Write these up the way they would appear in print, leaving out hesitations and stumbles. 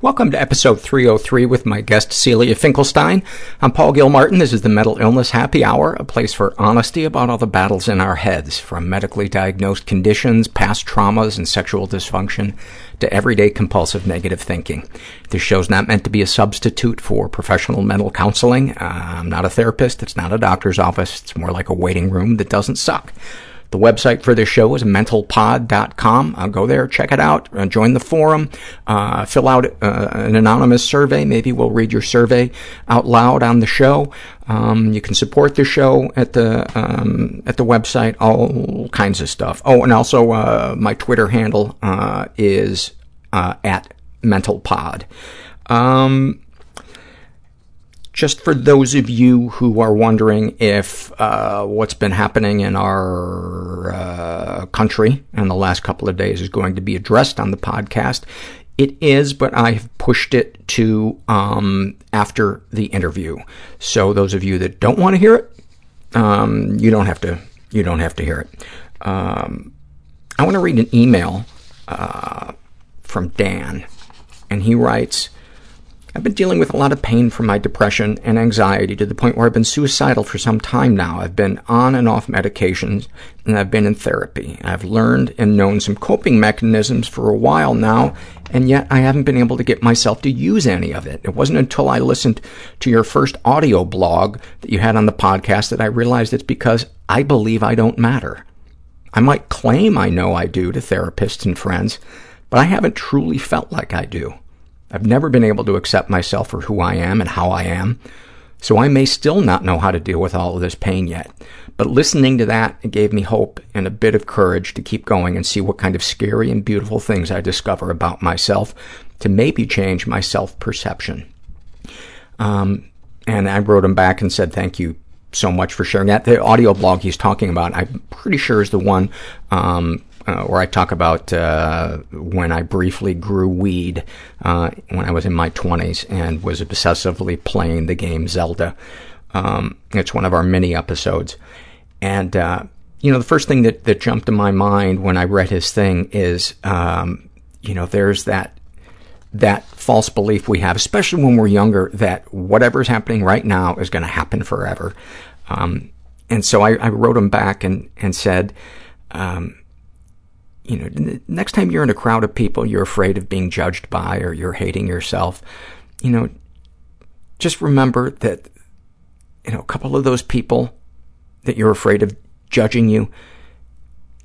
Welcome to episode 303 with my guest, Celia Finkelstein. I'm Paul Gilmartin. This is the Mental Illness Happy Hour, a place for honesty about all the battles in our heads, from medically diagnosed conditions, past traumas, and sexual dysfunction, to everyday compulsive negative thinking. This show's not meant to be a substitute for professional mental counseling. I'm not a therapist. It's not a doctor's office. It's more like a waiting room that doesn't suck. The website for this show is mentalpod.com. I'll go there, check it out, join the forum, fill out an anonymous survey. Maybe we'll read your survey out loud on the show. You can support the show at the website, all kinds of stuff. Oh, and also my Twitter handle is at mentalpod. Just for those of you who are wondering if what's been happening in our country in the last couple of days is going to be addressed on the podcast, it is, but I've pushed it to after the interview. So those of you that don't want to hear it, you don't have to hear it. I want to read an email from Dan, and he writes, I've been dealing with a lot of pain from my depression and anxiety to the point where I've been suicidal for some time now. I've been on and off medications, and I've been in therapy. I've learned and known some coping mechanisms for a while now, and yet I haven't been able to get myself to use any of it. It wasn't until I listened to your first audio blog that you had on the podcast that I realized it's because I believe I don't matter. I might claim I know I do to therapists and friends, but I haven't truly felt like I do. I've never been able to accept myself for who I am and how I am, so I may still not know how to deal with all of this pain yet. But listening to that, it gave me hope and a bit of courage to keep going and see what kind of scary and beautiful things I discover about myself to maybe change my self-perception. And I wrote him back and said, thank you so much for sharing that. The audio blog he's talking about, I'm pretty sure is the one where I talk about when I briefly grew weed when I was in my 20s and was obsessively playing the game Zelda. It's one of our mini episodes. And, you know, the first thing that jumped in my mind when I read his thing is, you know, there's that false belief we have, especially when we're younger, that whatever's happening right now is going to happen forever. And so I wrote him back and said, you know, next time you're in a crowd of people you're afraid of being judged by or you're hating yourself, you know, just remember that, you know, a couple of those people that you're afraid of judging you,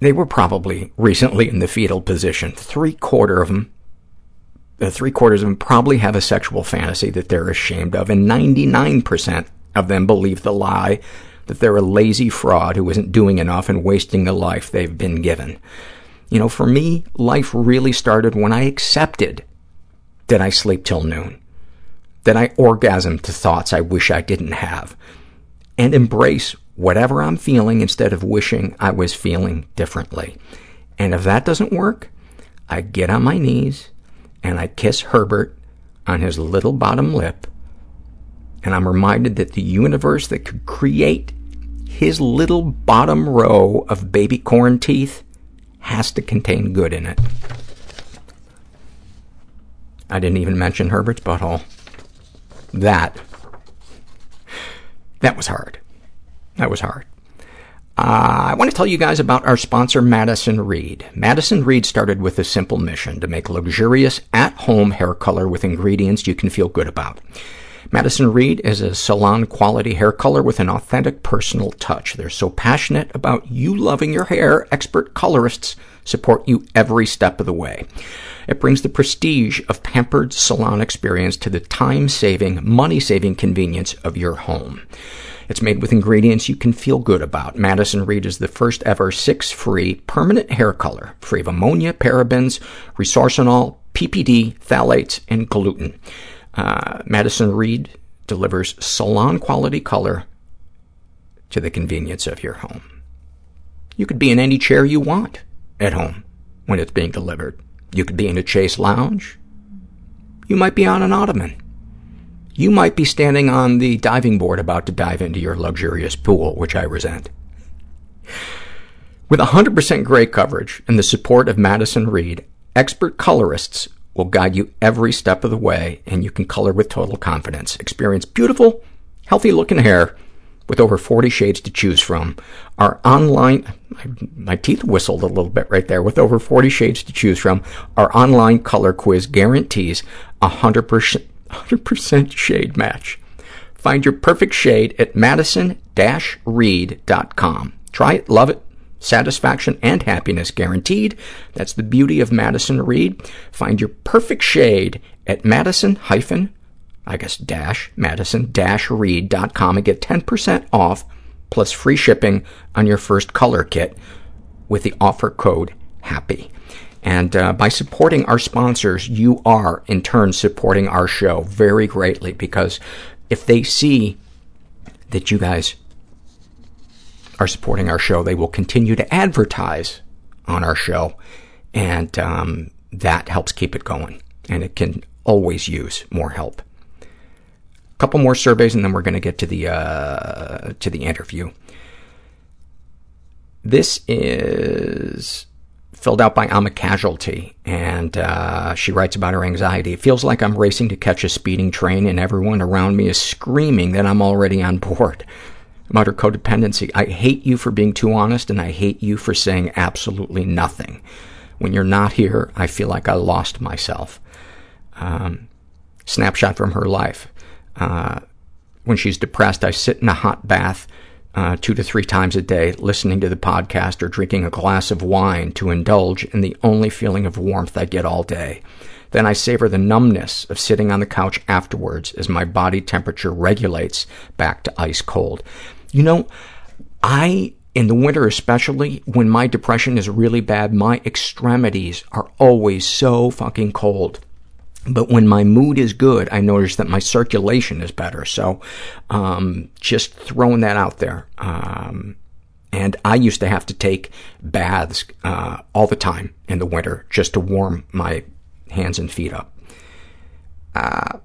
they were probably recently in the fetal position. Three quarters of them probably have a sexual fantasy that they're ashamed of, and 99% of them believe the lie that they're a lazy fraud who isn't doing enough and wasting the life they've been given. You know, for me, life really started when I accepted that I sleep till noon, that I orgasm to thoughts I wish I didn't have, and embrace whatever I'm feeling instead of wishing I was feeling differently. And if that doesn't work, I get on my knees and I kiss Herbert on his little bottom lip, and I'm reminded that the universe that could create his little bottom row of baby corn teeth has to contain good in it. I didn't even mention Herbert's butthole. That was hard. That was hard. I want to tell you guys about our sponsor, Madison Reed. Madison Reed started with a simple mission: to make luxurious at-home hair color with ingredients you can feel good about. Madison Reed is a salon-quality hair color with an authentic personal touch. They're so passionate about you loving your hair, expert colorists support you every step of the way. It brings the prestige of pampered salon experience to the time-saving, money-saving convenience of your home. It's made with ingredients you can feel good about. Madison Reed is the first ever 6-free permanent hair color, free of ammonia, parabens, resorcinol, PPD, phthalates, and gluten. Madison Reed delivers salon-quality color to the convenience of your home. You could be in any chair you want at home when it's being delivered. You could be in a chaise lounge. You might be on an ottoman. You might be standing on the diving board about to dive into your luxurious pool, which I resent. With 100% gray coverage and the support of Madison Reed, expert colorists will guide you every step of the way, and you can color with total confidence. Experience beautiful, healthy-looking hair with over 40 shades to choose from. Our online, my teeth whistled a little bit right there, with over 40 shades to choose from. Our online color quiz guarantees 100% shade match. Find your perfect shade at madison-reed.com. Try it, love it. Satisfaction and happiness guaranteed. That's the beauty of Madison Reed. Find your perfect shade at madison-reed.com and get 10% off plus free shipping on your first color kit with the offer code HAPPY. And by supporting our sponsors, you are, in turn, supporting our show very greatly, because if they see that you guys are supporting our show, they will continue to advertise on our show, and that helps keep it going, and it can always use more help. A couple more surveys, and then we're going to get to the interview. This is filled out by I'm a Casualty, and she writes about her anxiety. It feels like I'm racing to catch a speeding train, and everyone around me is screaming that I'm already on board. About her codependency. I hate you for being too honest, and I hate you for saying absolutely nothing. When you're not here, I feel like I lost myself. Snapshot from her life. When she's depressed, I sit in a hot bath 2 to 3 times a day, listening to the podcast or drinking a glass of wine to indulge in the only feeling of warmth I get all day. Then I savor the numbness of sitting on the couch afterwards as my body temperature regulates back to ice cold. You know, in the winter especially, when my depression is really bad, my extremities are always so fucking cold. But when my mood is good, I notice that my circulation is better. So just throwing that out there. And I used to have to take baths all the time in the winter just to warm my hands and feet up. A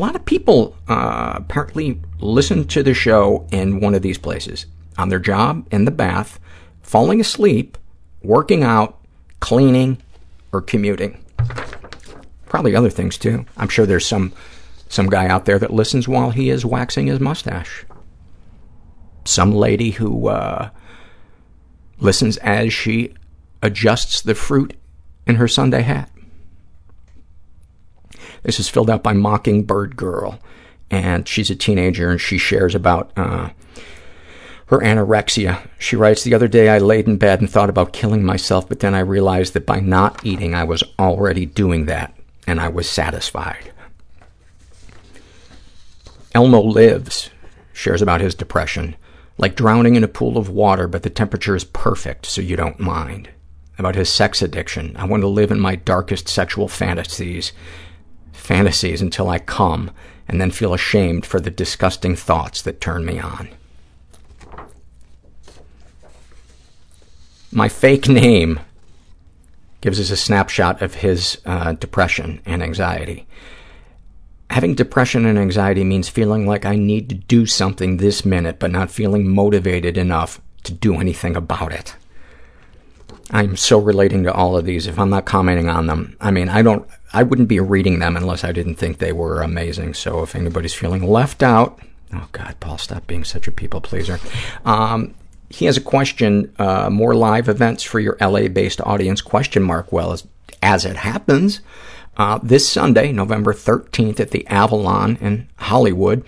lot of people apparently listen to the show in one of these places, on their job, in the bath, falling asleep, working out, cleaning, or commuting. Probably other things, too. I'm sure there's some guy out there that listens while he is waxing his mustache. Some lady who listens as she adjusts the fruit in her Sunday hat. This is filled out by Mockingbird Girl, and she's a teenager, and she shares about her anorexia. She writes, the other day I laid in bed and thought about killing myself, but then I realized that by not eating, I was already doing that, and I was satisfied. Elmo Lives shares about his depression, like drowning in a pool of water, but the temperature is perfect, so you don't mind. About his sex addiction, I want to live in my darkest sexual fantasies until I come and then feel ashamed for the disgusting thoughts that turn me on. My Fake Name gives us a snapshot of his depression and anxiety. Having depression and anxiety means feeling like I need to do something this minute, but not feeling motivated enough to do anything about it. I'm so relating to all of these. If I'm not commenting on them, I mean, I wouldn't be reading them unless I didn't think they were amazing. So if anybody's feeling left out, oh God, Paul, stop being such a people pleaser. He has a question, more live events for your LA-based audience, Well, as it happens, this Sunday, November 13th at the Avalon in Hollywood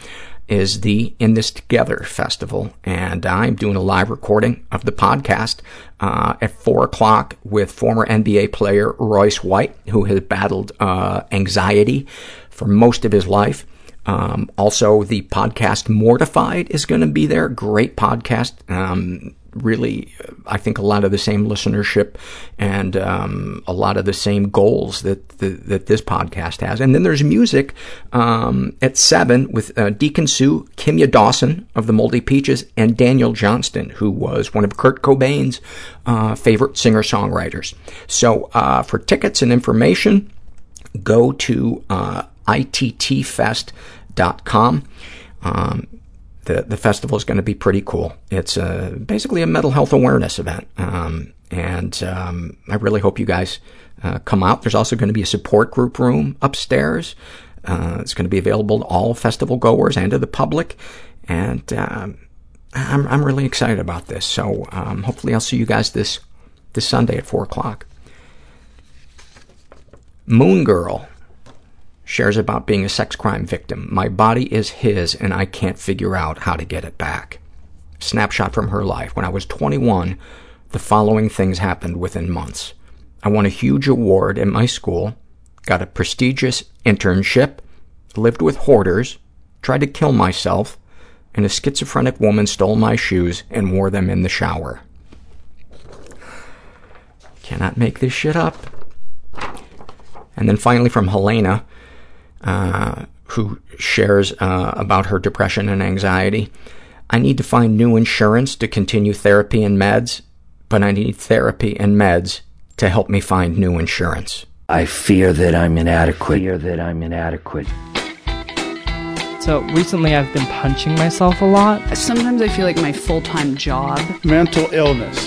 is the In This Together Festival, and I'm doing a live recording of the podcast at 4 o'clock with former NBA player Royce White, who has battled anxiety for most of his life. Also, the podcast Mortified is going to be there. Great podcast. Really, I think a lot of the same listenership and a lot of the same goals that that this podcast has. And then there's music at 7 with Deacon Sue Kimya Dawson of the Moldy Peaches and Daniel Johnston, who was one of Kurt Cobain's favorite singer-songwriters. So for tickets and information, go to ittfest.com. The festival is going to be pretty cool. It's basically a mental health awareness event, and I really hope you guys come out. There's also going to be a support group room upstairs. It's going to be available to all festival goers and to the public. And I'm really excited about this. So hopefully I'll see you guys this Sunday at 4 o'clock. Moon Girl shares about being a sex crime victim. My body is his, and I can't figure out how to get it back. Snapshot from her life. When I was 21, the following things happened within months. I won a huge award at my school, got a prestigious internship, lived with hoarders, tried to kill myself, and a schizophrenic woman stole my shoes and wore them in the shower. Cannot make this shit up. And then finally from Helena, who shares about her depression and anxiety. I need to find new insurance to continue therapy and meds, but I need therapy and meds to help me find new insurance. I fear that I'm inadequate. So recently I've been punching myself a lot. Sometimes I feel like my full-time job, mental illness,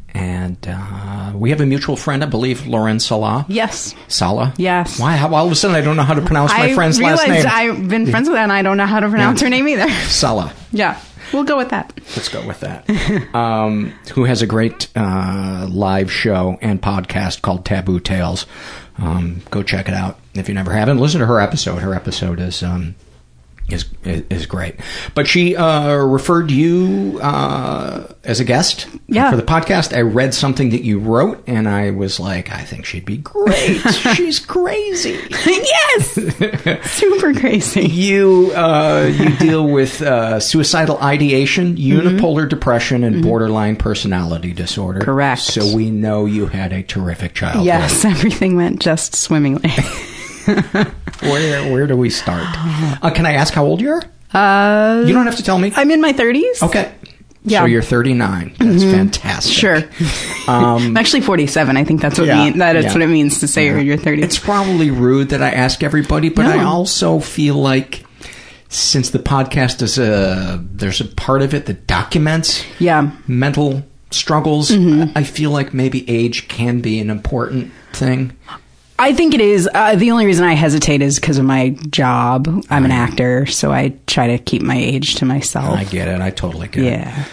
And we have a mutual friend, I believe, Lauren Salah. Yes. Salah? Yes. Why? How, all of a sudden, I don't know how to pronounce my friend's last name. I've been friends with her, and I don't know how to pronounce her name either. Salah. Yeah. We'll go with that. Let's go with that. Who has a great live show and podcast called Taboo Tales. Go check it out if you never haven't. Listen to her episode. Her episode is great. But she referred you as a guest for the podcast. I read something that you wrote, and I was like, I think she'd be great. She's crazy. Yes! Super crazy. You deal with suicidal ideation, unipolar depression, and borderline personality disorder. Correct. So we know you had a terrific childhood. Yes, everything went just swimmingly. Where do we start? Can I ask how old you are? You don't have to tell me. I'm in my 30s. Okay. Yeah. So you're 39. That's fantastic. Sure. I'm actually 47. I think that's what what it means to say you're 30. It's probably rude that I ask everybody, but I also feel like since the podcast is there's a part of it that documents mental struggles, I feel like maybe age can be an important thing. I think it is. The only reason I hesitate is because of my job. I'm an actor, so I try to keep my age to myself. I get it. I totally get it. Yeah.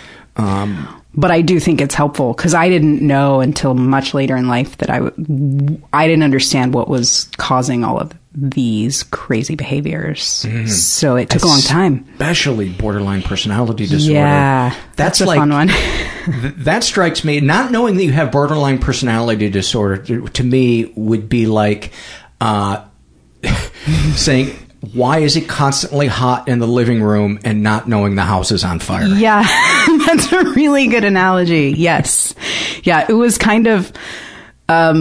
But I do think it's helpful because I didn't know until much later in life that I didn't understand what was causing all of these crazy behaviors. So it took a long time. Especially borderline personality disorder. Yeah. That's like, a fun one. That strikes me. Not knowing that you have borderline personality disorder to me would be like saying, why is it constantly hot in the living room and not knowing the house is on fire? Yeah. That's a really good analogy. Yes. Yeah. It was kind of a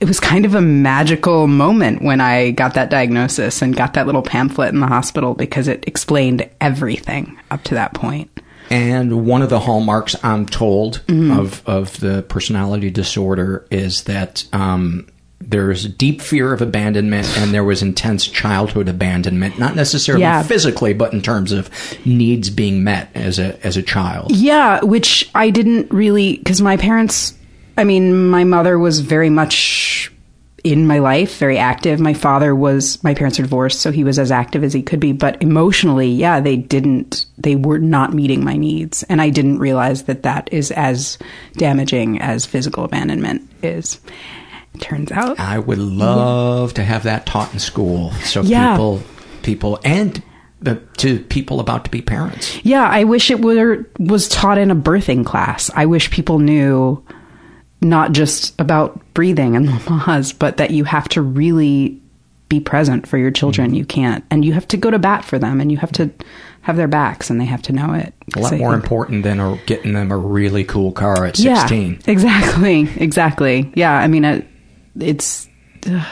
magical moment when I got that diagnosis and got that little pamphlet in the hospital because it explained everything up to that point. And one of the hallmarks, I'm told, of the personality disorder is that there is a deep fear of abandonment, and there was intense childhood abandonment, not necessarily physically, but in terms of needs being met as a child. Yeah, which I didn't really, because my parents... I mean, my mother was very much in my life, very active. My parents are divorced, so he was as active as he could be. But emotionally, they were not meeting my needs. And I didn't realize that is as damaging as physical abandonment is. It turns out. I would love to have that taught in school. So people and to people about to be parents. Yeah, I wish it was taught in a birthing class. I wish people knew not just about breathing and mamas, but that you have to really be present for your children. Mm-hmm. You can't, and you have to go to bat for them, and you have to have their backs, and they have to know it. A lot more important than getting them a really cool car at 16. Yeah, exactly. Yeah, I mean, it's... It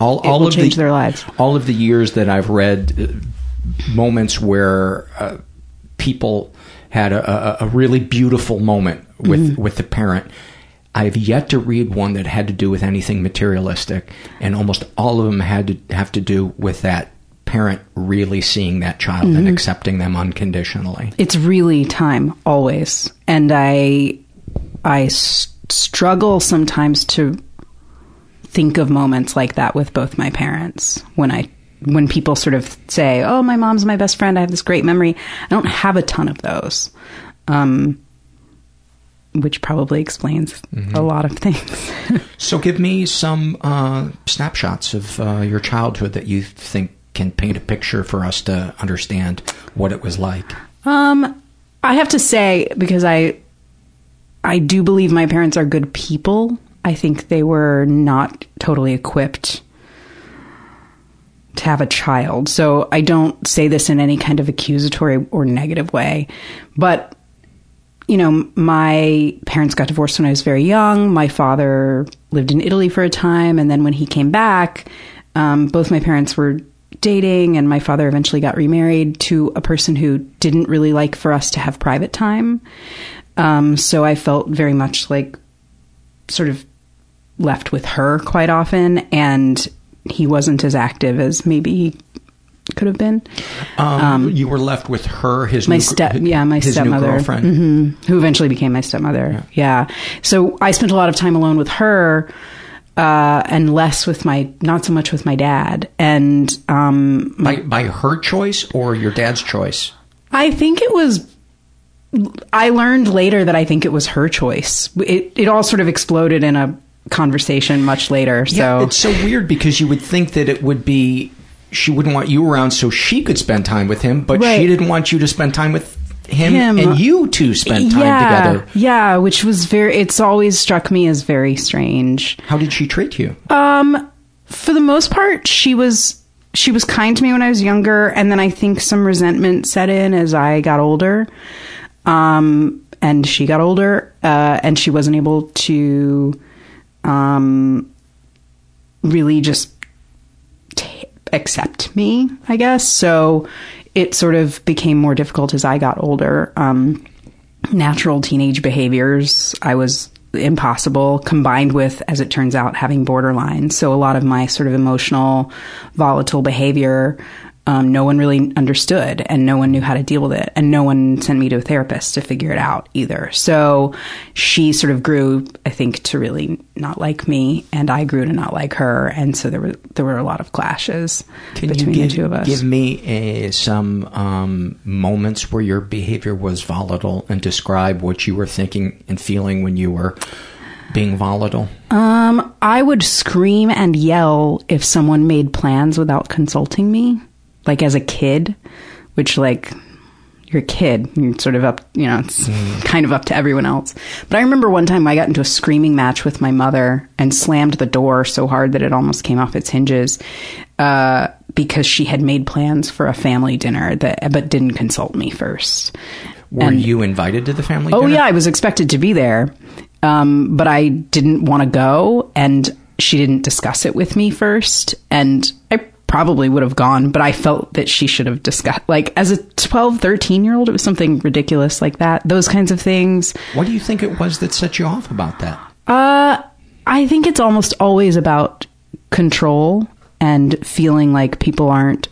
will change their lives. All of the years that I've read moments where people had a really beautiful moment with the parent, I've yet to read one that had to do with anything materialistic, and almost all of them have to do with that parent really seeing that child and accepting them unconditionally. It's really time, always. And I struggle sometimes to think of moments like that with both my parents. When people sort of say, "Oh, my mom's my best friend, I have this great memory," I don't have a ton of those, which probably explains a lot of things. So give me some snapshots of your childhood that you think can paint a picture for us to understand what it was like. I have to say, because I do believe my parents are good people, I think they were not totally equipped to have a child. So I don't say this in any kind of accusatory or negative way, but, you know, my parents got divorced when I was very young. My father lived in Italy for a time, and then when he came back, both my parents were dating, and my father eventually got remarried to a person who didn't really like for us to have private time. So I felt very much like sort of left with her quite often, and he wasn't as active as maybe he could have been. You were left with her, his stepmother, new girlfriend, who eventually became my stepmother. Yeah. So I spent a lot of time alone with her, and less with not so much with my dad. And by her choice or your dad's choice? I learned later that I think it was her choice. It all sort of exploded in a conversation much later. So yeah, it's so weird, because you would think that it would be, she wouldn't want you around so she could spend time with him, but right. She didn't want you to spend time with him and you two spent time together. Yeah, which was it's always struck me as very strange. How did she treat you? For the most part, she was kind to me when I was younger, and then I think some resentment set in as I got older. And she got older, and she wasn't able to really just accept me, I guess. So it sort of became more difficult as I got older. Natural teenage behaviors, I was impossible, combined with, as it turns out, having borderline. So a lot of my sort of emotional, volatile behavior, no one really understood, and no one knew how to deal with it, and no one sent me to a therapist to figure it out either. So she sort of grew, I think, to really not like me, and I grew to not like her, and so there were a lot of clashes between the two of us. Give me some moments where your behavior was volatile, and describe what you were thinking and feeling when you were being volatile. I would scream and yell if someone made plans without consulting me. Like as a kid, which like you're a kid, you're sort of up, you know, it's kind of up to everyone else. But I remember one time I got into a screaming match with my mother and slammed the door so hard that it almost came off its hinges because she had made plans for a family dinner but didn't consult me first. Were you invited to the family dinner? Oh yeah, I was expected to be there, but I didn't want to go, and she didn't discuss it with me first, and I probably would have gone, but I felt that she should have discussed, like as a 12, 13-year-old, it was something ridiculous like that, those kinds of things. What do you think it was that set you off about that? I think it's almost always about control and feeling like people aren't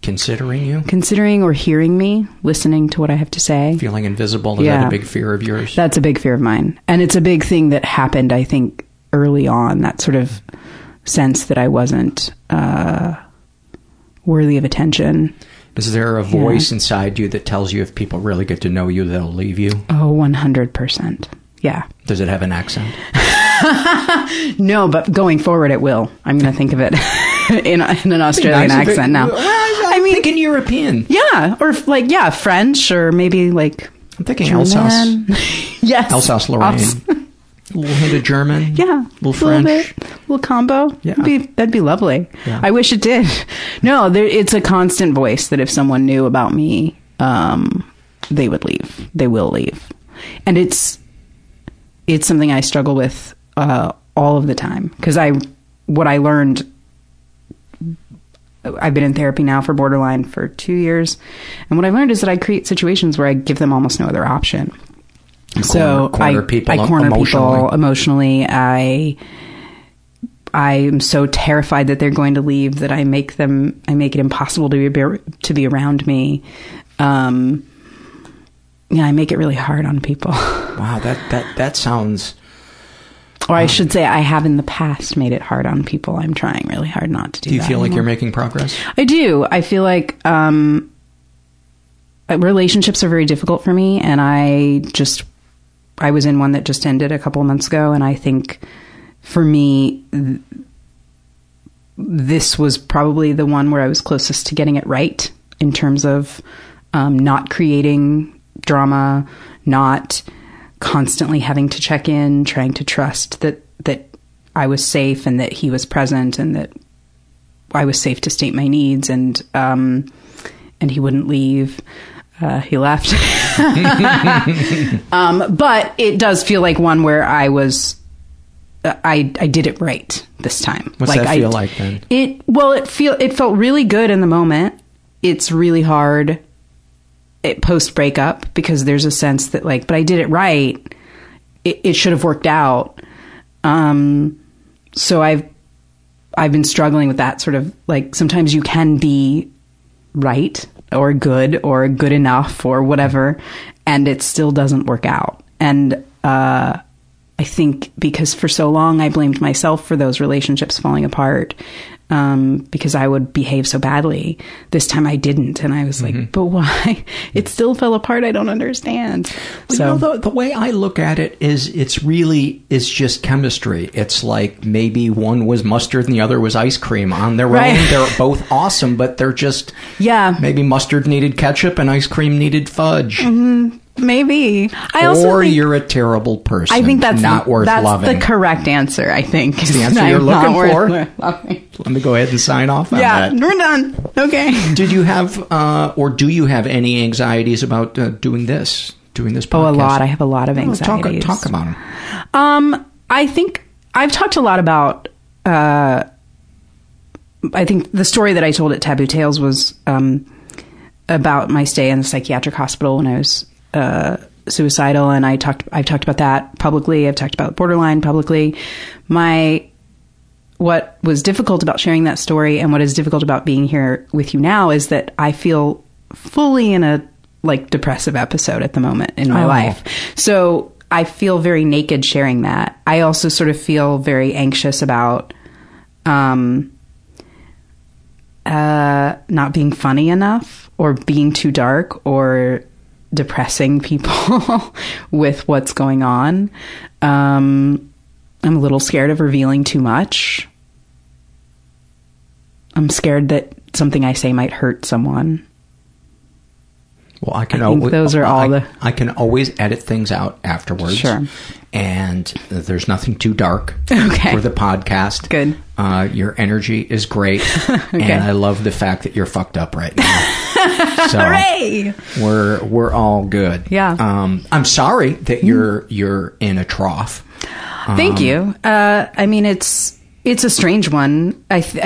considering or hearing me, listening to what I have to say. Feeling invisible, is that a big fear of yours? That's a big fear of mine. And it's a big thing that happened, I think, early on, that sort of sense that I wasn't worthy of attention. Is there a voice inside you that tells you if people really get to know you, they'll leave you? Oh, 100%. Yeah. Does it have an accent? No, but going forward, it will. I'm going to think of it in an Australian accent now. Well, I'm thinking European. Yeah, or like, yeah, French, or maybe like... I'm thinking German. Alsace. Yes. Alsace-Lorraine. A little hint of German. Yeah. A little French. A little combo. Yeah. That'd be lovely. Yeah. I wish it did. No, it's a constant voice that if someone knew about me, they would leave. They will leave. And it's something I struggle with all of the time. Because what I learned, I've been in therapy now for borderline for 2 years. And what I've learned is that I create situations where I give them almost no other option. I corner people emotionally. I am so terrified that they're going to leave that I make it impossible to be around me. I make it really hard on people. Wow, that sounds... Or I should say I have in the past made it hard on people. I'm trying really hard not to do that. Do you feel like you're making progress? I do. I feel like relationships are very difficult for me, and I was in one that just ended a couple of months ago, and I think for me this was probably the one where I was closest to getting it right in terms of not creating drama, not constantly having to check in, trying to trust that I was safe and that he was present and that I was safe to state my needs, and he wouldn't leave. He left. But it does feel like one where I was... I did it right this time. What's that feel like then? It felt really good in the moment. It's really hard post breakup because there's a sense that but I did it right. It should have worked out. So I've been struggling with that sort of sometimes you can be right or good enough or whatever, and it still doesn't work out. And I think because for so long I blamed myself for those relationships falling apart because I would behave so badly. This time I didn't, and I was like, but why? It still fell apart. I don't understand. Well, so the way I look at it is it's just chemistry. It's like maybe one was mustard and the other was ice cream on their own. They're both awesome, but they're just maybe mustard needed ketchup and ice cream needed fudge. Mm-hmm. Maybe. I also think you're a terrible person. I think that's not worth loving. That's the correct answer, I think. It's the answer you're looking for. Let me go ahead and sign off on that. Yeah, we're done. Okay. Did you have, or do you have any anxieties about doing this podcast? Oh, a lot. I have a lot of anxieties. Talk about them. I think I've talked a lot about, I think the story that I told at Taboo Tales was about my stay in the psychiatric hospital when I was suicidal, and I've talked about that publicly. I've talked about borderline publicly. What was difficult about sharing that story and what is difficult about being here with you now is that I feel fully in a depressive episode at the moment in my life. So I feel very naked sharing that. I also sort of feel very anxious about not being funny enough or being too dark or depressing people with what's going on. I'm a little scared of revealing too much. I'm scared that something I say might hurt someone. Well, I can always edit things out afterwards. Sure. And there's nothing too dark for the podcast. Good. Your energy is great. Okay. And I love the fact that you're fucked up right now. So hooray! We're all good. Yeah. I'm sorry that you're in a trough. Thank you. I mean, it's a strange one. It's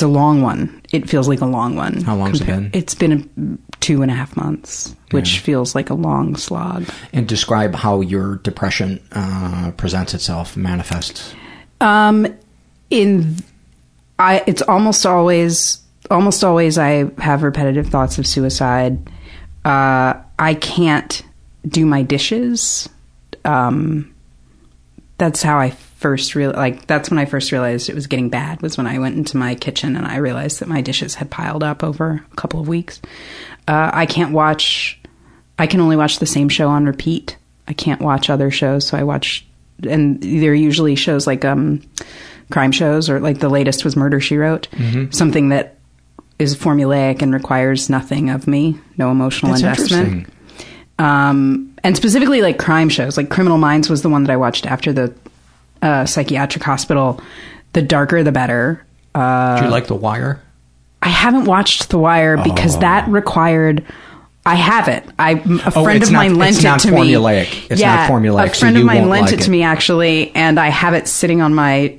a long one. It feels like a long one. How long's it been? It's been 2.5 months, which feels like a long slog. And describe how your depression presents itself, manifests. It's almost always I have repetitive thoughts of suicide. I can't do my dishes. That's how I first that's when I first realized it was getting bad, was when I went into my kitchen and I realized that my dishes had piled up over a couple of weeks. I can only watch the same show on repeat. I can't watch other shows, so I watch and they're usually shows like crime shows, or like the latest was Murder, She Wrote, something that is formulaic and requires nothing of me, no emotional investment. And specifically like crime shows, like Criminal Minds was the one that I watched after the psychiatric hospital. The darker, the better. Do you like The Wire? I haven't watched The Wire because that required... I have it. A friend of mine lent it to me. It's not formulaic. A friend of mine lent it to me, actually, and I have it sitting on my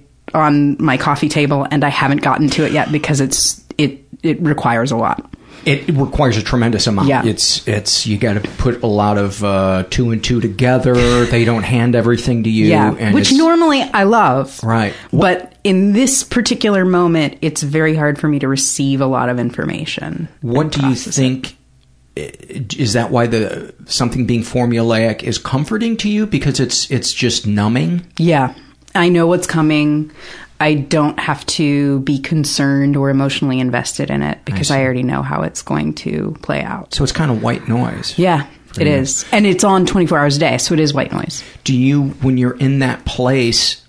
coffee table, and I haven't gotten to it yet because it requires a lot. It requires a tremendous amount. Yeah. It's you got to put a lot of two and two together. They don't hand everything to you. Yeah, and which normally I love. Right. But in this particular moment, it's very hard for me to receive a lot of information. What do you think? Is that why the something being formulaic is comforting to you? Because it's just numbing? Yeah. I know what's coming. I don't have to be concerned or emotionally invested in it because I already know how it's going to play out. So it's kind of white noise. Yeah, it is. And it's on 24 hours a day, so it is white noise. Do you, when you're in that place,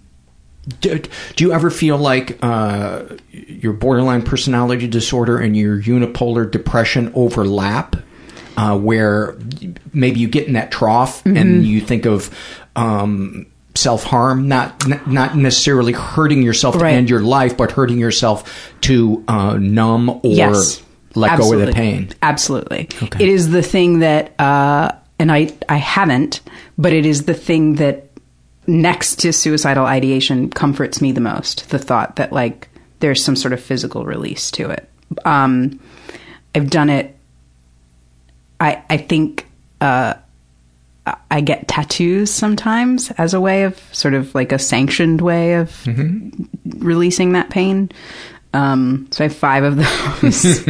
do you ever feel like your borderline personality disorder and your unipolar depression overlap, where maybe you get in that trough and you think of self-harm, not necessarily hurting yourself to end your life, but hurting yourself to numb or let go of the pain? Absolutely. Okay. It is the thing that, and I haven't, but it is the thing that, next to suicidal ideation, comforts me the most. The thought that like there's some sort of physical release to it. I've done it. I think I get tattoos sometimes as a way of sort of like a sanctioned way of releasing that pain. So I have 5 of those.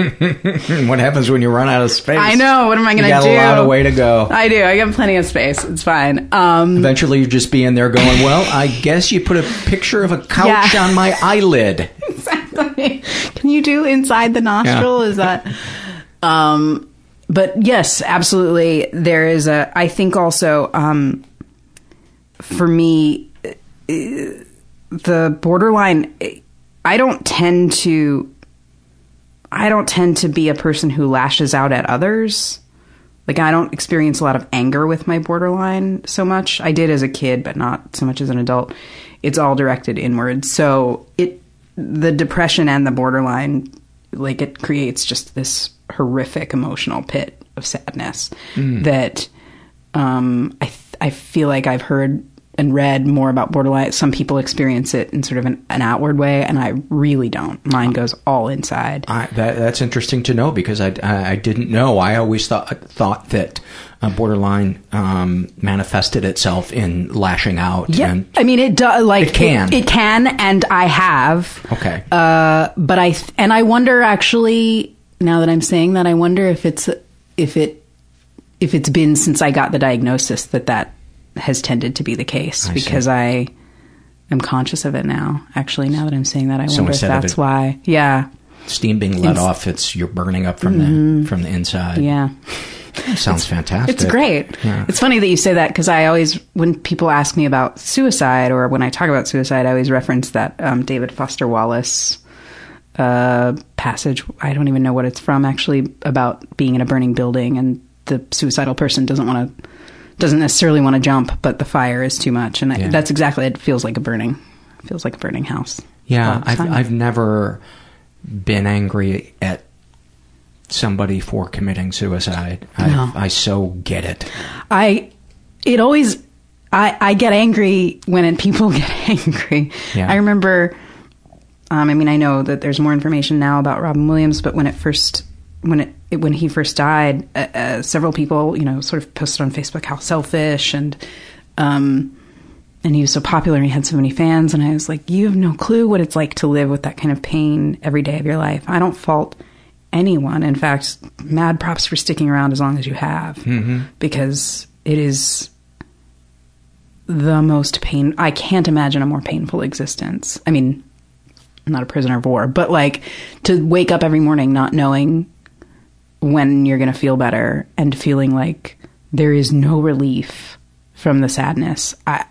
What happens when you run out of space? I know. What am I going to do? You got a lot of way to go. I do. I got plenty of space. It's fine. Eventually, you'll just be in there going, well, I guess you put a picture of a couch on my eyelid. Exactly. Can you do inside the nostril? Yeah. Is that... but yes, absolutely. There is a... I think also, for me, the borderline... I don't tend to be a person who lashes out at others. Like, I don't experience a lot of anger with my borderline so much. I did as a kid, but not so much as an adult. It's all directed inward. So the depression and the borderline, like, it creates just this horrific emotional pit of sadness that I feel like I've heard and read more about borderline. Some people experience it in sort of an outward way, and I really don't. Mine goes all inside. That's interesting to know, because I didn't know. I always thought that borderline manifested itself in lashing out. Yeah, and I mean, it does. Like, it can. It can, and I have. Okay. But I wonder, actually, now that I'm saying that, I wonder if it's been since I got the diagnosis that has tended to be the case, because I am conscious of it now. Actually, now that I'm saying that, I wonder if that's why. Yeah. Steam being let off. It's you're burning up from the inside. Yeah. Sounds fantastic. It's great. Yeah. It's funny that you say that, because I always, when people ask me about suicide, or when I talk about suicide, I always reference that David Foster Wallace passage. I don't even know what it's from, actually, about being in a burning building and the suicidal person doesn't necessarily want to jump, but the fire is too much. And that's exactly, it feels like a burning. It feels like a burning house. Yeah, I've never been angry at somebody for committing suicide. No. I so get it. I get angry when people get angry. Yeah. I remember, I mean, I know that there's more information now about Robin Williams, but when he first died, several people, sort of posted on Facebook how selfish, and he was so popular and he had so many fans. And I was like, you have no clue what it's like to live with that kind of pain every day of your life. I don't fault anyone. In fact, mad props for sticking around as long as you have, because it is the most pain. I can't imagine a more painful existence. I mean, I'm not a prisoner of war, but like to wake up every morning not knowing when you're going to feel better and feeling like there is no relief from the sadness. I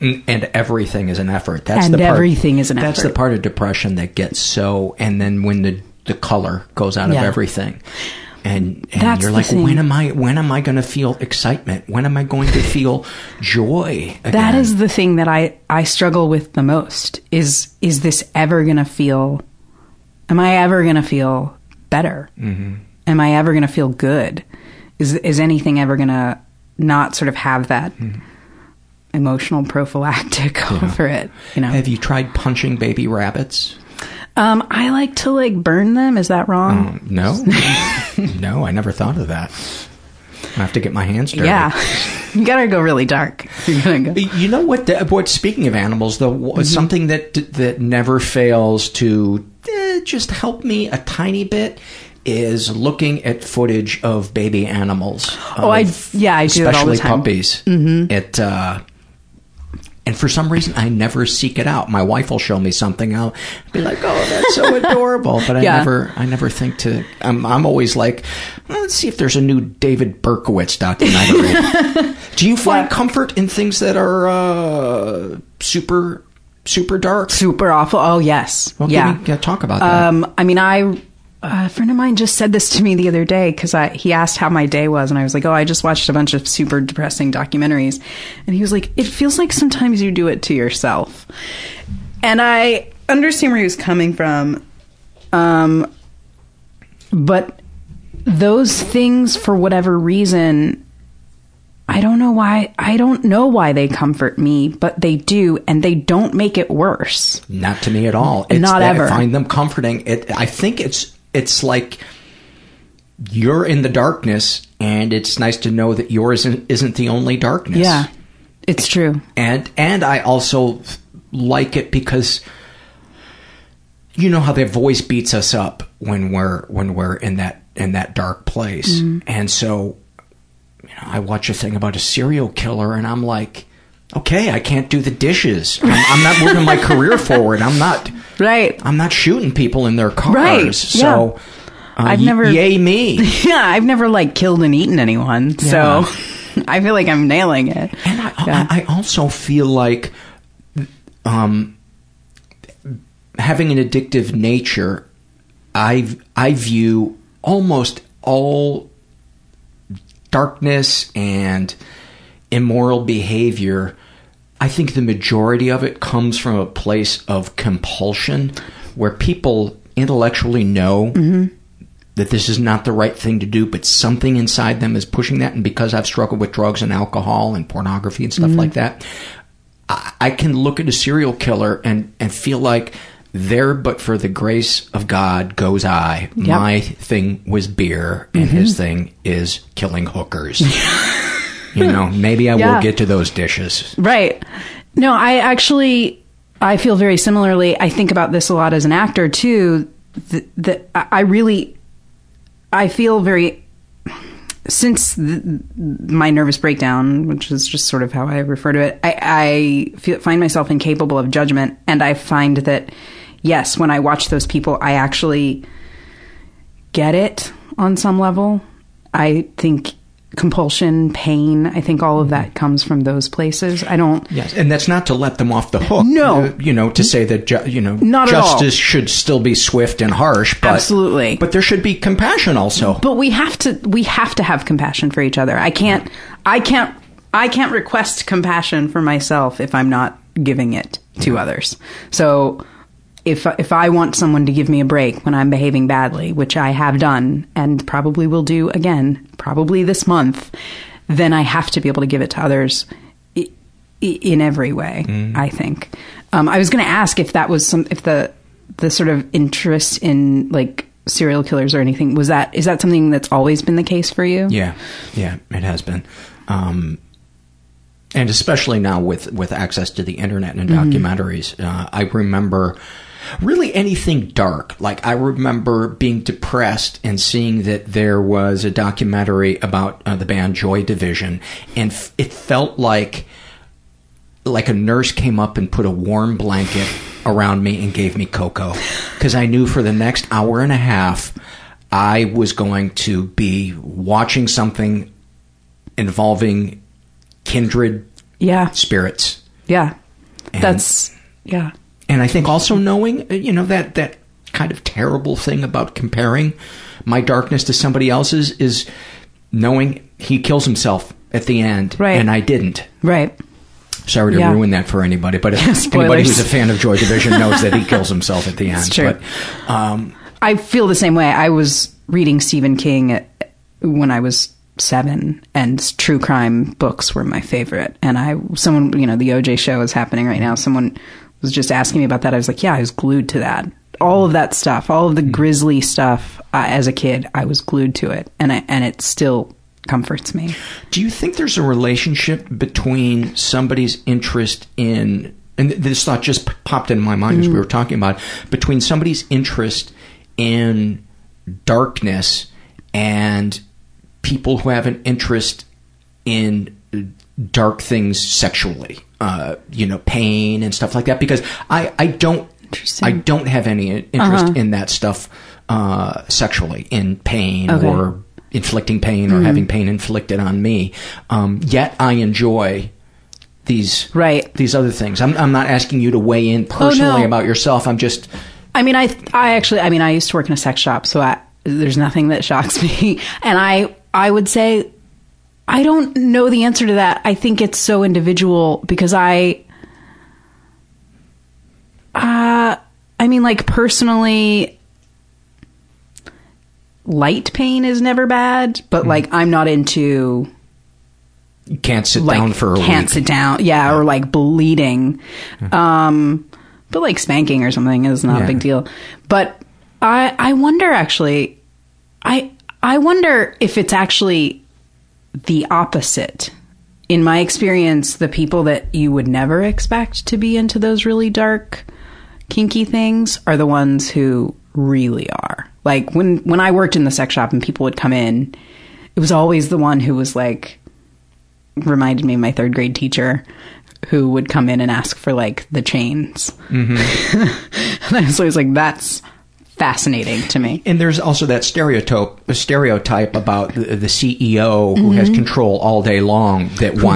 And everything is an effort. That's the part of depression that gets so, and then when the color goes out of everything. And you're like, when am I going to feel excitement? When am I going to feel joy again? That is the thing that I struggle with the most is this ever going to feel, am I ever going to feel better? Mm-hmm. Am I ever going to feel good? Is anything ever going to not sort of have that mm-hmm. emotional prophylactic over it? You know? Have you tried punching baby rabbits? I like to burn them. Is that wrong? No. No, I never thought of that. I have to get my hands dirty. Yeah. You gotta go really dark. You know what? Speaking of animals, though, mm-hmm. something that never fails to just help me a tiny bit is looking at footage of baby animals. I do that all the time. Especially puppies. Mm-hmm. And for some reason, I never seek it out. My wife will show me something. I'll be like, "Oh, that's so adorable," but I never think to. I'm always like, "Let's see if there's a new David Berkowitz documentary." Do you find comfort in things that are super, super dark, super awful? Oh yes, well, yeah. Can we talk about that? A friend of mine just said this to me the other day because he asked how my day was, and I was like, "Oh, I just watched a bunch of super depressing documentaries," and he was like, "It feels like sometimes you do it to yourself," and I understand where he was coming from, but those things, for whatever reason, I don't know why they comfort me, but they do, and they don't make it worse. Not to me at all. Not ever. I find them comforting. I think it's like you're in the darkness, and it's nice to know that yours isn't the only darkness. Yeah, it's true. And I also like it because you know how their voice beats us up when we're in that dark place, mm-hmm. and so I watch a thing about a serial killer, and I'm like, okay, I can't do the dishes. I'm not moving my career forward. I'm not shooting people in their cars. Right. So, yay me. Yeah, I've never killed and eaten anyone. Yeah. So I feel like I'm nailing it. And I also feel like having an addictive nature, I view almost all darkness and immoral behavior, I think the majority of it comes from a place of compulsion where people intellectually know mm-hmm. that this is not the right thing to do, but something inside them is pushing that. And because I've struggled with drugs and alcohol and pornography and stuff mm-hmm. like that, I can look at a serial killer and feel like, there but for the grace of God goes I. Yep. My thing was beer, and mm-hmm. his thing is killing hookers. Maybe I will get to those dishes. Right. No, I feel very similarly. I think about this a lot as an actor, too. I feel very... Since my nervous breakdown, which is just sort of how I refer to it, I find myself incapable of judgment, and I find that... Yes, when I watch those people, I actually get it on some level. I think compulsion, pain, I think all of that comes from those places. I don't... Yes, and that's not to let them off the hook. No. To say that, not justice should still be swift and harsh. But, absolutely. But there should be compassion also. But we have to have compassion for each other. I can't request compassion for myself if I'm not giving it to others. So... If I want someone to give me a break when I'm behaving badly, which I have done and probably will do again, probably this month, then I have to be able to give it to others in every way, I think. I was going to ask if that was the sort of interest in serial killers or anything, is that something that's always been the case for you? Yeah, it has been. And especially now with access to the internet and documentaries, I remember... Really anything dark. I remember being depressed and seeing that there was a documentary about the band Joy Division, and it felt like a nurse came up and put a warm blanket around me and gave me cocoa, because I knew for the next hour and a half I was going to be watching something involving kindred spirits. Yeah. And, yeah. And I think also knowing, you know, that kind of terrible thing about comparing my darkness to somebody else's is knowing he kills himself at the end. Right. And I didn't. Right. Sorry to ruin that for anybody, but if anybody who's a fan of Joy Division knows that he kills himself at the end. It's true. But, I feel the same way. I was reading Stephen King when I was 7, and true crime books were my favorite. And someone, you know, the OJ show is happening right now. Someone was just asking me about that. I was like, yeah, I was glued to that. All of that stuff, all of the grisly stuff as a kid, I was glued to it. And it still comforts me. Do you think there's a relationship between somebody's interest in, and this thought just popped into my mind as we were talking about, between somebody's interest in darkness and people who have an interest in dark things sexually, you know, pain and stuff like that? Because I don't have any interest in that stuff sexually, in pain or inflicting pain or having pain inflicted on me. Yet I enjoy these other things. I'm not asking you to weigh in personally about yourself. I'm just... I mean, I used to work in a sex shop, so there's nothing that shocks me. And I would say, I don't know the answer to that. I think it's so individual, because I mean, like, personally, light pain is never bad, but like, I'm not into... You can't sit down for a week. Can't sit down, yeah, or like bleeding. But like spanking or something is not a big deal. But I wonder, actually, I wonder if it's actually the opposite. In my experience, the people that you would never expect to be into those really dark, kinky things are the ones who really are. Like, when I worked in the sex shop and people would come in, it was always the one who was like, reminded me of my third grade teacher, who would come in and ask for, like, the chains. Mm-hmm. And I was always like, that's fascinating to me. And there's also that stereotype about the CEO who has control all day long, that who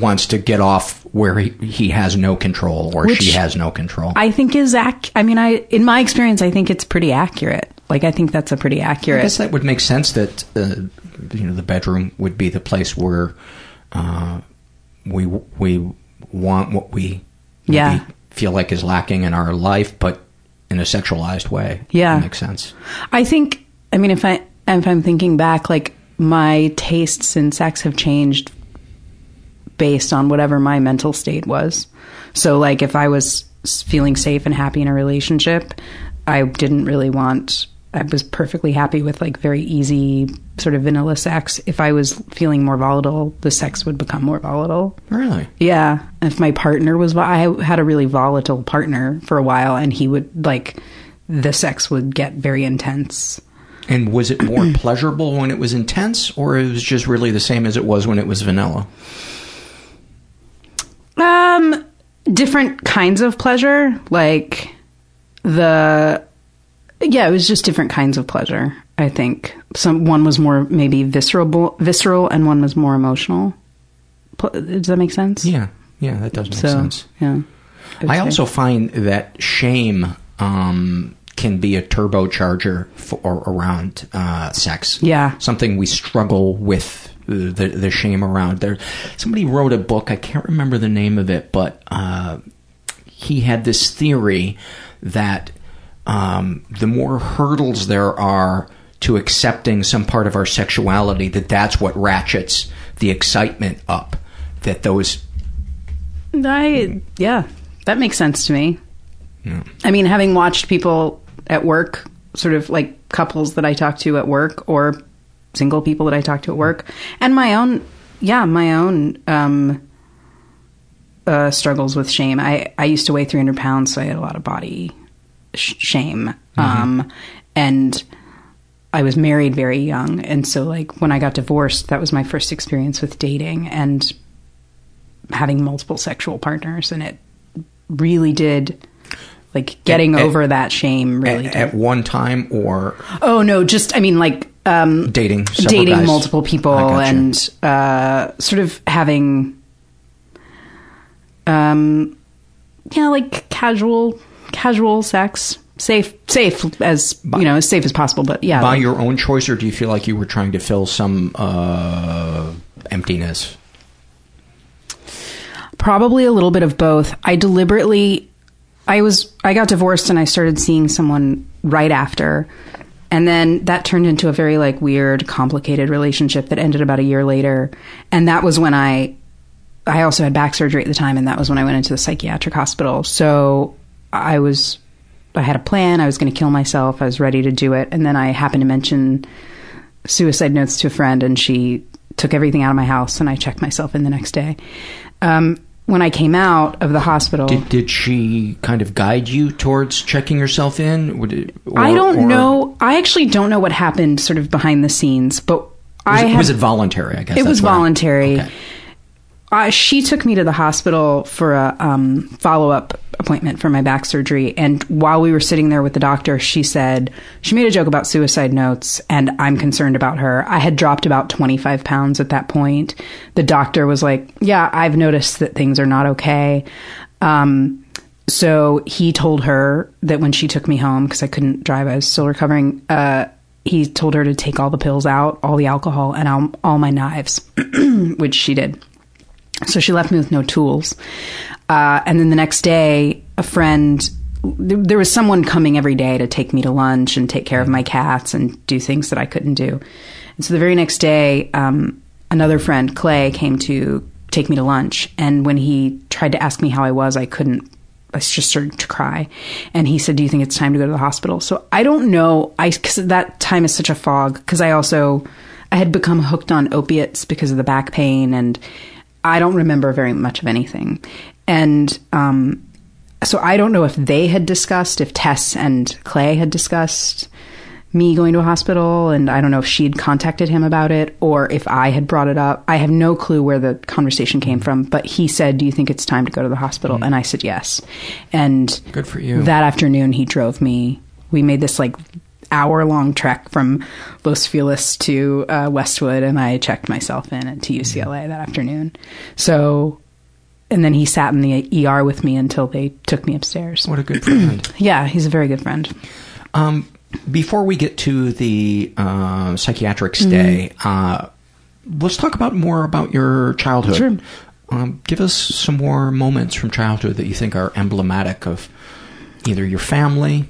wants to get off where he has no control, or she has no control. I think is in my experience, I think it's pretty accurate. Like, I think that's a pretty accurate... I guess that would make sense that, you know, the bedroom would be the place where... We want what we feel like is lacking in our life, but in a sexualized way. Yeah. That makes sense. I think, I mean, if I'm thinking back, like, my tastes in sex have changed based on whatever my mental state was. So, like, if I was feeling safe and happy in a relationship, I was perfectly happy with, like, very easy sort of vanilla sex. If I was feeling more volatile, the sex would become more volatile. Really? Yeah. If my partner was... I had a really volatile partner for a while, and he would, like... The sex would get very intense. And was it more pleasurable when it was intense, or it was just really the same as it was when it was vanilla? Different kinds of pleasure. Like, yeah, it was just different kinds of pleasure, I think. One was more maybe visceral, and one was more emotional. Does that make sense? Yeah, that does make sense. Yeah, I also find that shame can be a turbocharger around sex. Yeah, something we struggle with, the shame around. There, somebody wrote a book. I can't remember the name of it, but he had this theory that. The more hurdles there are to accepting some part of our sexuality, that's what ratchets the excitement up. That those... yeah, that makes sense to me. Yeah. I mean, having watched people at work, sort of like couples that I talk to at work, or single people that I talk to at work, and my own struggles with shame. I used to weigh 300 pounds, so I had a lot of body... shame. And I was married very young, and so, like, when I got divorced, that was my first experience with dating and having multiple sexual partners, and it really did, like, getting over that shame really did. At one time, or... Oh, no, just, I mean, like... dating guys. Multiple people, and sort of having... like casual sex, safe as safe as possible. But yeah, by your own choice, or do you feel like you were trying to fill some emptiness? Probably a little bit of both. I got divorced and I started seeing someone right after. And then that turned into a very weird, complicated relationship that ended about a year later. And that was when I also had back surgery at the time. And that was when I went into the psychiatric hospital. So I had a plan. I was going to kill myself. I was ready to do it. And then I happened to mention suicide notes to a friend, and she took everything out of my house, and I checked myself in the next day. When I came out of the hospital... Did she kind of guide you towards checking yourself in? I don't know. I actually don't know what happened sort of behind the scenes, but was it voluntary, I guess? It was voluntary. Okay. She took me to the hospital for a follow-up appointment for my back surgery, and while we were sitting there with the doctor, she made a joke about suicide notes, and I'm concerned about her. I had dropped about 25 pounds at that point. The doctor was like, yeah, I've noticed that things are not okay. So he told her that when she took me home, because I couldn't drive, I was still recovering, he told her to take all the pills out, all the alcohol, and all my knives, which she did. So she left me with no tools. And then the next day, a friend, there was someone coming every day to take me to lunch and take care of my cats and do things that I couldn't do. And so the very next day, another friend, Clay, came to take me to lunch. And when he tried to ask me how I was, I just started to cry. And he said, do you think it's time to go to the hospital? So I don't know. Because that time is such a fog, because I had become hooked on opiates because of the back pain, and I don't remember very much of anything. And so I don't know if Tess and Clay had discussed me going to a hospital, and I don't know if she'd contacted him about it or if I had brought it up. I have no clue where the conversation came from, but he said, do you think it's time to go to the hospital? Mm-hmm. And I said, yes. And good for you. That afternoon he drove me. We made this hour-long trek from Los Feliz to Westwood, and I checked myself in at UCLA that afternoon. So, and then he sat in the ER with me until they took me upstairs. What a good friend. Yeah, he's a very good friend. Before we get to the psychiatric stay, let's talk about more about your childhood. Sure. Give us some more moments from childhood that you think are emblematic of either your family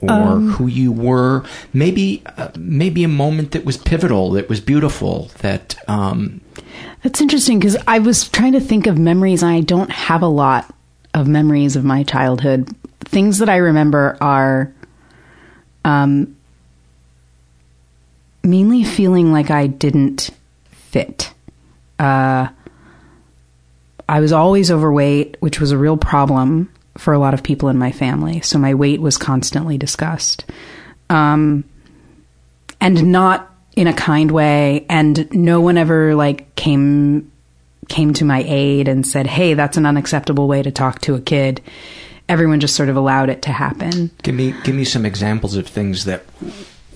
or who you were, maybe a moment that was pivotal, that was beautiful, that... That's interesting, because I was trying to think of memories, and I don't have a lot of memories of my childhood. Things that I remember are mainly feeling like I didn't fit. I was always overweight, which was a real problem for a lot of people in my family. So my weight was constantly discussed. And not in a kind way. And no one ever came to my aid and said, hey, that's an unacceptable way to talk to a kid. Everyone just sort of allowed it to happen. Give me some examples of things that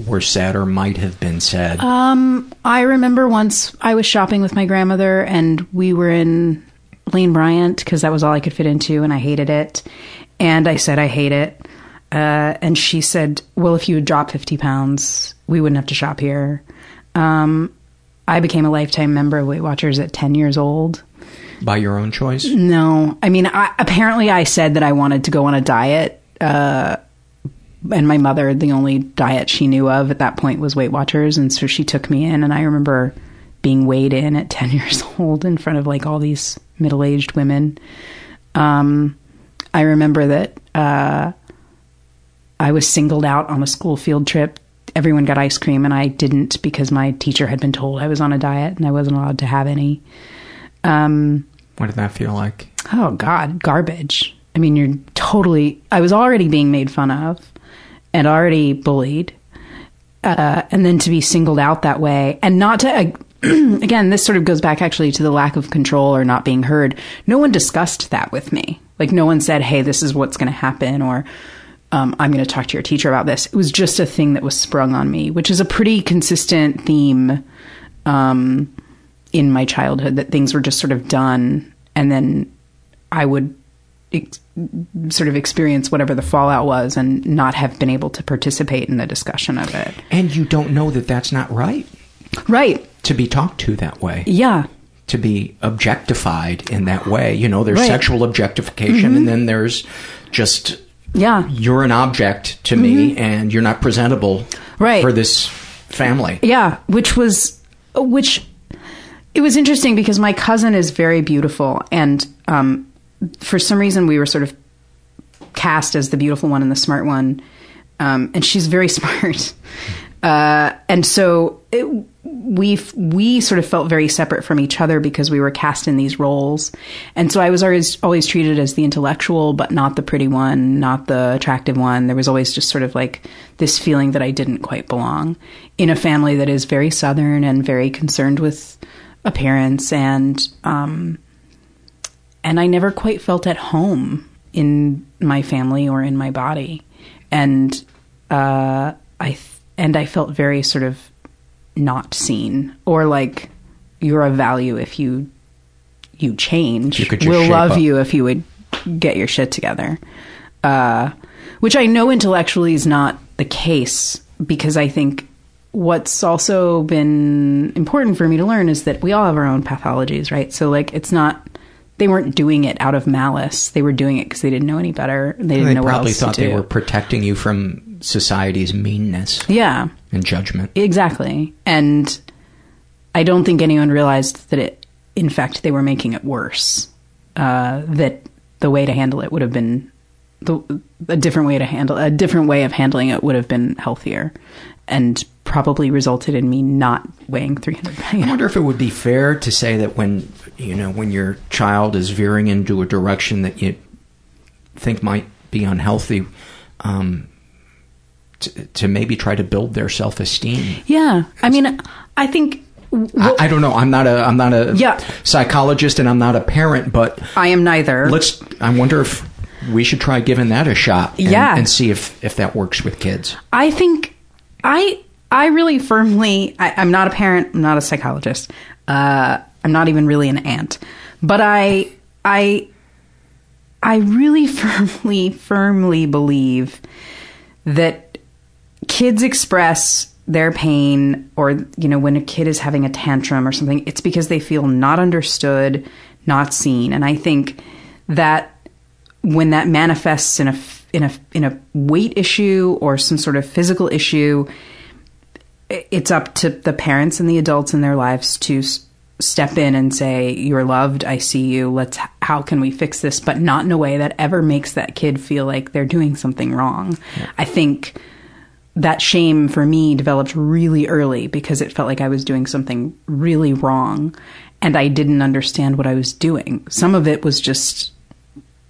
were said or might have been said. I remember once I was shopping with my grandmother, and we were in Lane Bryant, because that was all I could fit into, and I hated it. And I said, I hate it. And she said, well, if you would drop 50 pounds, we wouldn't have to shop here. I became a lifetime member of Weight Watchers at 10 years old. By your own choice? No. I mean, apparently I said that I wanted to go on a diet. And my mother, the only diet she knew of at that point was Weight Watchers. And so she took me in, and I remember being weighed in at 10 years old in front of all these middle-aged women. I remember that I was singled out on a school field trip. Everyone got ice cream, and I didn't, because my teacher had been told I was on a diet and I wasn't allowed to have any. What did that feel like? Oh, God, garbage. I mean, I was already being made fun of and already bullied. And then to be singled out that way, and not to... again, this sort of goes back actually to the lack of control or not being heard. No one discussed that with me. No one said, hey, this is what's going to happen, or I'm going to talk to your teacher about this. It was just a thing that was sprung on me, which is a pretty consistent theme in my childhood, that things were just sort of done. And then I would sort of experience whatever the fallout was and not have been able to participate in the discussion of it. And you don't know that that's not right. Right. To be talked to that way. Yeah. To be objectified in that way. You know, there's right. sexual objectification mm-hmm. and then there's just, yeah, you're an object to mm-hmm. me and you're not presentable right. for this family. Yeah. Which it was interesting because my cousin is very beautiful and, for some reason we were sort of cast as the beautiful one and the smart one. And she's very smart. And so we sort of felt very separate from each other because we were cast in these roles. And so I was always treated as the intellectual, but not the pretty one, not the attractive one. There was always just sort of like this feeling that I didn't quite belong in a family that is very Southern and very concerned with appearance. And I never quite felt at home in my family or in my body. And I felt very sort of not seen, or like you're a value if you change. We'll love you if you would get your shit together. Which I know intellectually is not the case, because I think what's also been important for me to learn is that we all have our own pathologies, right? So like they weren't doing it out of malice. They were doing it because they didn't know any better. They didn't know what else to do. They probably thought they were protecting you from society's meanness. Yeah. And judgment. Exactly. And I don't think anyone realized that in fact, they were making it worse. That the way to handle it would have been a different way of handling it would have been healthier, and probably resulted in me not weighing 300 pounds. I wonder if it would be fair to say that when your child is veering into a direction that you think might be unhealthy, to maybe try to build their self-esteem. Yeah. I mean, I think... I don't know. I'm not a yeah. psychologist, and I'm not a parent, but... I am neither. I wonder if we should try giving that a shot and see if that works with kids. I think... I really firmly... I'm not a parent. I'm not a psychologist. I'm not even really an aunt. But I really firmly believe that kids express their pain, or, you know, when a kid is having a tantrum or something, it's because they feel not understood, not seen. And I think that when that manifests in a weight issue or some sort of physical issue, it's up to the parents and the adults in their lives to step in and say, "You're loved. I see you. How can we fix this?" But not in a way that ever makes that kid feel like they're doing something wrong. Yeah. I think that shame for me developed really early because it felt like I was doing something really wrong, and I didn't understand what I was doing. Some of it was just,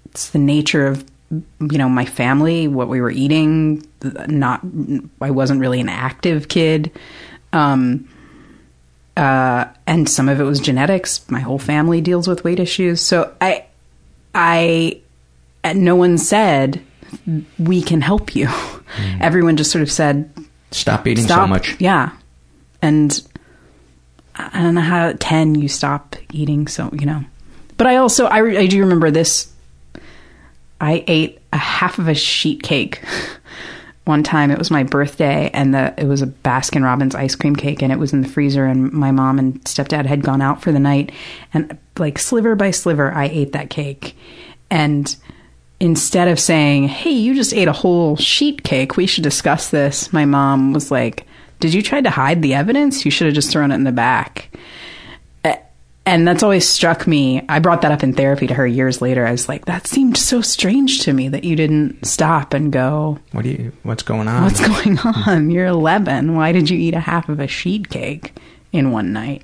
it's the nature of, you know, my family, what we were eating. I wasn't really an active kid. And some of it was genetics. My whole family deals with weight issues. So no one said, "We can help you." Mm. Everyone just sort of said, "Stop eating so much." Yeah. And I don't know how at 10 you stop eating. So, you know, but I also, I do remember this. I ate a half of a sheet cake one time. It was my birthday, and it was a Baskin Robbins ice cream cake, and it was in the freezer, and my mom and stepdad had gone out for the night, and like sliver by sliver, I ate that cake. And instead of saying, "Hey, you just ate a whole sheet cake, we should discuss this," my mom was like, "Did you try to hide the evidence? You should have just thrown it in the back." And that's always struck me. I brought that up in therapy to her years later. I was like, "That seemed so strange to me that you didn't stop and go, what's going on? What's going on? You're 11. Why did you eat a half of a sheet cake in one night?"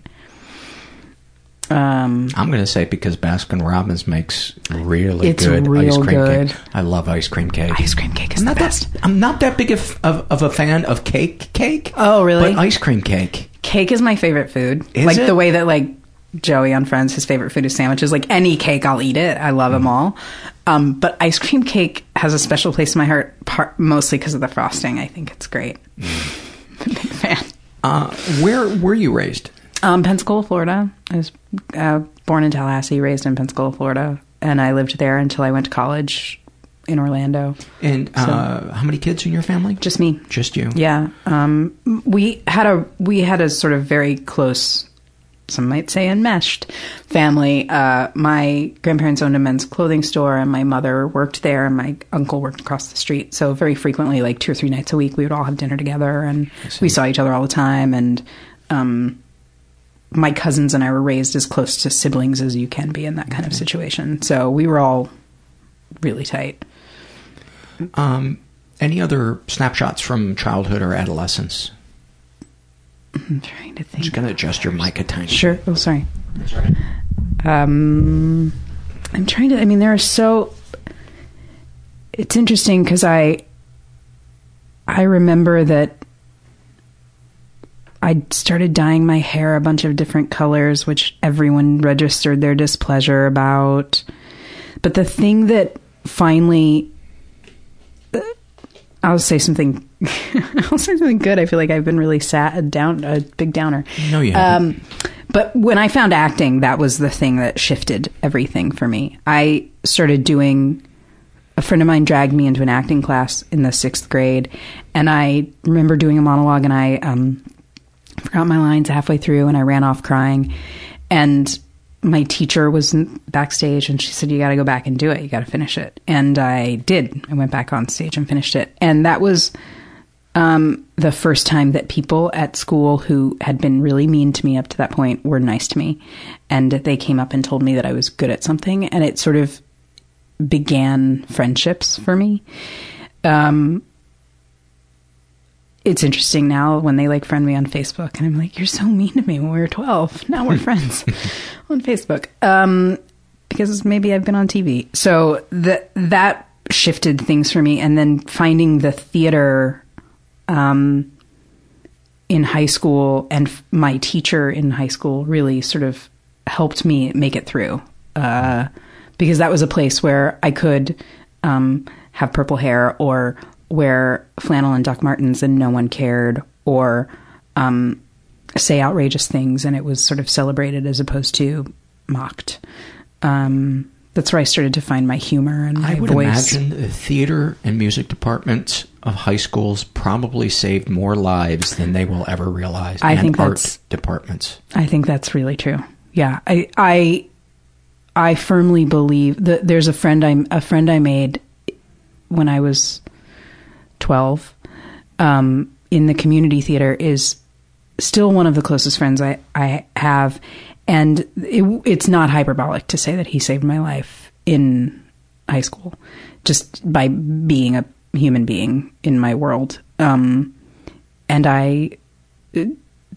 I'm going to say because Baskin Robbins makes really good ice cream cake. I love ice cream cake. Ice cream cake is the best. I'm not that big of a fan of cake. Oh, really? But ice cream cake. Cake is my favorite food. Is like it? The way that like Joey on Friends, his favorite food is sandwiches. Like any cake, I'll eat it. I love them all. But ice cream cake has a special place in my heart, mostly because of the frosting. I think it's great. Big fan. Where were you raised? Pensacola, Florida. I was born in Tallahassee, raised in Pensacola, Florida. and I lived there until I went to college in Orlando. And how many kids in your family? Just me. Just you. Yeah. We had a sort of very close, some might say enmeshed, family. My grandparents owned a men's clothing store, and my mother worked there, and my uncle worked across the street. So very frequently, like 2 or 3 nights a week, we would all have dinner together, and we saw each other all the time. And my cousins and I were raised as close to siblings as you can be in that kind of situation. So we were all really tight. Any other snapshots from childhood or adolescence? I'm trying to think. I'm just going to adjust your mic a tiny bit. Sure. Oh, sorry. That's all right. I'm trying to... I mean, there are so... It's interesting because I remember that I started dyeing my hair a bunch of different colors, which everyone registered their displeasure about. But the thing that finally... I'll say something good. I feel like I've been really a big downer. No, you haven't. But when I found acting, that was the thing that shifted everything for me. I started doing... A friend of mine dragged me into an acting class in the 6th grade, and I remember doing a monologue, and I forgot my lines halfway through, and I ran off crying. And my teacher was backstage, and she said, you got to go back and do it. You got to finish it. And I did. I went back on stage and finished it. And that was the first time that people at school who had been really mean to me up to that point were nice to me. And they came up and told me that I was good at something. And it sort of began friendships for me. It's interesting now when they like friend me on Facebook, and I'm like, you're so mean to me when we were 12. Now we're friends on Facebook. Because maybe I've been on TV. So that shifted things for me. And then finding the theater in high school, and my teacher in high school really sort of helped me make it through. Because that was a place where I could have purple hair, or wear flannel and Doc Martens and no one cared, or say outrageous things, and it was sort of celebrated as opposed to mocked. That's where I started to find my humor and my voice. I would imagine the theater and music departments of high schools probably saved more lives than they will ever realize, and art departments. I think that's really true. Yeah. I firmly believe that there's a friend I made when I was 12 in the community theater is still one of the closest friends I have. And it's not hyperbolic to say that he saved my life in high school just by being a human being in my world. And I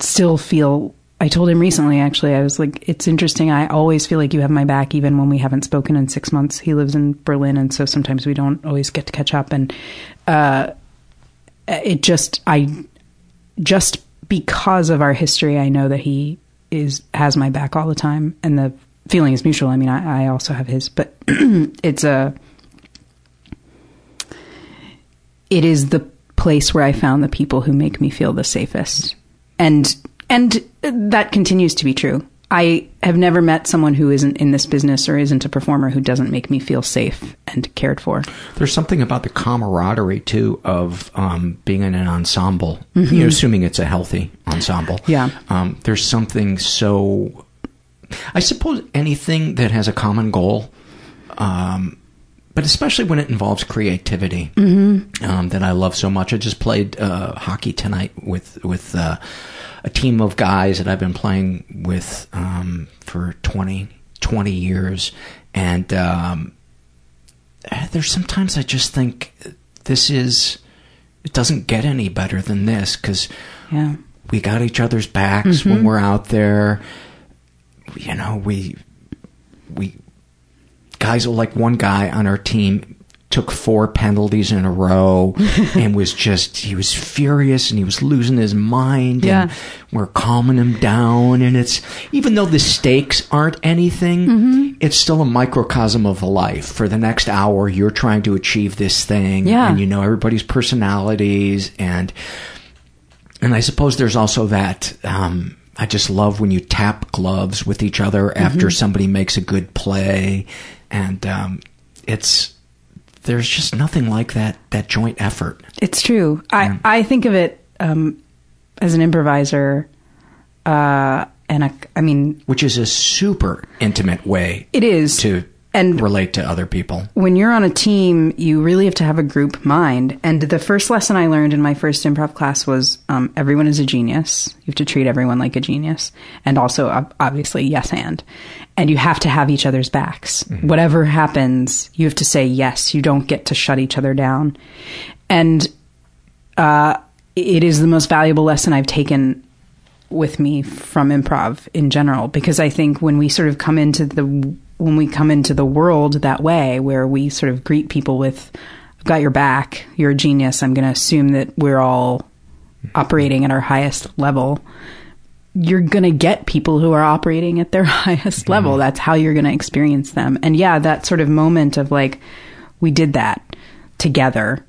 still feel, I told him recently, actually, I was like, it's interesting. I always feel like you have my back, even when we haven't spoken in 6 months. He lives in Berlin, and so sometimes we don't always get to catch up. And just because of our history, I know that he has my back all the time, and the feeling is mutual. I mean, I also have his, but it is the place where I found the people who make me feel the safest. And that continues to be true. I have never met someone who isn't in this business or isn't a performer who doesn't make me feel safe and cared for. There's something about the camaraderie, too, of being in an ensemble, mm-hmm. you know, assuming it's a healthy ensemble. Yeah. There's something so... I suppose anything that has a common goal, but especially when it involves creativity, mm-hmm. That I love so much. I just played hockey tonight with a team of guys that I've been playing with for 20 years. And there's sometimes I just think it doesn't get any better than this, because yeah. we got each other's backs mm-hmm. when we're out there. You know, we guys are like, one guy on our team took 4 penalties in a row and he was furious, and he was losing his mind, yeah. and we're calming him down. And it's, even though the stakes aren't anything, mm-hmm. it's still a microcosm of life. For the next hour, you're trying to achieve this thing, yeah. and you know everybody's personalities, and I suppose there's also that I just love when you tap gloves with each other after somebody makes a good play. And there's just nothing like that joint effort. It's true. I think of it as an improviser. Which is a super intimate way. It is. And relate to other people. When you're on a team, you really have to have a group mind. And the first lesson I learned in my first improv class was everyone is a genius. You have to treat everyone like a genius. And also, obviously, yes and. And you have to have each other's backs. Mm-hmm. Whatever happens, you have to say yes. You don't get to shut each other down. And it is the most valuable lesson I've taken with me from improv in general. Because I think when we sort of come into the world that way, where we sort of greet people with, I've got your back, you're a genius, I'm going to assume that we're all operating at our highest level, you're going to get people who are operating at their highest level. That's how you're going to experience them. And yeah, that sort of moment of like, we did that together.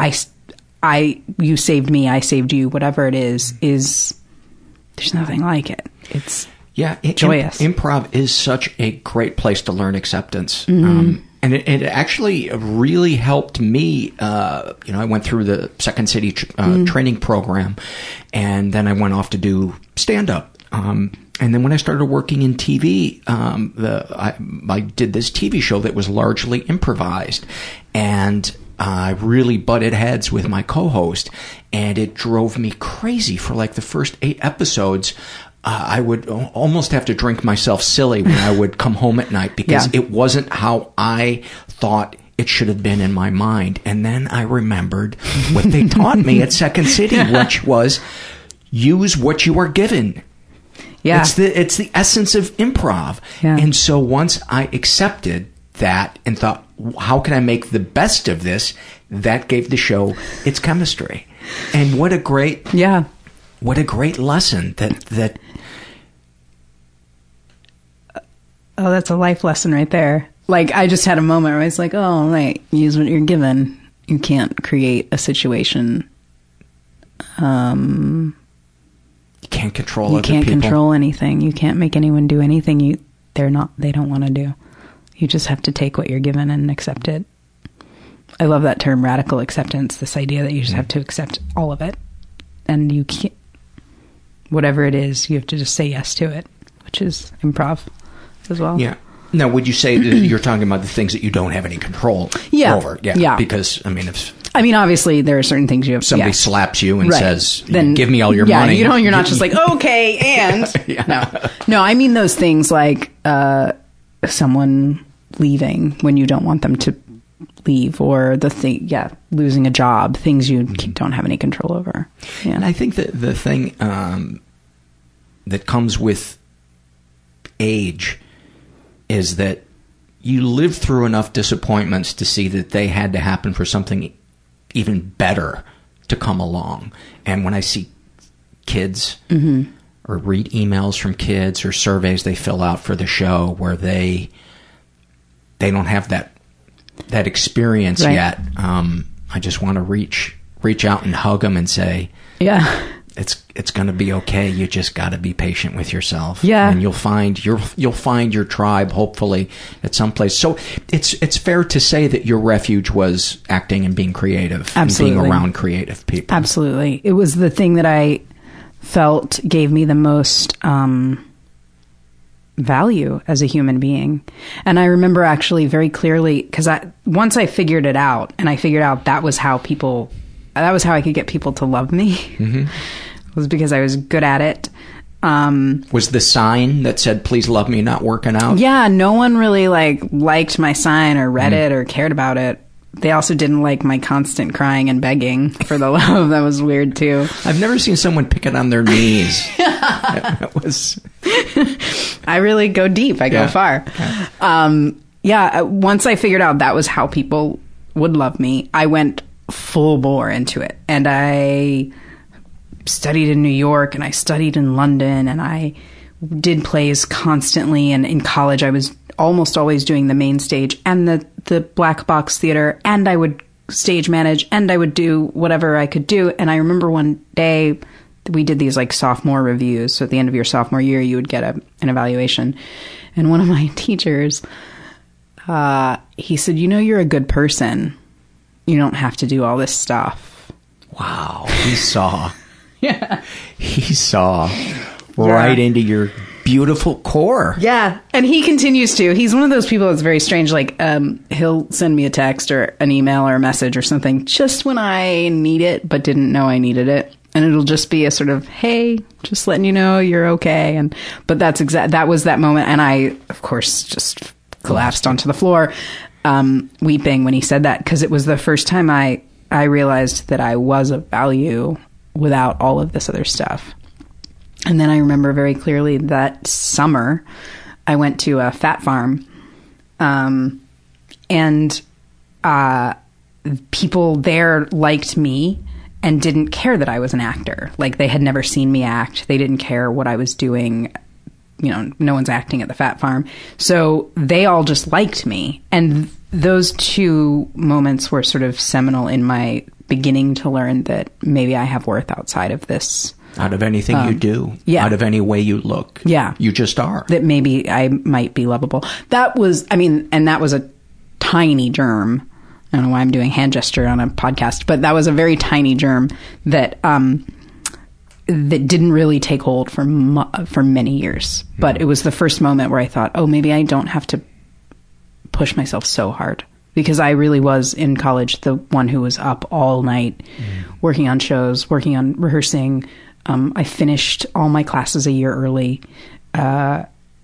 You saved me, I saved you, whatever it is there's nothing like it. It's... Yeah, joyous. Improv is such a great place to learn acceptance. Mm-hmm. And it actually really helped me. I went through the Second City training program, and then I went off to do stand-up. And then when I started working in TV, I did this TV show that was largely improvised. And I really butted heads with my co-host, and it drove me crazy for like the first 8 episodes. I would almost have to drink myself silly when I would come home at night because it wasn't how I thought it should have been in my mind. And then I remembered what they taught me at Second City, which was use what you are given. Yeah. It's the essence of improv. Yeah. And so once I accepted that and thought, how can I make the best of this? That gave the show its chemistry. And what a great... Yeah. What a great lesson that. Oh, that's a life lesson right there. Like, I just had a moment where I was like, oh, right, use what you're given. You can't create a situation. You can't control other people. You can't control anything. You can't make anyone do anything they don't want to do. You just have to take what you're given and accept it. I love that term, radical acceptance, this idea that you just have to accept all of it. And you can't, whatever it is, you have to just say yes to it, which is improv as well. Yeah. Now, would you say that you're talking about the things that you don't have any control over? Yeah. Yeah. Because, obviously, there are certain things you have. Somebody slaps you and says, then, give me all your money. You know, you're not just like, okay, and. No, I mean those things like someone leaving when you don't want them to leave, or the thing, losing a job, things you don't have any control over. Yeah. And I think that the thing that comes with age is that you live through enough disappointments to see that they had to happen for something even better to come along. And when I see kids or read emails from kids or surveys they fill out for the show where they don't have that experience yet. I just want to reach out and hug them and say, it's going to be okay. You just got to be patient with yourself. Yeah. And you'll find your tribe, hopefully, at some place. So it's fair to say that your refuge was acting and being creative. Absolutely. And being around creative people. Absolutely. It was the thing that I felt gave me the most, value as a human being. And I remember actually very clearly, because once I figured it out, and I figured out that was how I could get people to love me, was because I was good at it. Was the sign that said please love me not working out? Yeah, no one really liked my sign or read it or cared about it. They also didn't like my constant crying and begging for the love. That was weird too. I've never seen someone pick it on their knees. That was... I really go deep. I go far. Okay. Once I figured out that was how people would love me, I went full bore into it. And I studied in New York, and I studied in London, and I did plays constantly. And in college, I was almost always doing the main stage and the black box theater, and I would stage manage, and I would do whatever I could do. And I remember one day we did these like sophomore reviews. So at the end of your sophomore year, you would get an evaluation. And one of my teachers, he said, you know, you're a good person. You don't have to do all this stuff. Wow. He saw. Yeah. He saw right into your beautiful core. Yeah. And he continues to. He's one of those people that's very strange. Like, he'll send me a text or an email or a message or something just when I need it, but didn't know I needed it. And it'll just be a sort of, hey, just letting you know you're okay. But that's that was that moment. And I, of course, just collapsed onto the floor, weeping when he said that, because it was the first time I realized that I was of value without all of this other stuff. And then I remember very clearly that summer I went to a fat farm, and people there liked me and didn't care that I was an actor. Like, they had never seen me act. They didn't care what I was doing. You know, no one's acting at the fat farm. So they all just liked me. And those two moments were sort of seminal in my beginning to learn that maybe I have worth outside of this. Out of anything you do. Yeah. Out of any way you look. Yeah. You just are. That maybe I might be lovable. That was a tiny germ. I don't know why I'm doing hand gesture on a podcast, but that was a very tiny germ that didn't really take hold for many years. But it was the first moment where I thought, oh, maybe I don't have to push myself so hard, because I really was in college the one who was up all night working on shows, working on rehearsing. I finished all my classes a year early,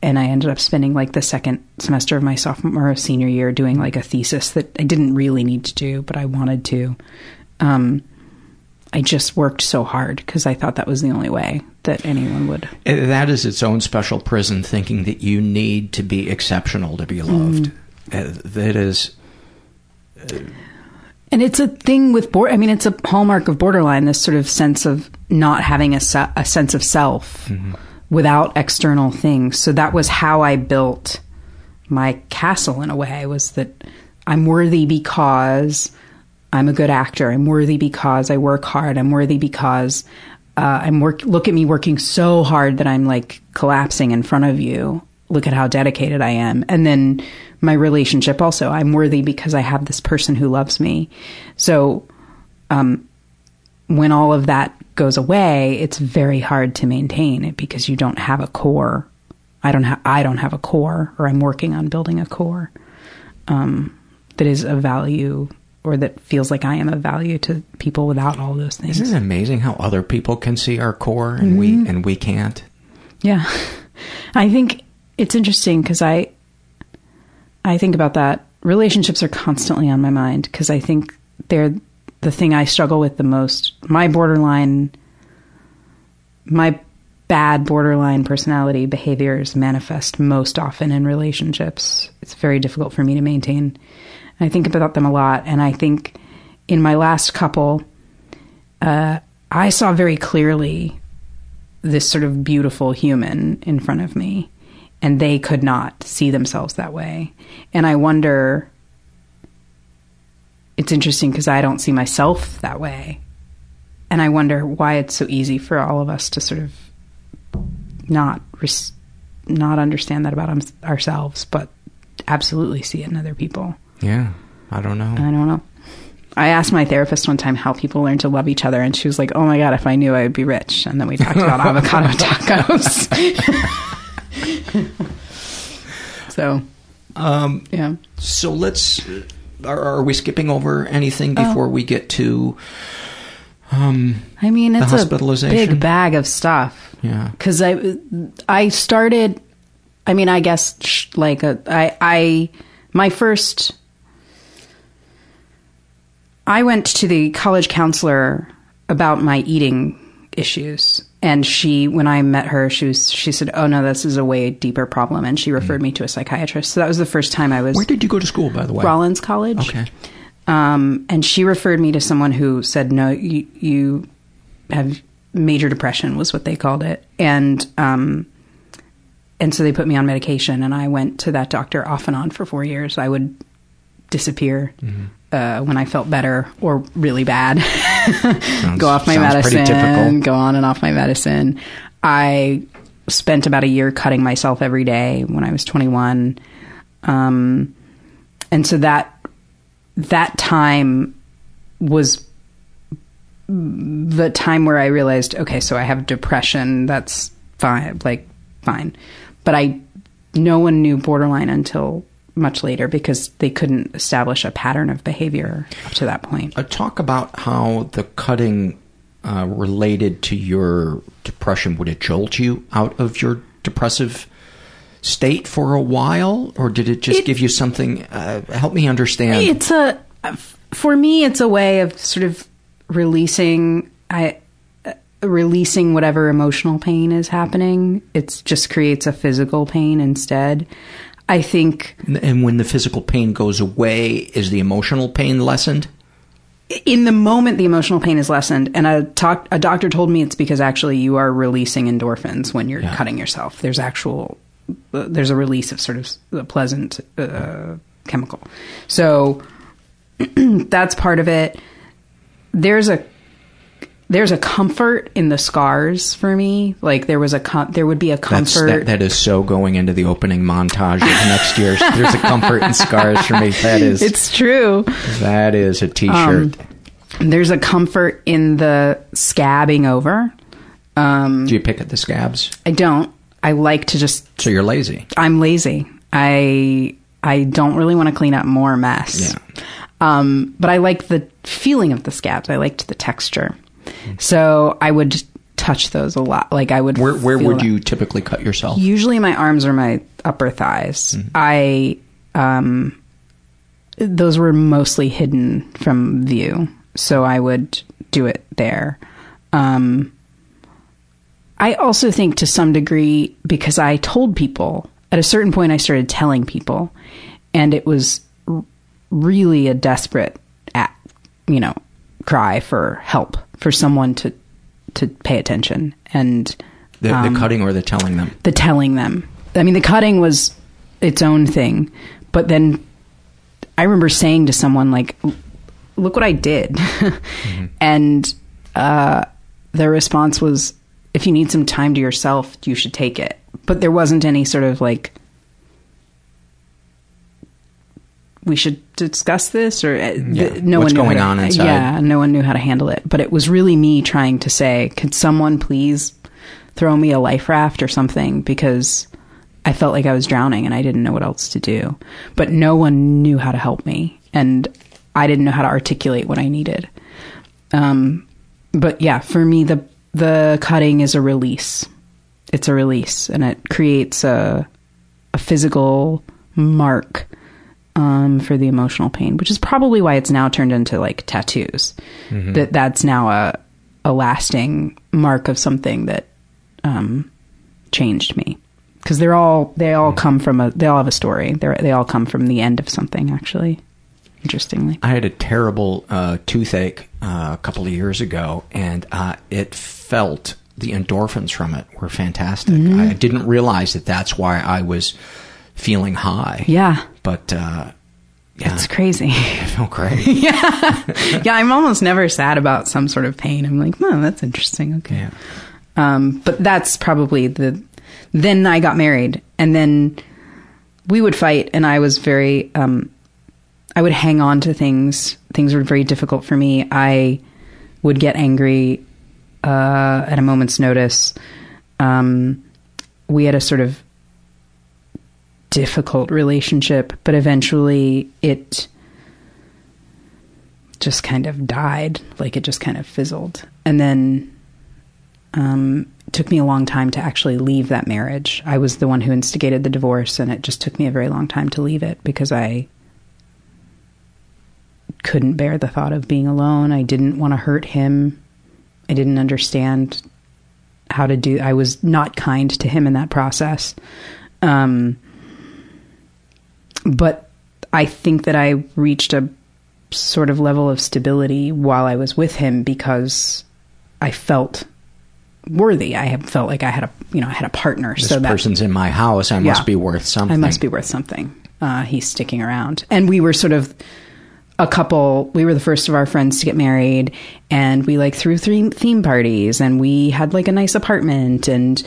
and I ended up spending like the second semester of my sophomore or senior year doing like a thesis that I didn't really need to do, but I wanted to. I just worked so hard because I thought that was the only way that anyone would. That is its own special prison, thinking that you need to be exceptional to be loved. That is... And it's a thing with it's a hallmark of borderline, this sort of sense of not having a sense of self without external things. So that was how I built my castle, in a way, was that I'm worthy because I'm a good actor. I'm worthy because I work hard. I'm worthy because look at me working so hard that I'm like collapsing in front of you. Look at how dedicated I am. And then my relationship also, I'm worthy because I have this person who loves me. So when all of that goes away, it's very hard to maintain it, because you don't have a core. I don't have a core, or I'm working on building a core that is of value, or that feels like I am of value to people without all those things. Isn't it amazing how other people can see our core and we can't? Yeah. I think it's interesting because I think about that. Relationships are constantly on my mind because I think they're the thing I struggle with the most. My bad borderline personality behaviors manifest most often in relationships. It's very difficult for me to maintain. I think about them a lot. And I think in my last couple, I saw very clearly this sort of beautiful human in front of me, and they could not see themselves that way. And I wonder, it's interesting because I don't see myself that way. And I wonder why it's so easy for all of us to sort of not understand that about ourselves, but absolutely see it in other people. Yeah. I don't know. I asked my therapist one time how people learn to love each other, and she was like, oh my God, if I knew I would be rich. And then we talked about avocado tacos. So, yeah. So are we skipping over anything before we get to it's the hospitalization? A big bag of stuff. Yeah. Because I started, I went to the college counselor about my eating issues. And when I met her, she said, oh no, this is a way deeper problem. And she referred me to a psychiatrist. So that was the first time I was... Where did you go to school, by the way? Rollins College. Okay. And she referred me to someone who said, no, you have major depression, was what they called it. And so they put me on medication, and I went to that doctor off and on for 4 years. I would disappear when I felt better or really bad. Go off my medicine, go on and off my medicine. I spent about a year cutting myself every day when I was 21. And so that time was the time where I realized, okay, so I have depression. That's fine. Like, fine. But no one knew borderline until much later because they couldn't establish a pattern of behavior up to that point. Talk about how the cutting related to your depression. Would it jolt you out of your depressive state for a while, or did it just give you something? Help me understand. For me, it's a way of sort of releasing whatever emotional pain is happening. It just creates a physical pain instead, I think. And when the physical pain goes away, is the emotional pain lessened? In the moment, the emotional pain is lessened. And a doctor told me it's because actually you are releasing endorphins when you're cutting yourself. There's a release of sort of a pleasant chemical. So that's part of it. There's a comfort in the scars for me. Like there would be a comfort. That is so going into the opening montage of next year. There's a comfort in scars for me. That is. It's true. That is a t-shirt. There's a comfort in the scabbing over. Do you pick at the scabs? I don't. I like to just. So you're lazy. I'm lazy. I don't really want to clean up more mess. Yeah. But I like the feeling of the scabs. I liked the texture. So I would touch those a lot. Like I would. Where would you typically cut yourself? Usually my arms or my upper thighs. Mm-hmm. Those were mostly hidden from view. So I would do it there. I also think to some degree, because I told people at a certain point, I started telling people, and it was really a desperate cry for help, for someone to pay attention. And the cutting or the telling them? The telling them. I mean, the cutting was its own thing. But then I remember saying to someone, like, look what I did. Mm-hmm. And their response was, if you need some time to yourself, you should take it. But there wasn't any sort of like, we should discuss this, or no one knew what's going on inside. Yeah, no one knew how to handle it. But it was really me trying to say, could someone please throw me a life raft or something? Because I felt like I was drowning and I didn't know what else to do. But no one knew how to help me. And I didn't know how to articulate what I needed. But yeah, for me, the cutting is a release. It's a release, and it creates a physical mark for the emotional pain, which is probably why it's now turned into like tattoos. Mm-hmm. That's now a lasting mark of something that changed me, because they all mm-hmm. They all have a story. They all come from the end of something, actually. Interestingly, I had a terrible toothache a couple of years ago, and it felt, the endorphins from it were fantastic. Mm-hmm. I didn't realize that's why I was feeling high. Yeah. But, yeah. It's crazy. I felt great. Yeah. Yeah. I'm almost never sad about some sort of pain. I'm like, oh, that's interesting. Okay. Yeah. But that's probably then I got married, and then we would fight, and I was very, I would hang on to things. Things were very difficult for me. I would get angry, at a moment's notice. We had a sort of difficult relationship, but eventually it just kind of died. Like it just kind of fizzled. And then it took me a long time to actually leave that marriage. I was the one who instigated the divorce, and it just took me a very long time to leave it because I couldn't bear the thought of being alone. I didn't want to hurt him. I didn't understand I was not kind to him in that process. But I think that I reached a sort of level of stability while I was with him, because I felt worthy. I felt like I had a partner. This person's in my house. I must be worth something. He's sticking around. And we were sort of a couple, we were the first of our friends to get married, and we like threw theme parties, and we had like a nice apartment, and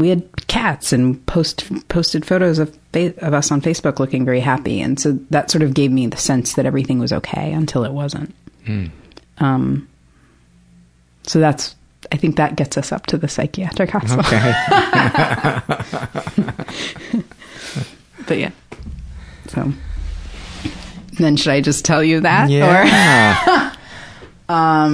we had cats, and posted photos of us on Facebook looking very happy. And so that sort of gave me the sense that everything was okay until it wasn't. Mm. So that's, I think that gets us up to the psychiatric hospital. Okay. But yeah. So then should I just tell you that? Yeah. Or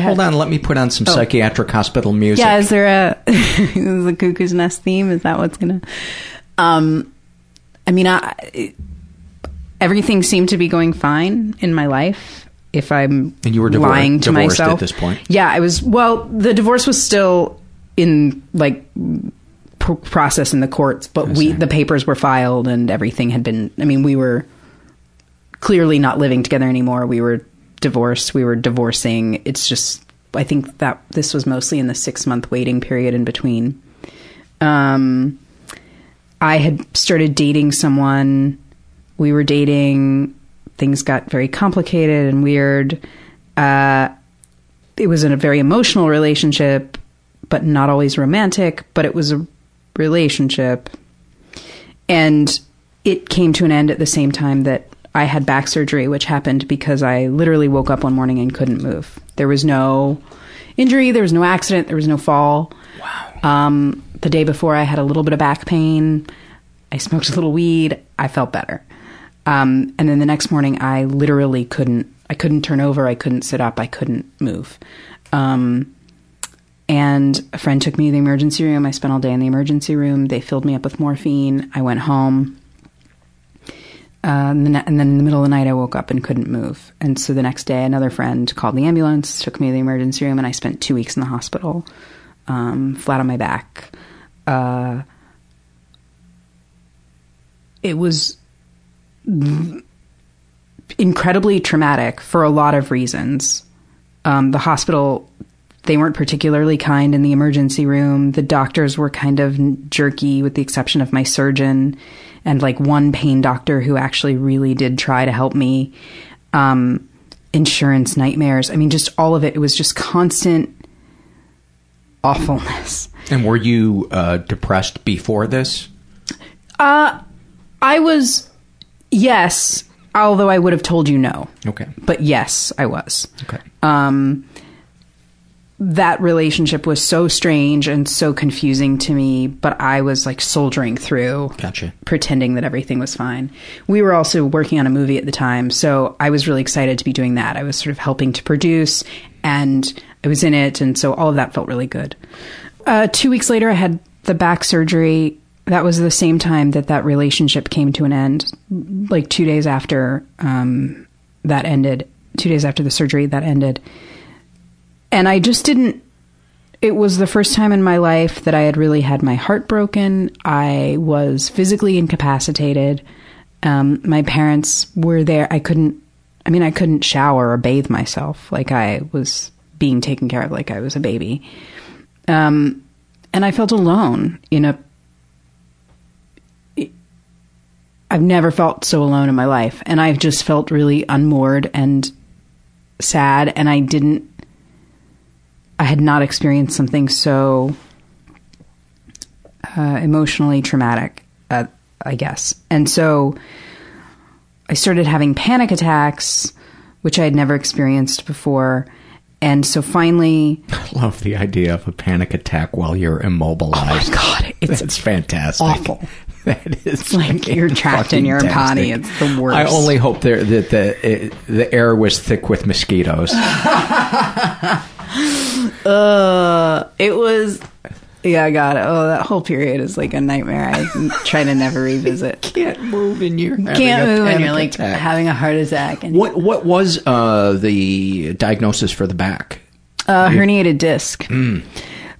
hold on, let me put on some psychiatric hospital music. Yeah, is there a is the Cuckoo's Nest theme? Is that what's going to... everything seemed to be going fine in my life. If I'm lying to myself at this point. Yeah, I was. Well, the divorce was still in like process in the courts, but the papers were filed and everything had been. I mean, we were clearly not living together anymore. We were divorced. We were divorcing. It's just, I think that this was mostly in the 6-month waiting period in between. I had started dating someone. We were dating. Things got very complicated and weird. It was in a very emotional relationship, but not always romantic, but it was a relationship. And it came to an end at the same time that I had back surgery, which happened because I literally woke up one morning and couldn't move. There was no injury. There was no accident. There was no fall. Wow. The day before, I had a little bit of back pain. I smoked a little weed. I felt better. And then the next morning, I literally couldn't turn over. I couldn't sit up. I couldn't move. And a friend took me to the emergency room. I spent all day in the emergency room. They filled me up with morphine. I went home. And then in the middle of the night, I woke up and couldn't move. And so the next day, another friend called the ambulance, took me to the emergency room, and I spent 2 weeks in the hospital, flat on my back. It was incredibly traumatic for a lot of reasons. The hospital, they weren't particularly kind in the emergency room. The doctors were kind of jerky, with the exception of my surgeon and like one pain doctor who actually really did try to help me. Insurance nightmares. I mean, just all of it. It was just constant awfulness. And were you depressed before this? I was... Yes, although I would have told you no. Okay. But yes, I was. Okay. That relationship was so strange and so confusing to me, but I was like soldiering through. Gotcha. Pretending that everything was fine. We were also working on a movie at the time, so I was really excited to be doing that. I was sort of helping to produce, and I was in it, and so all of that felt really good. 2 weeks later, I had the back surgery. That was the same time that relationship came to an end, like 2 days after that ended, 2 days after the surgery that ended. And I just didn't, it was the first time in my life that I had really had my heart broken. I was physically incapacitated. My parents were there. I couldn't shower or bathe myself. Like I was being taken care of like I was a baby. And I felt alone in I've never felt so alone in my life, and I've just felt really unmoored and sad, and I had not experienced something so emotionally traumatic, I guess. And so I started having panic attacks, which I had never experienced before. And so finally... I love the idea of a panic attack while you're immobilized. Oh my God, that's fantastic. Awful. That is, it's like you're trapped in your body. It's the worst. I only hope that the air was thick with mosquitoes. It was... Yeah, God. Oh, that whole period is like a nightmare. I try to never revisit. Can't move, and you're like having a heart attack. And what was the diagnosis for the back? Herniated disc. Mm.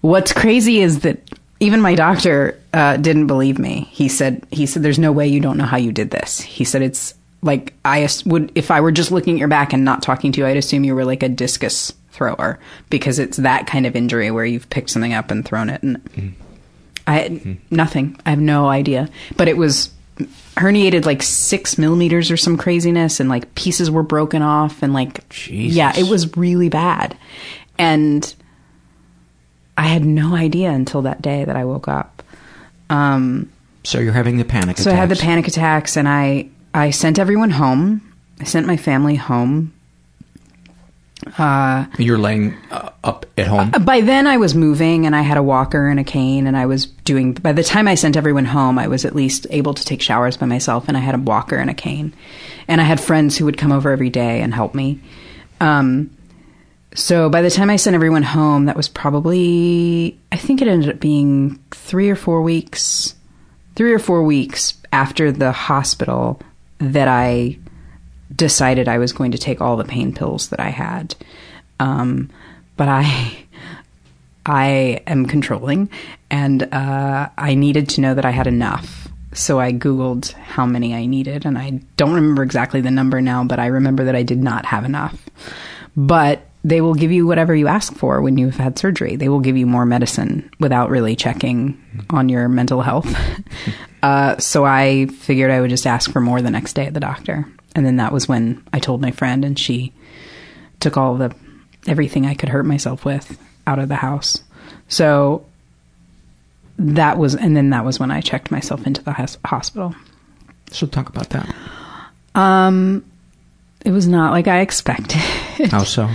What's crazy is that even my doctor didn't believe me. He said there's no way you don't know how you did this. He said it's like if I were just looking at your back and not talking to you, I'd assume you were like a discus thrower, because it's that kind of injury where you've picked something up and thrown it. And I had nothing. I have no idea. But it was herniated like 6 millimeters or some craziness, and like pieces were broken off, and like, Jesus. Yeah, it was really bad. And I had no idea until that day that I woke up. So you're having the panic attacks. So I had the panic attacks, and I sent everyone home. I sent my family home. You're laying up at home? By then I was moving, and I had a walker and a cane, and I was doing... By the time I sent everyone home, I was at least able to take showers by myself, and I had a walker and a cane. And I had friends who would come over every day and help me. So by the time I sent everyone home, that was probably... I think it ended up being 3 or 4 weeks... 3 or 4 weeks after the hospital that I... decided I was going to take all the pain pills that I had. But I am controlling, and I needed to know that I had enough. So I Googled how many I needed, and I don't remember exactly the number now, but I remember that I did not have enough. But they will give you whatever you ask for when you've had surgery. They will give you more medicine without really checking on your mental health. So I figured I would just ask for more the next day at the doctor. And then that was when I told my friend, and she took all the everything I could hurt myself with out of the house. So that was, and then that was when I checked myself into the hospital. So talk about that. It was not like I expected. How so?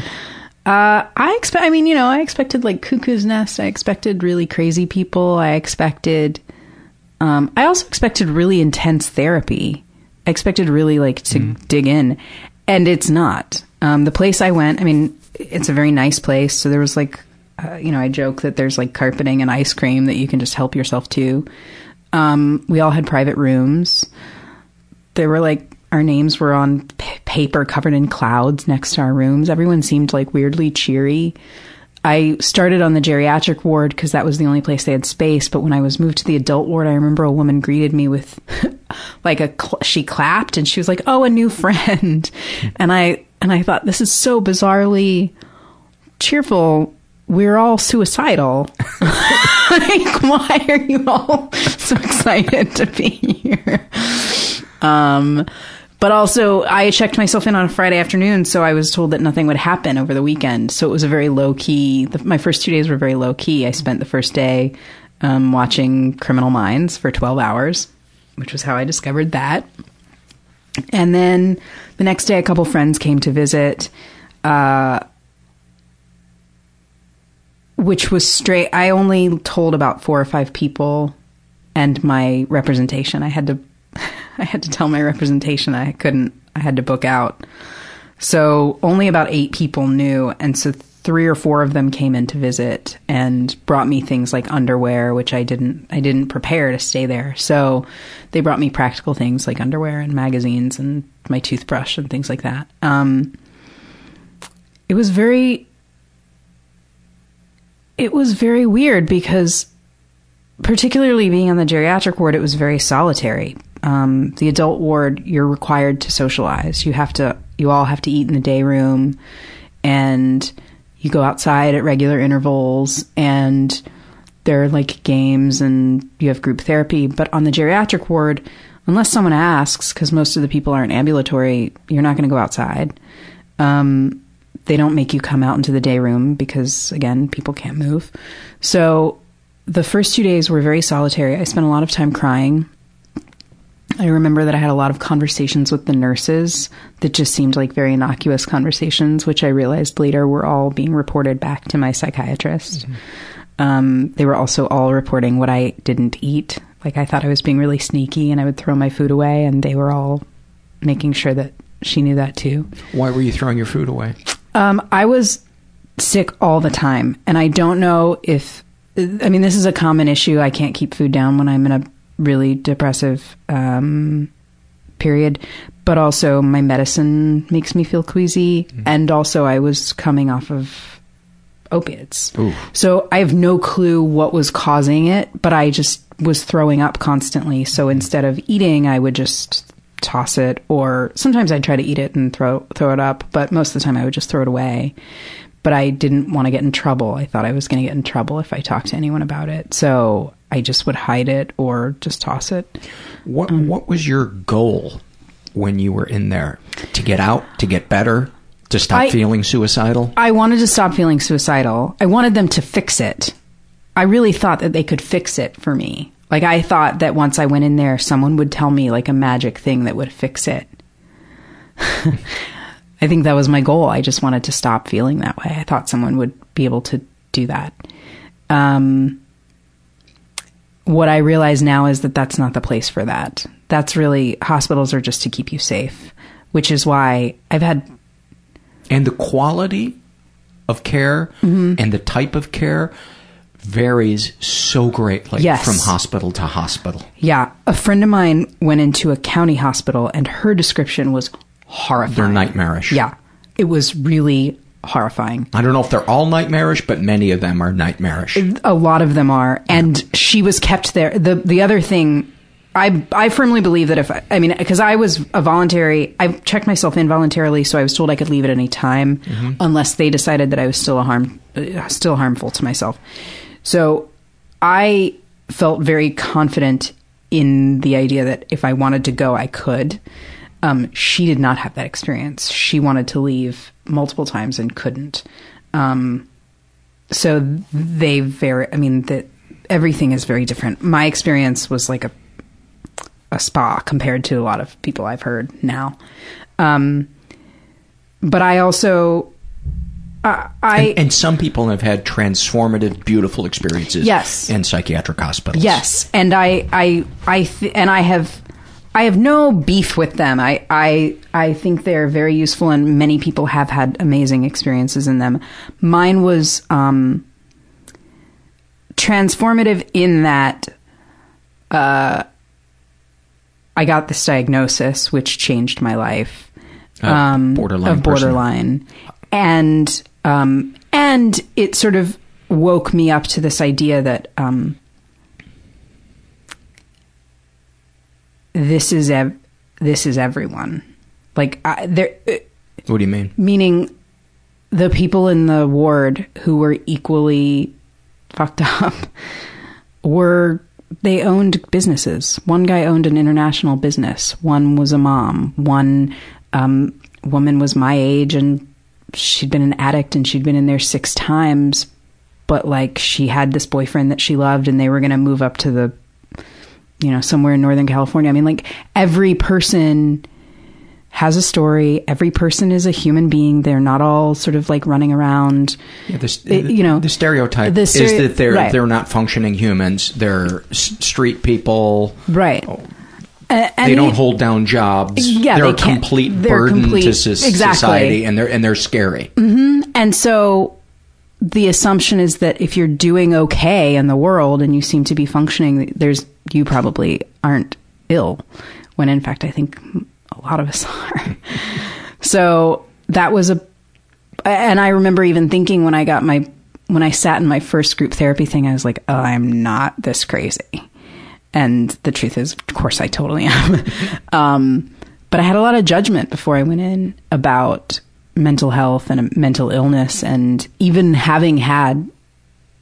I expected like cuckoo's nest. I expected really crazy people. I also expected really intense therapy. I expected really like to dig in, and it's not. The place I went, I mean, it's a very nice place. So there was like, I joke that there's like carpeting and ice cream that you can just help yourself to. We all had private rooms. There were like, our names were on paper covered in clouds next to our rooms. Everyone seemed like weirdly cheery. I started on the geriatric ward because that was the only place they had space. But when I was moved to the adult ward, I remember a woman greeted me with like she clapped, and she was like, "Oh, a new friend." And I thought, this is so bizarrely cheerful. We're all suicidal. Like, why are you all so excited to be here? But also, I checked myself in on a Friday afternoon, so I was told that nothing would happen over the weekend. So it was a very low-key... My first 2 days were very low-key. I spent the first day watching Criminal Minds for 12 hours, which was how I discovered that. And then the next day, a couple friends came to visit, which was straight... I only told about 4 or 5 people and my representation. I had to tell my representation I had to book out. So only about 8 people knew. And so 3 or 4 of them came in to visit and brought me things like underwear, which I didn't prepare to stay there. So they brought me practical things like underwear and magazines and my toothbrush and things like that. It was very weird because particularly being on the geriatric ward, it was very solitary. The adult ward, you're required to socialize. You all have to eat in the day room, and you go outside at regular intervals, and there are like games, and you have group therapy. But on the geriatric ward, unless someone asks, because most of the people aren't ambulatory, you're not going to go outside. They don't make you come out into the day room because, again, people can't move. So the first 2 days were very solitary. I spent a lot of time crying. I remember that I had a lot of conversations with the nurses that just seemed like very innocuous conversations, which I realized later were all being reported back to my psychiatrist. Mm-hmm. They were also all reporting what I didn't eat. Like, I thought I was being really sneaky and I would throw my food away, and they were all making sure that she knew that too. Why were you throwing your food away? I was sick all the time, and I don't know if... I mean, this is a common issue. I can't keep food down when I'm in a really depressive period, but also my medicine makes me feel queasy, and also I was coming off of opiates. Ooh. So I have no clue what was causing it, but I just was throwing up constantly. So instead of eating, I would just toss it, or sometimes I'd try to eat it and throw it up, but most of the time I would just throw it away. But I didn't want to get in trouble. I thought I was going to get in trouble if I talked to anyone about it. So I just would hide it or just toss it. What was your goal when you were in there? To get out? To get better? To stop feeling suicidal? I wanted to stop feeling suicidal. I wanted them to fix it. I really thought that they could fix it for me. Like, I thought that once I went in there, someone would tell me, like, a magic thing that would fix it. I think that was my goal. I just wanted to stop feeling that way. I thought someone would be able to do that. What I realize now is that that's not the place for that. That's really, hospitals are just to keep you safe, which is why I've had... And the quality of care and the type of care varies so greatly from hospital to hospital. Yeah. A friend of mine went into a county hospital and her description was horrifying. They're nightmarish. Yeah. It was really horrifying. I don't know if they're all nightmarish, but many of them are nightmarish. A lot of them are. And she was kept there. The other thing, I firmly believe that if, I mean, because I was a voluntary, I checked myself in voluntarily, so I was told I could leave at any time unless they decided that I was still harmful to myself. So I felt very confident in the idea that if I wanted to go, I could. She did not have that experience. She wanted to leave multiple times and couldn't. So they everything is very different. My experience was like a spa compared to a lot of people I've heard now. But I also... And some people have had transformative, beautiful experiences in psychiatric hospitals. Yes. And I have no beef with them. I think they're very useful, and many people have had amazing experiences in them. Mine was transformative in that I got this diagnosis, which changed my life. Borderline. And it sort of woke me up to this idea that this is everyone. Like, what do you mean? Meaning the people in the ward who were equally fucked up they owned businesses. One guy owned an international business. One was a mom. One woman was my age, and she'd been an addict, and she'd been in there 6 times, but like, she had this boyfriend that she loved, and they were going to move up to somewhere in Northern California. I mean, like, every person has a story. Every person is a human being. They're not all sort of like running around. Yeah, the stereotype is that they're not functioning humans. They're street people. Right. They don't hold down jobs. Yeah, they're a complete burden to society, and they're scary. Mm-hmm. And so the assumption is that if you're doing okay in the world and you seem to be functioning, you probably aren't ill, when in fact I think a lot of us are. So that was and I remember even thinking when I sat in my first group therapy thing, I was like, oh, I'm not this crazy. And the truth is, of course, I totally am. But I had a lot of judgment before I went in about mental health and mental illness. And even having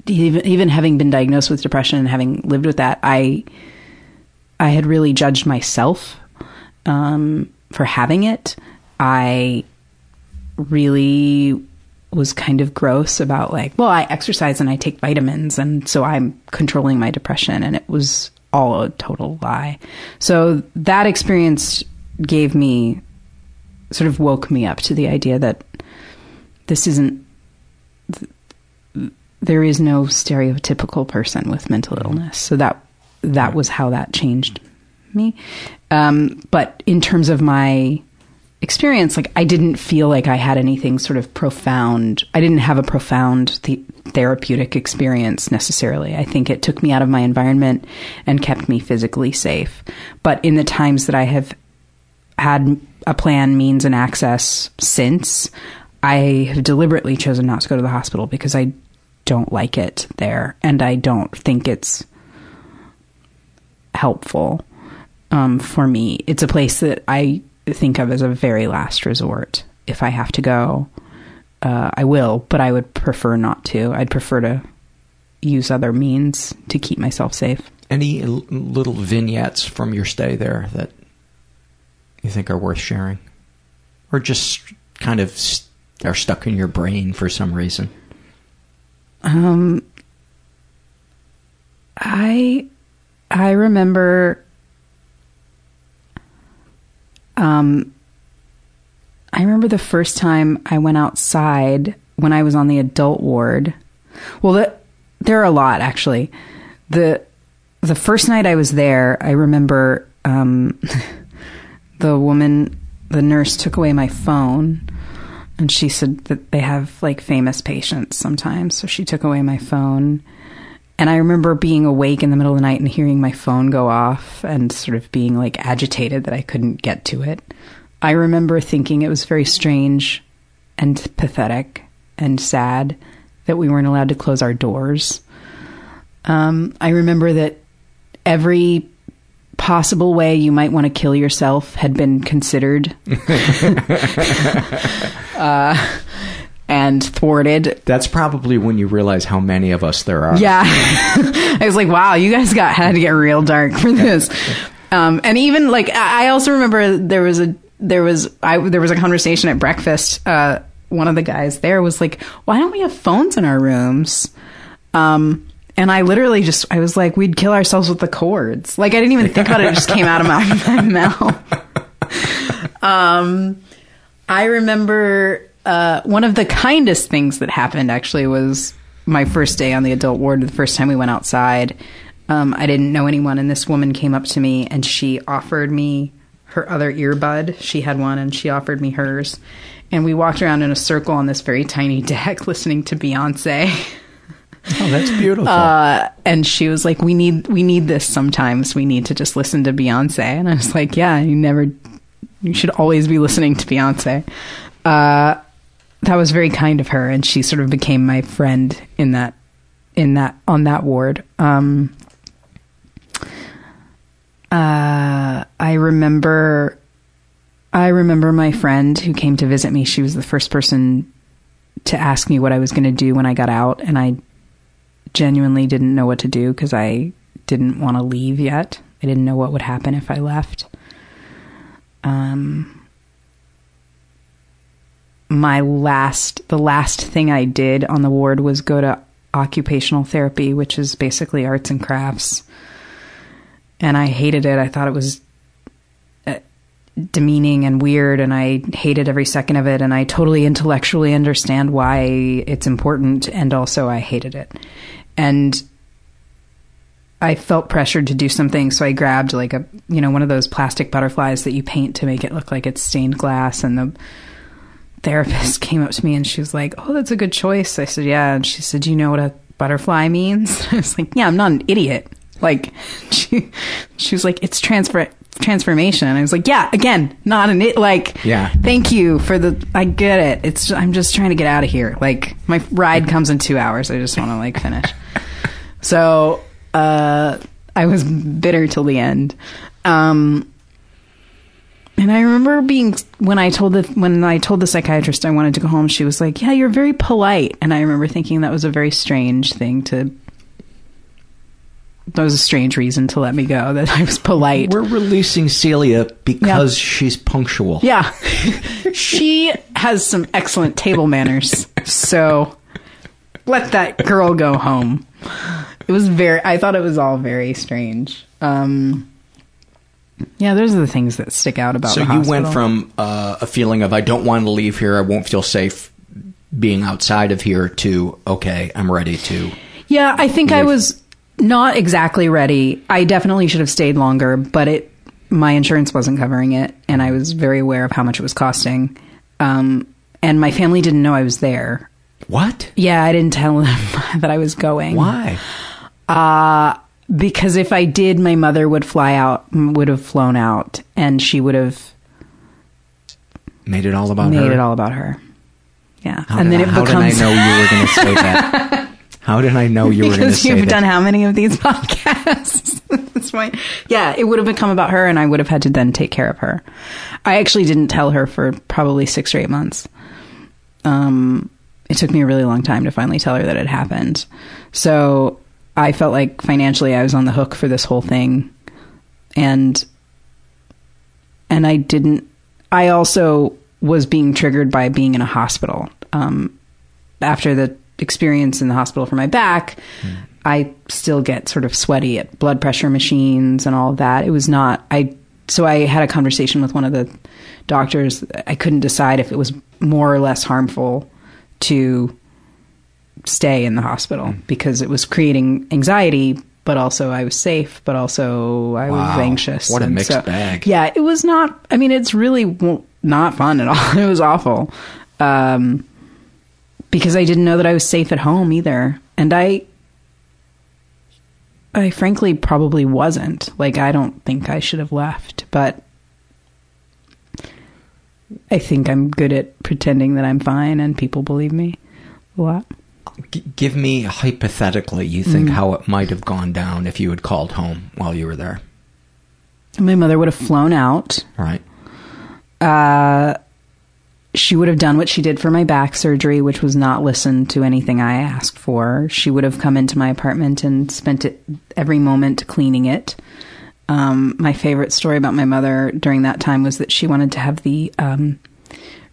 been diagnosed with depression and having lived with that, I had really judged myself for having it. I really was kind of gross about like, well, I exercise and I take vitamins, and so I'm controlling my depression. And it was all a total lie. So that experience gave me, sort of woke me up to the idea that there is no stereotypical person with mental illness. So that was how that changed me. But in terms of my experience, like, I didn't feel like I had anything sort of profound. I didn't have a profound therapeutic experience necessarily. I think it took me out of my environment and kept me physically safe. But in the times that I have had a plan, means, and access since, I have deliberately chosen not to go to the hospital because I don't like it there, and I don't think it's helpful for me. It's a place that I think of as a very last resort. If I have to go, I will, but I would prefer not to. I'd prefer to use other means to keep myself safe. Any little vignettes from your stay there that you think are worth sharing? Or just kind of are stuck in your brain for some reason? I remember... I remember the first time I went outside when I was on the adult ward. Well, there are a lot, actually. The first night I was there, I remember the woman, the nurse, took away my phone, and she said that they have, like, famous patients sometimes. So she took away my phone, and I remember being awake in the middle of the night and hearing my phone go off and sort of being, like, agitated that I couldn't get to it. I remember thinking it was very strange and pathetic and sad that we weren't allowed to close our doors. I remember that every possible way you might want to kill yourself had been considered and thwarted. That's probably when you realize how many of us there are. Yeah. I was like, wow, you guys had to get real dark for this. And even, like, I also remember there was a conversation at breakfast. One of the guys there was like, why don't we have phones in our rooms? And I literally I was like, we'd kill ourselves with the cords. Like, I didn't even think about it. It just came out of my mouth. I remember one of the kindest things that happened, actually, was my first day on the adult ward, the first time we went outside. I didn't know anyone, and this woman came up to me, and she offered me her other earbud. She had one, and she offered me hers. And we walked around in a circle on this very tiny deck listening to Beyonce. Oh, that's beautiful. And she was like, we need this sometimes. We need to just listen to Beyonce. And I was like, yeah, you should always be listening to Beyonce. That was very kind of her. And she sort of became my friend on that ward. I remember my friend who came to visit me. She was the first person to ask me what I was going to do when I got out, and I genuinely didn't know what to do because I didn't want to leave yet. I didn't know what would happen if I left. The last thing I did on the ward was go to occupational therapy, which is basically arts and crafts. And I hated it. I thought it was demeaning and weird, and I hated every second of it, and I totally intellectually understand why it's important, and also I hated it. And I felt pressured to do something, so I grabbed, like, a, you know, one of those plastic butterflies that you paint to make it look like it's stained glass, and the therapist came up to me, and she was like, oh, that's a good choice. I said, yeah, and she said, do you know what a butterfly means? I was like, yeah, I'm not an idiot. Like, she was like, it's transformation. And I was like, yeah, again, not an it. Like, yeah, thank you for I get it. I'm just trying to get out of here. Like, my ride comes in 2 hours. I just want to, like, finish. So, I was bitter till the end. And I remember when I told the psychiatrist I wanted to go home, she was like, yeah, you're very polite. And I remember thinking that was a very strange thing that was a strange reason to let me go, that I was polite. We're releasing Celia because she's punctual. Yeah. She has some excellent table manners. So let that girl go home. I thought it was all very strange. Yeah, those are the things that stick out about the hospital. So you went from a feeling of, I don't want to leave here, I won't feel safe being outside of here, to, okay, I'm ready to... Yeah, I think leave. I was... not exactly ready. I definitely should have stayed longer, but my insurance wasn't covering it, and I was very aware of how much it was costing. And my family didn't know I was there. What? Yeah, I didn't tell them that I was going. Why? Because if I did, my mother would have flown out, and she would have made it all about her. Made it all about her. Yeah. How did I know you were going to say that? How did I know you were going to say that? Because you've done how many of these podcasts at this point? Yeah, it would have become about her, and I would have had to then take care of her. I actually didn't tell her for probably 6 or 8 months. it took me a really long time to finally tell her that it happened. So I felt like financially I was on the hook for this whole thing. And I didn't, I also was being triggered by being in a hospital. After the experience in the hospital for my back, I still get sort of sweaty at blood pressure machines and all of that. It was not, so I had a conversation with one of the doctors. I couldn't decide if it was more or less harmful to stay in the hospital because it was creating anxiety, but also I was safe, but also I was anxious. What a mixed bag. Yeah, it was not, I mean, it's really not fun at all. It was awful. Because I didn't know that I was safe at home either. And I frankly probably wasn't. Like, I don't think I should have left, but I think I'm good at pretending that I'm fine and people believe me a lot. Give me, hypothetically, you think how it might have gone down if you had called home while you were there. My mother would have flown out. Right. She would have done what she did for my back surgery, which was not listen to anything I asked for. She would have come into my apartment and spent it, every moment cleaning it. My favorite story about my mother during that time was that she wanted to have the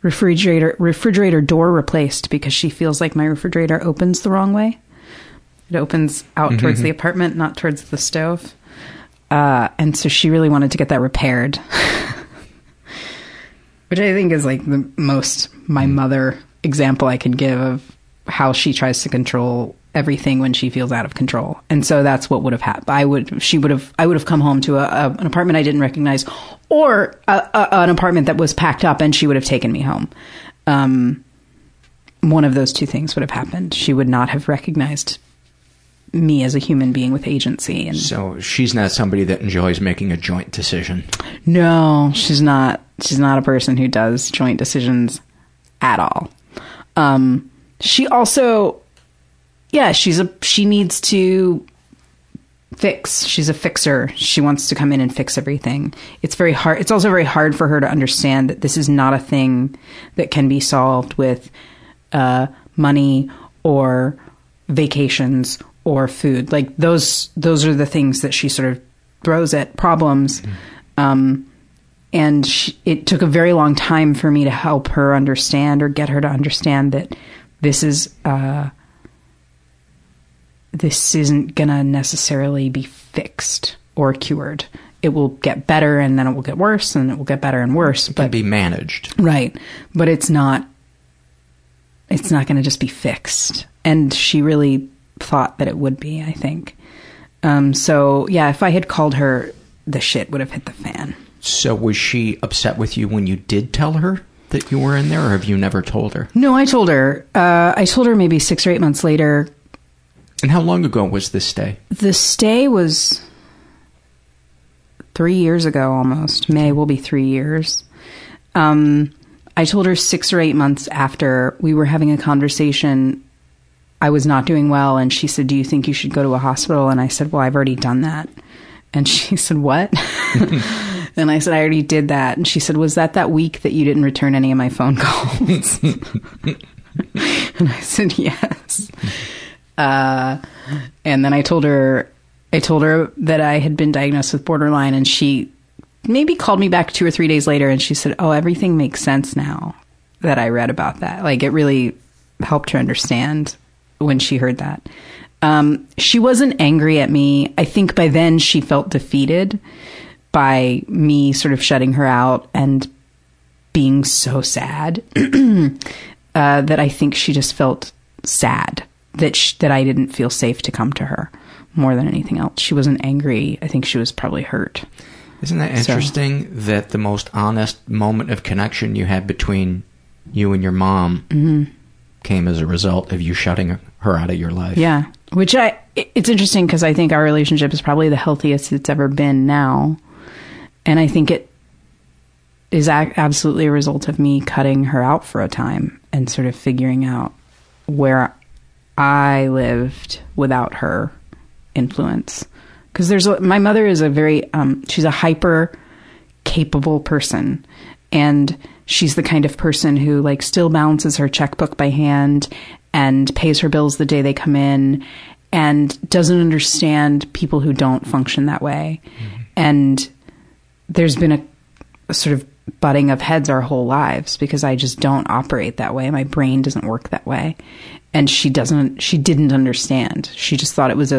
refrigerator door replaced because she feels like my refrigerator opens the wrong way. It opens out towards the apartment, not towards the stove. And so she really wanted to get that repaired. Which I think is like the most my mother example I can give of how she tries to control everything when she feels out of control. And so that's what would have happened. I would have come home to an apartment I didn't recognize, or an apartment that was packed up, and she would have taken me home. One of those two things would have happened. She would not have recognized me as a human being with agency. And so she's not somebody that enjoys making a joint decision. No, she's not. She's not a person who does joint decisions at all. She also, she needs to fix. She's a fixer. She wants to come in and fix everything. It's very hard. It's also very hard for her to understand that this is not a thing that can be solved with money or vacations or food. Like those are the things that she sort of throws at problems. And it took a very long time for me to help her understand, or get her to understand, that this isn't going to necessarily be fixed or cured. It will get better, and then it will get worse, and it will get better and worse. It can be managed. Right. But it's not going to just be fixed. And she really thought that it would be, I think. If I had called her, the shit would have hit the fan. So was she upset with you when you did tell her that you were in there, or have you never told her? No, I told her. I told her maybe 6 or 8 months later. And how long ago was this stay? The stay was 3 years ago almost. May will be 3 years. I told her 6 or 8 months after. We were having a conversation. I was not doing well, and she said, "Do you think you should go to a hospital?" And I said, "Well, I've already done that." And she said, "What?" And I said, "I already did that." And she said, "Was that week that you didn't return any of my phone calls?" And I said, "Yes." And then I told her that I had been diagnosed with borderline, and she maybe called me back 2 or 3 days later, and she said, "Oh, everything makes sense now that I read about that." Like, it really helped her understand when she heard that. She wasn't angry at me. I think by then she felt defeated by me sort of shutting her out and being so sad that I think she just felt sad that I didn't feel safe to come to her more than anything else. She wasn't angry. I think she was probably hurt. Isn't that interesting that the most honest moment of connection you had between you and your mom came as a result of you shutting her out of your life? Yeah, which it's interesting because I think our relationship is probably the healthiest it's ever been now. And I think it is absolutely a result of me cutting her out for a time and sort of figuring out where I lived without her influence. Because my mother is a very, she's a hyper capable person. And she's the kind of person who, like, still balances her checkbook by hand and pays her bills the day they come in and doesn't understand people who don't function that way. Mm-hmm. And there's been a sort of butting of heads our whole lives because I just don't operate that way. My brain doesn't work that way. And she didn't understand. She just thought it was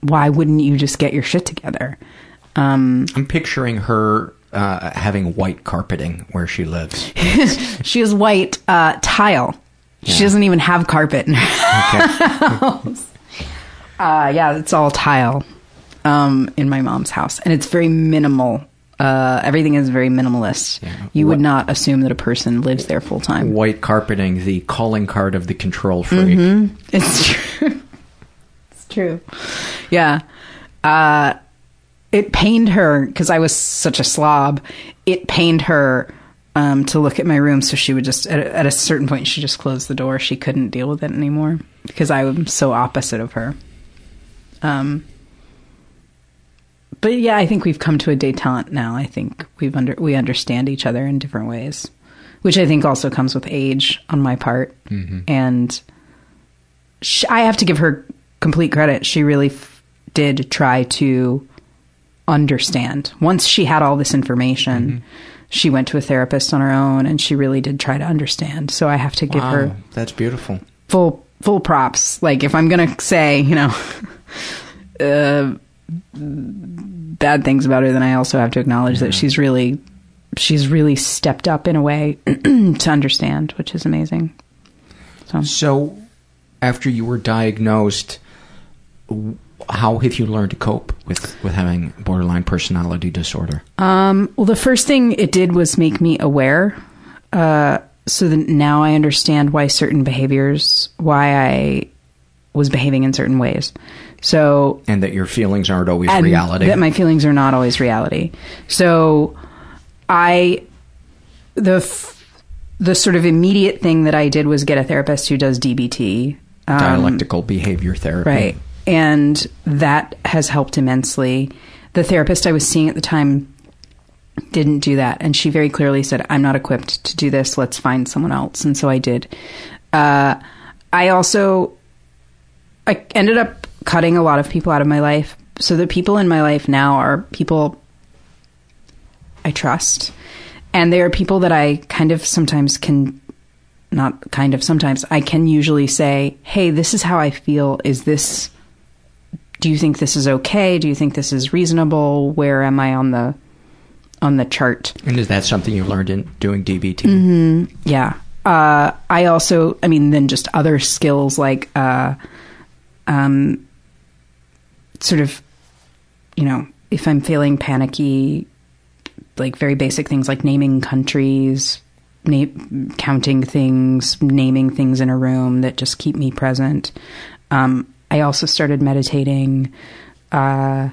why wouldn't you just get your shit together? I'm picturing her having white carpeting where she lives. She is white tile. Yeah. She doesn't even have carpet in her house. Yeah, it's all tile in my mom's house. And it's very minimal. Everything is very minimalist. Yeah. You would not assume that a person lives there full time. White carpeting, the calling card of the control freak. Mm-hmm. It's true. It's true. Yeah. It pained her, because I was such a slob, it pained her to look at my room. So she would just, at a certain point, she just closed the door. She couldn't deal with it anymore because I was so opposite of her. But yeah, I think we've come to a détente now. I think we understand each other in different ways, which I think also comes with age on my part. Mm-hmm. And I have to give her complete credit. She really did try to understand. Once she had all this information, mm-hmm. she went to a therapist on her own, and she really did try to understand. So I have to give her that's beautiful. Full props. Like, if I'm gonna say, you know, bad things about her, then I also have to acknowledge that she's really stepped up in a way to understand, which is amazing. So after you were diagnosed, how have you learned to cope with having borderline personality disorder? Well, the first thing it did was make me aware. So that now I understand why I was behaving in certain ways. And that your feelings aren't always reality. That my feelings are not always reality. So the sort of immediate thing that I did was get a therapist who does DBT. Dialectical behavior therapy. Right. And that has helped immensely. The therapist I was seeing at the time didn't do that. And she very clearly said, I'm not equipped to do this. Let's find someone else. And so I did. I ended up cutting a lot of people out of my life. So the people in my life now are people I trust. And they are people that I I can usually say, hey, this is how I feel. Do you think this is okay? Do you think this is reasonable? Where am I on the chart? And is that something you learned in doing DBT? Mm-hmm. Yeah. I also, then just other skills like sort of, you know, if I'm feeling panicky, like very basic things like naming countries, counting things, naming things in a room that just keep me present. I also started meditating. I'm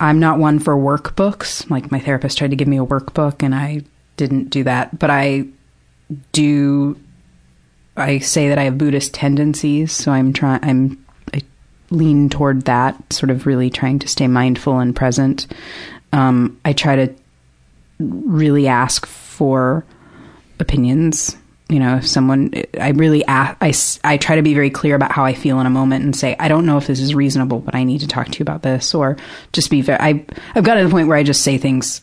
not one for workbooks. Like, my therapist tried to give me a workbook and I didn't do that. But I say that I have Buddhist tendencies. So I lean toward that, sort of really trying to stay mindful and present. I try to really ask for opinions. You know, if someone, I try to be very clear about how I feel in a moment and say, I don't know if this is reasonable, but I need to talk to you about this, or just be fair. I've gotten to the point where I just say things.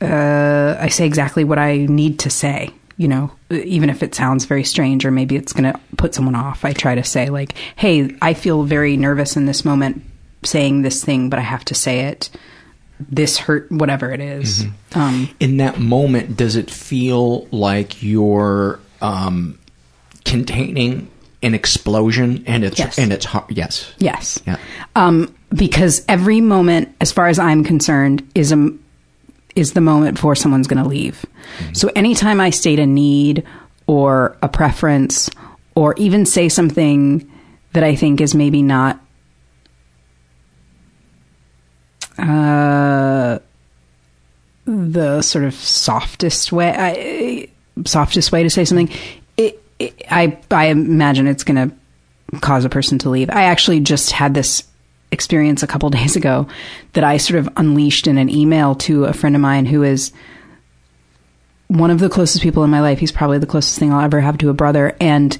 I say exactly what I need to say, you know, even if it sounds very strange or maybe it's going to put someone off. I try to say, like, hey, I feel very nervous in this moment saying this thing, but I have to say it. This hurt, whatever it is. Mm-hmm. In that moment, does it feel like you're containing an explosion? And it's yes. And it's hard. Yes. Yes. Yeah. Because every moment, as far as I'm concerned, is the moment before someone's going to leave. Mm-hmm. So anytime I state a need or a preference, or even say something that I think is maybe not. The sort of softest way to say something, I imagine it's going to cause a person to leave. I actually just had this experience a couple days ago that I sort of unleashed in an email to a friend of mine who is one of the closest people in my life. He's probably the closest thing I'll ever have to a brother. And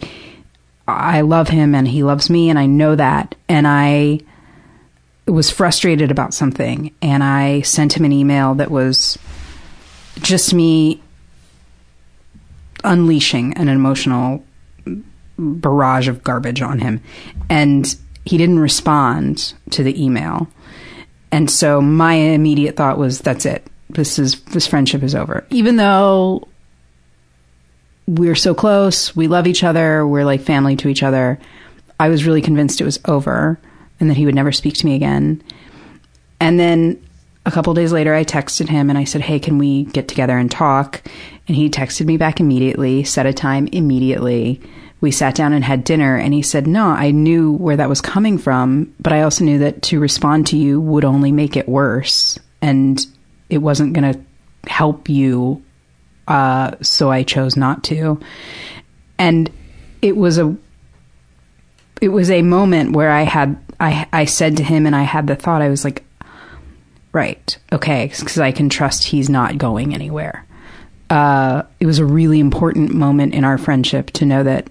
I love him and he loves me, and I know that. And I was frustrated about something, and I sent him an email that was just me unleashing an emotional barrage of garbage on him. And he didn't respond to the email. And so my immediate thought was, that's it. This friendship is over. Even though we're so close, we love each other, we're like family to each other, I was really convinced it was over and that he would never speak to me again. And then a couple days later, I texted him and I said, hey, can we get together and talk? And he texted me back immediately, set a time immediately. We sat down and had dinner, and he said, no, I knew where that was coming from, but I also knew that to respond to you would only make it worse, and it wasn't going to help you, so I chose not to. And it was a moment where I said to him, and I had the thought, I was like, right, okay, because I can trust he's not going anywhere. It was a really important moment in our friendship to know that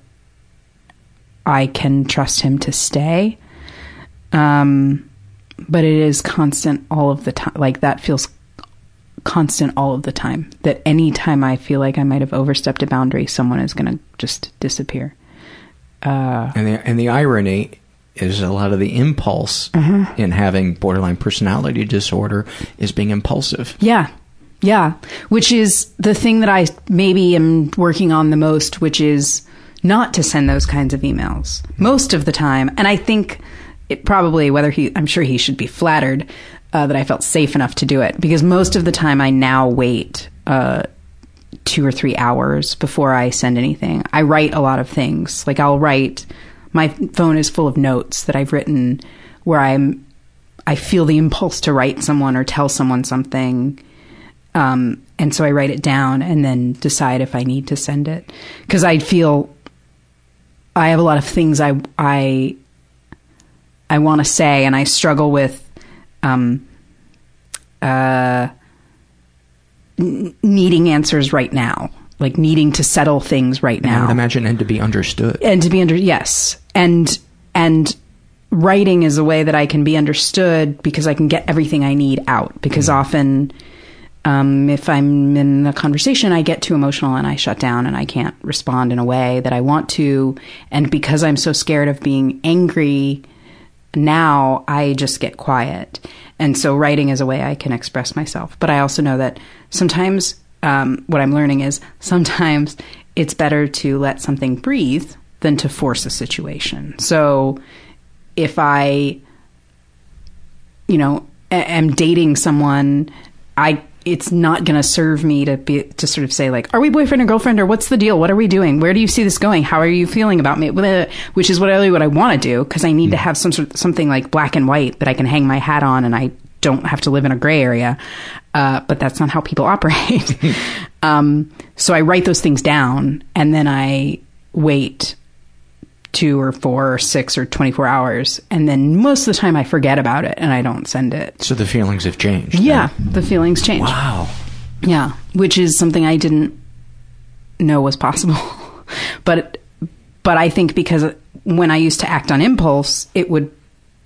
I can trust him to stay. But it is constant all of the time. Like, that feels constant all of the time, that any time I feel like I might have overstepped a boundary, someone is going to just disappear. And the irony is a lot of the impulse in having borderline personality disorder is being impulsive. Yeah. Yeah. Which is the thing that I maybe am working on the most, which is not to send those kinds of emails most of the time. And I think it probably, I'm sure he should be flattered that I felt safe enough to do it, because most of the time I now wait 2 or 3 hours before I send anything. I write a lot of things. Like, my phone is full of notes that I've written where I feel the impulse to write someone or tell someone something. And so I write it down and then decide if I need to send it, because I feel I have a lot of things I want to say, and I struggle with needing answers right now, like needing to settle things right now. I would imagine, and to be understood. Yes. And writing is a way that I can be understood, because I can get everything I need out, because often if I'm in a conversation, I get too emotional and I shut down and I can't respond in a way that I want to. And because I'm so scared of being angry now, I just get quiet. And so writing is a way I can express myself. But I also know that sometimes what I'm learning is sometimes it's better to let something breathe than to force a situation. So if I, am dating someone, it's not going to serve me to sort of say, like, are we boyfriend or girlfriend, or what's the deal? What are we doing? Where do you see this going? How are you feeling about me? Which is what I want to do, because I need to have some sort of something like black and white that I can hang my hat on, and I don't have to live in a gray area. But that's not how people operate. So I write those things down, and then I wait 2 or 4 or 6 or 24 hours, and then most of the time I forget about it and I don't send it. So the feelings have changed. Yeah, right? The feelings change. Wow. Yeah, which is something I didn't know was possible. But I think because when I used to act on impulse, it would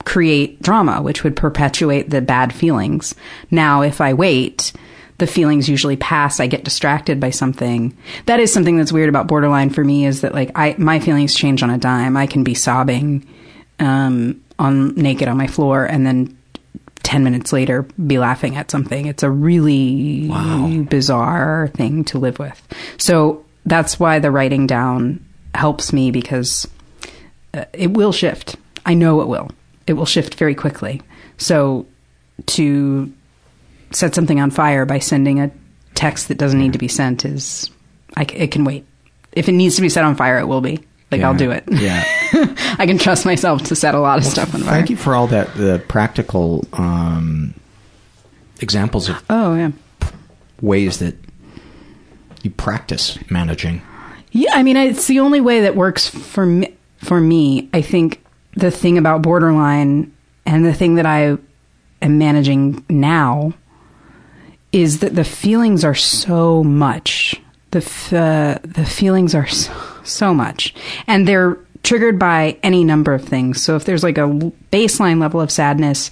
create drama, which would perpetuate the bad feelings. Now, if I wait, the feelings usually pass. I get distracted by something. That is something that's weird about borderline for me, is that, like, my feelings change on a dime. I can be sobbing naked on my floor, and then 10 minutes later be laughing at something. It's a really bizarre thing to live with. So that's why the writing down helps me, because it will shift. I know it will. It will shift very quickly. So to set something on fire by sending a text that doesn't need to be sent is, it can wait. If it needs to be set on fire, it will be. Like, I'll do it. Yeah. I can trust myself to set a lot of stuff on fire. Thank you for all that, the practical examples of ways that you practice managing. Yeah, I mean, it's the only way that works for me. I think the thing about borderline, and the thing that I am managing now, is that the feelings are so much the feelings are so much, and they're triggered by any number of things. So if there's like a baseline level of sadness,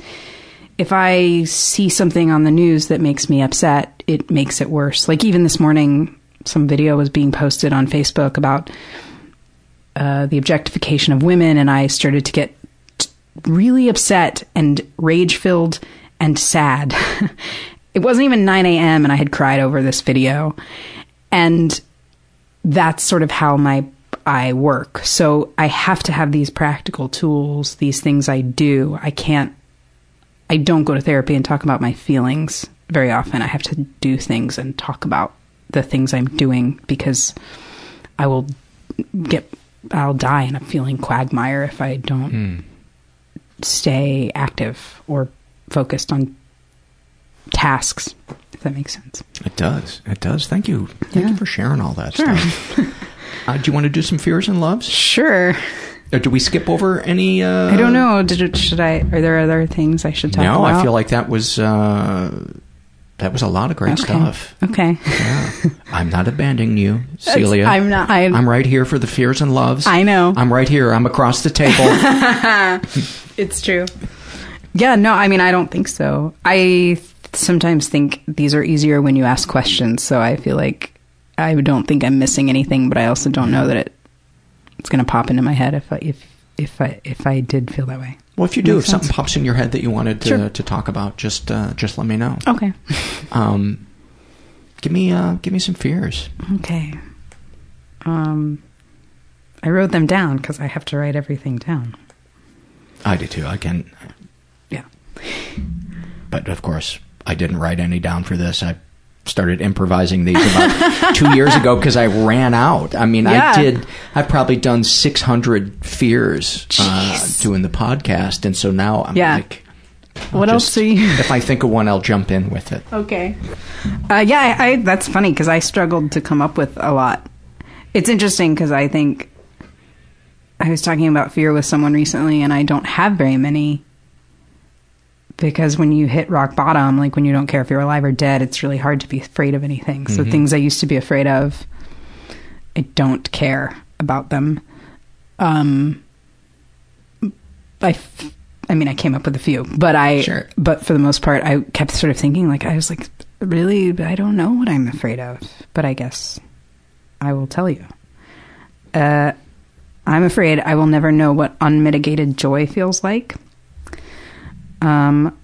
if I see something on the news that makes me upset, it makes it worse. Like even this morning, some video was being posted on Facebook about the objectification of women, and I started to get really upset and rage-filled and sad. It wasn't even 9 a.m. and I had cried over this video. And that's sort of how I work. So I have to have these practical tools, these things I do. I don't go to therapy and talk about my feelings very often. I have to do things and talk about the things I'm doing, because I'll die in a feeling quagmire if I don't stay active or focused on tasks, if that makes sense. It does. Thank you. Thank you for sharing all that stuff. Do you want to do some fears and loves? Sure. Do we skip over any? I don't know. Are there other things I should talk about? No, I feel like that was a lot of great stuff. Okay. Yeah. I'm not abandoning you, Celia. I'm not. I'm right here for the fears and loves. I know. I'm right here. I'm across the table. It's true. Yeah, no, I mean, I don't think so. I sometimes think these are easier when you ask questions, so I feel like I don't think I'm missing anything, but I also don't know that it's going to pop into my head if I did feel that way. Well, if you do, if something pops in your head that you wanted to talk about, just let me know. Okay. Give me some fears. Okay. I wrote them down because I have to write everything down. I do too. I can. Yeah. But of course, I didn't write any down for this. I started improvising these about 2 years ago because I ran out. I mean, yeah. I've probably done 600 fears doing the podcast. And so now I'm like, what else do you? If I think of one, I'll jump in with it. Okay. I that's funny because I struggled to come up with a lot. It's interesting because I think I was talking about fear with someone recently, and I don't have very many. Because when you hit rock bottom, like when you don't care if you're alive or dead, it's really hard to be afraid of anything. So things I used to be afraid of, I don't care about them. I mean, I came up with a few, but for the most part, I kept sort of thinking like, I was like, really, I don't know what I'm afraid of, but I guess I will tell you. I'm afraid I will never know what unmitigated joy feels like. I'm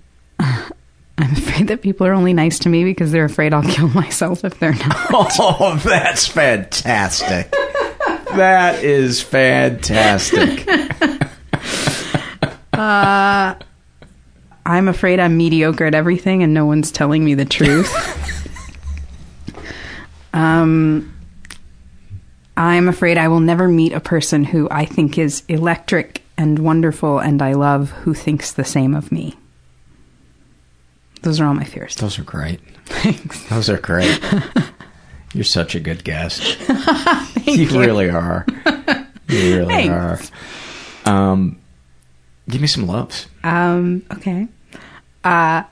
afraid that people are only nice to me because they're afraid I'll kill myself if they're not. Oh, that's fantastic. That is fantastic. I'm afraid I'm mediocre at everything and no one's telling me the truth. I'm afraid I will never meet a person who I think is electric and wonderful and I love, who thinks the same of me. Those are all my fears. Those are great. Thanks. Those are great. You're such a good guest. Thank you. Really are. You really are. Give me some loves. Okay. I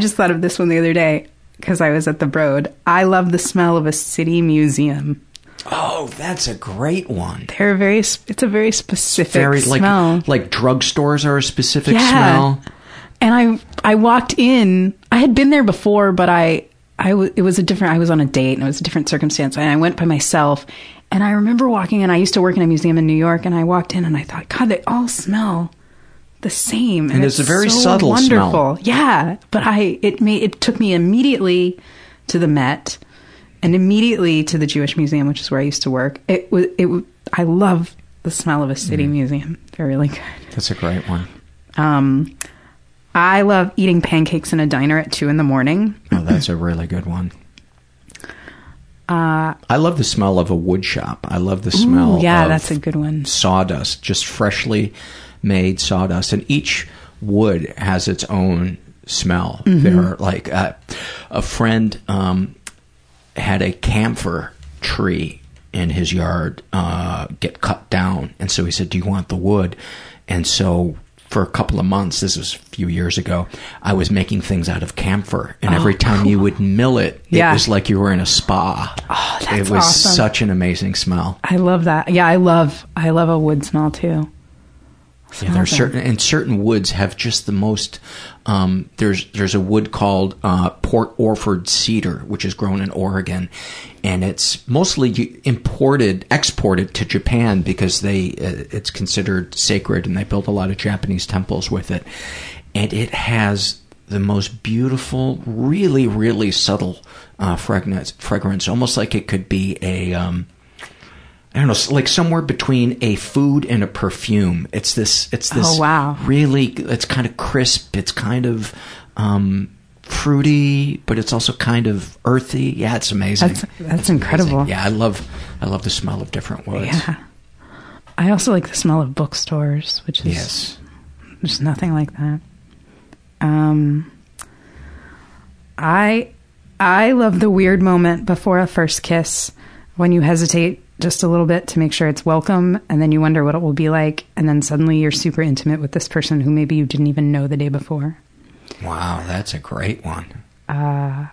just thought of this one the other day because I was at the Broad. I love the smell of a city museum. Oh, that's a great one. It's a very specific smell. Like drugstores are a specific smell. And I walked in. I had been there before, but I was on a date and it was a different circumstance. And I went by myself. And I remember walking in. I used to work in a museum in New York. And I walked in and I thought, God, they all smell the same. And it's a very subtle wonderful smell. Yeah. But it took me immediately to the Met. And immediately to the Jewish Museum, which is where I used to work. I love the smell of a city museum. They're really good. That's a great one. I love eating pancakes in a diner at 2 a.m. Oh, that's a really good one. I love the smell of a wood shop. I love the smell of that's a good one. Sawdust, just freshly made sawdust. And each wood has its own smell. They're like a friend... had a camphor tree in his yard get cut down, and so he said, do you want the wood? And so for a couple of months, this was a few years ago, I was making things out of camphor. And every time you would mill it, it was like you were in a spa. Oh, that's awesome. It was such an amazing smell. I love that. Yeah, I love a wood smell too. Yeah, there are certain woods have just the most. There's a wood called Port Orford cedar, which is grown in Oregon, and it's mostly exported to Japan because it's considered sacred, and they built a lot of Japanese temples with it, and it has the most beautiful, really, really subtle fragrance, almost like it could be a. I don't know, like somewhere between a food and a perfume. It's this really, it's kind of crisp. It's kind of fruity, but it's also kind of earthy. Yeah, it's amazing. That's incredible. Amazing. Yeah, I love the smell of different woods. Yeah. I also like the smell of bookstores, which is, there's nothing like that. I love the weird moment before a first kiss when you hesitate just a little bit to make sure it's welcome, and then you wonder what it will be like, and then suddenly you're super intimate with this person who maybe you didn't even know the day before. Wow, that's a great one. I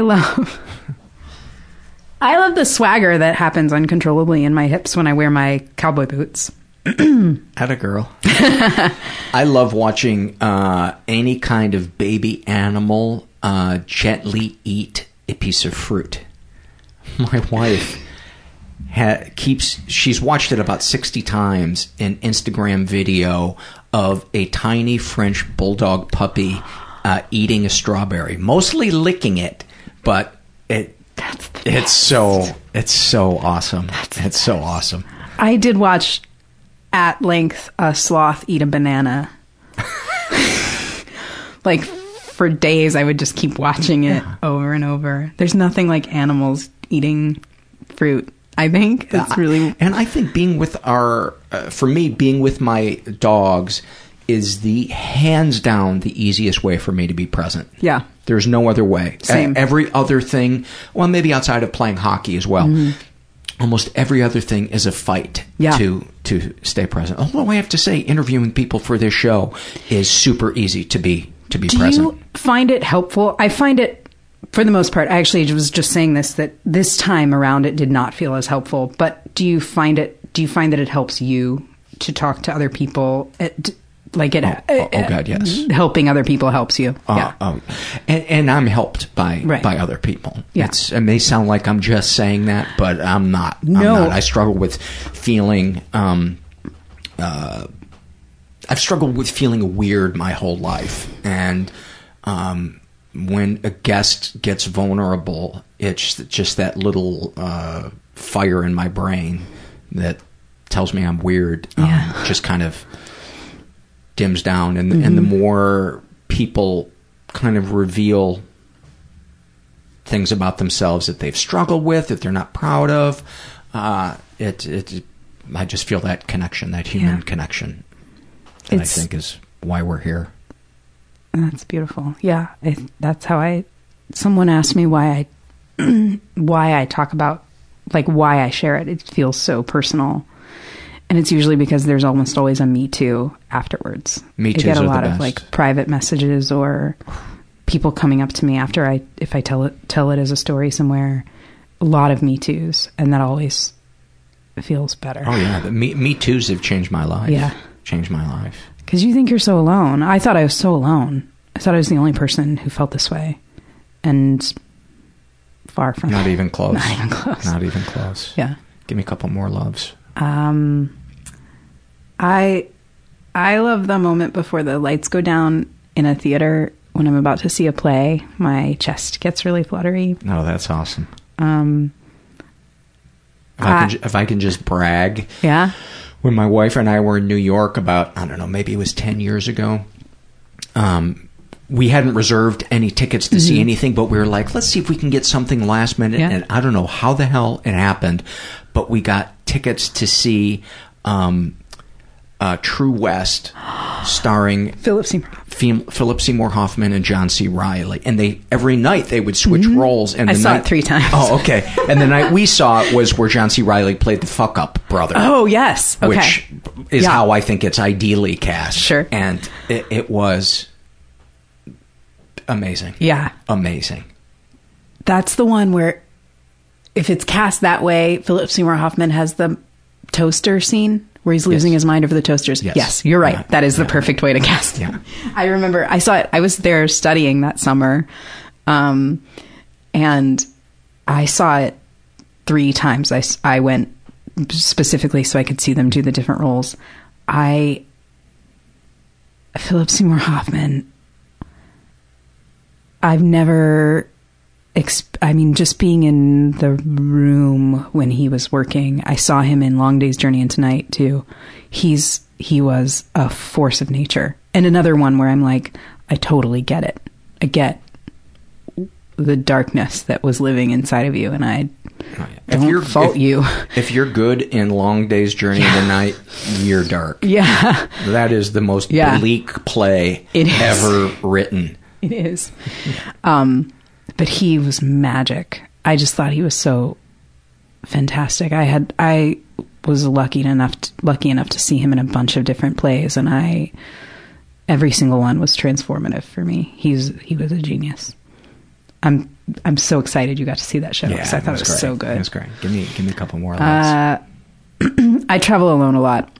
love the swagger that happens uncontrollably in my hips when I wear my cowboy boots. Atta girl. I love watching any kind of baby animal gently eat a piece of fruit. My wife she's watched it about 60 times, an Instagram video of a tiny French bulldog puppy eating a strawberry, mostly licking it, but it's so awesome. It's so awesome. I did watch at length a sloth eat a banana. Like for days, I would just keep watching it over and over. There's nothing like animals eating fruit, I think. It's really... And I think being with my dogs is hands down the easiest way for me to be present. Yeah. There's no other way. Same. Every other thing, well, maybe outside of playing hockey as well, almost every other thing is a fight to stay present. Although I have to say, interviewing people for this show is super easy to be present. Do you find it helpful? I find it... For the most part, I actually was just saying that this time around it did not feel as helpful. But do you find that it helps you to talk to other people? God, yes. Helping other people helps you. And I'm helped by other people. Yeah. It may sound like I'm just saying that, but I'm not. I struggle with feeling... I've struggled with feeling weird my whole life. And... when a guest gets vulnerable, it's just that little fire in my brain that tells me I'm weird. Just kind of dims down, and the more people kind of reveal things about themselves that they've struggled with, that they're not proud of, I just feel that connection, that human connection, that I think is why we're here. That's beautiful. Yeah, that's how I... Someone asked me why I talk about, like, why I share it. It feels so personal, and it's usually because there's almost always a Me Too afterwards. Me Too. I get a lot of like private messages or people coming up to me after if I tell it as a story somewhere. A lot of Me Too's, and that always feels better. Oh yeah, the Me Too's have changed my life. Yeah, changed my life. Because you think you're so alone. I thought I was so alone. I thought I was the only person who felt this way. And far from not that. Even close. Not even close. Not even close. Yeah. Give me a couple more loves. I love the moment before the lights go down in a theater when I'm about to see a play. My chest gets really fluttery. Oh, that's awesome. If I can just brag. Yeah. When my wife and I were in New York about, I don't know, maybe it was 10 years ago, we hadn't reserved any tickets to see anything, but we were like, let's see if we can get something last minute. Yeah. And I don't know how the hell it happened, but we got tickets to see True West starring Philip Seymour Hoffman. Philip Seymour Hoffman and John C. Reilly, and they every night they would switch roles. And I saw it 3 times. Oh, okay. And the night we saw it was where John C. Reilly played the fuck up brother. Oh, yes. Okay. Which is how I think it's ideally cast. Sure. And it was amazing. Yeah. Amazing. That's the one where, if it's cast that way, Philip Seymour Hoffman has the toaster scene where he's losing his mind over the toasters. Yes, you're right. That is the perfect way to cast it. Yeah. I remember I saw it. I was there studying that summer, and I saw it 3 times. I went specifically so I could see them do the different roles. Philip Seymour Hoffman, I've never... I mean, just being in the room when he was working, I saw him in Long Day's Journey into Night too. He was a force of nature. And another one where I'm like, I totally get it. I get the darkness that was living inside of you, and I don't fault you. If you're good in Long Day's Journey into Night, you're dark. Yeah. That is the most bleak play ever written. It is. But he was magic. I just thought he was so fantastic. I was lucky enough to see him in a bunch of different plays, and every single one was transformative for me. He was a genius. I'm so excited you got to see that show because I thought it was so good. It was great. Give me a couple more. I travel alone a lot,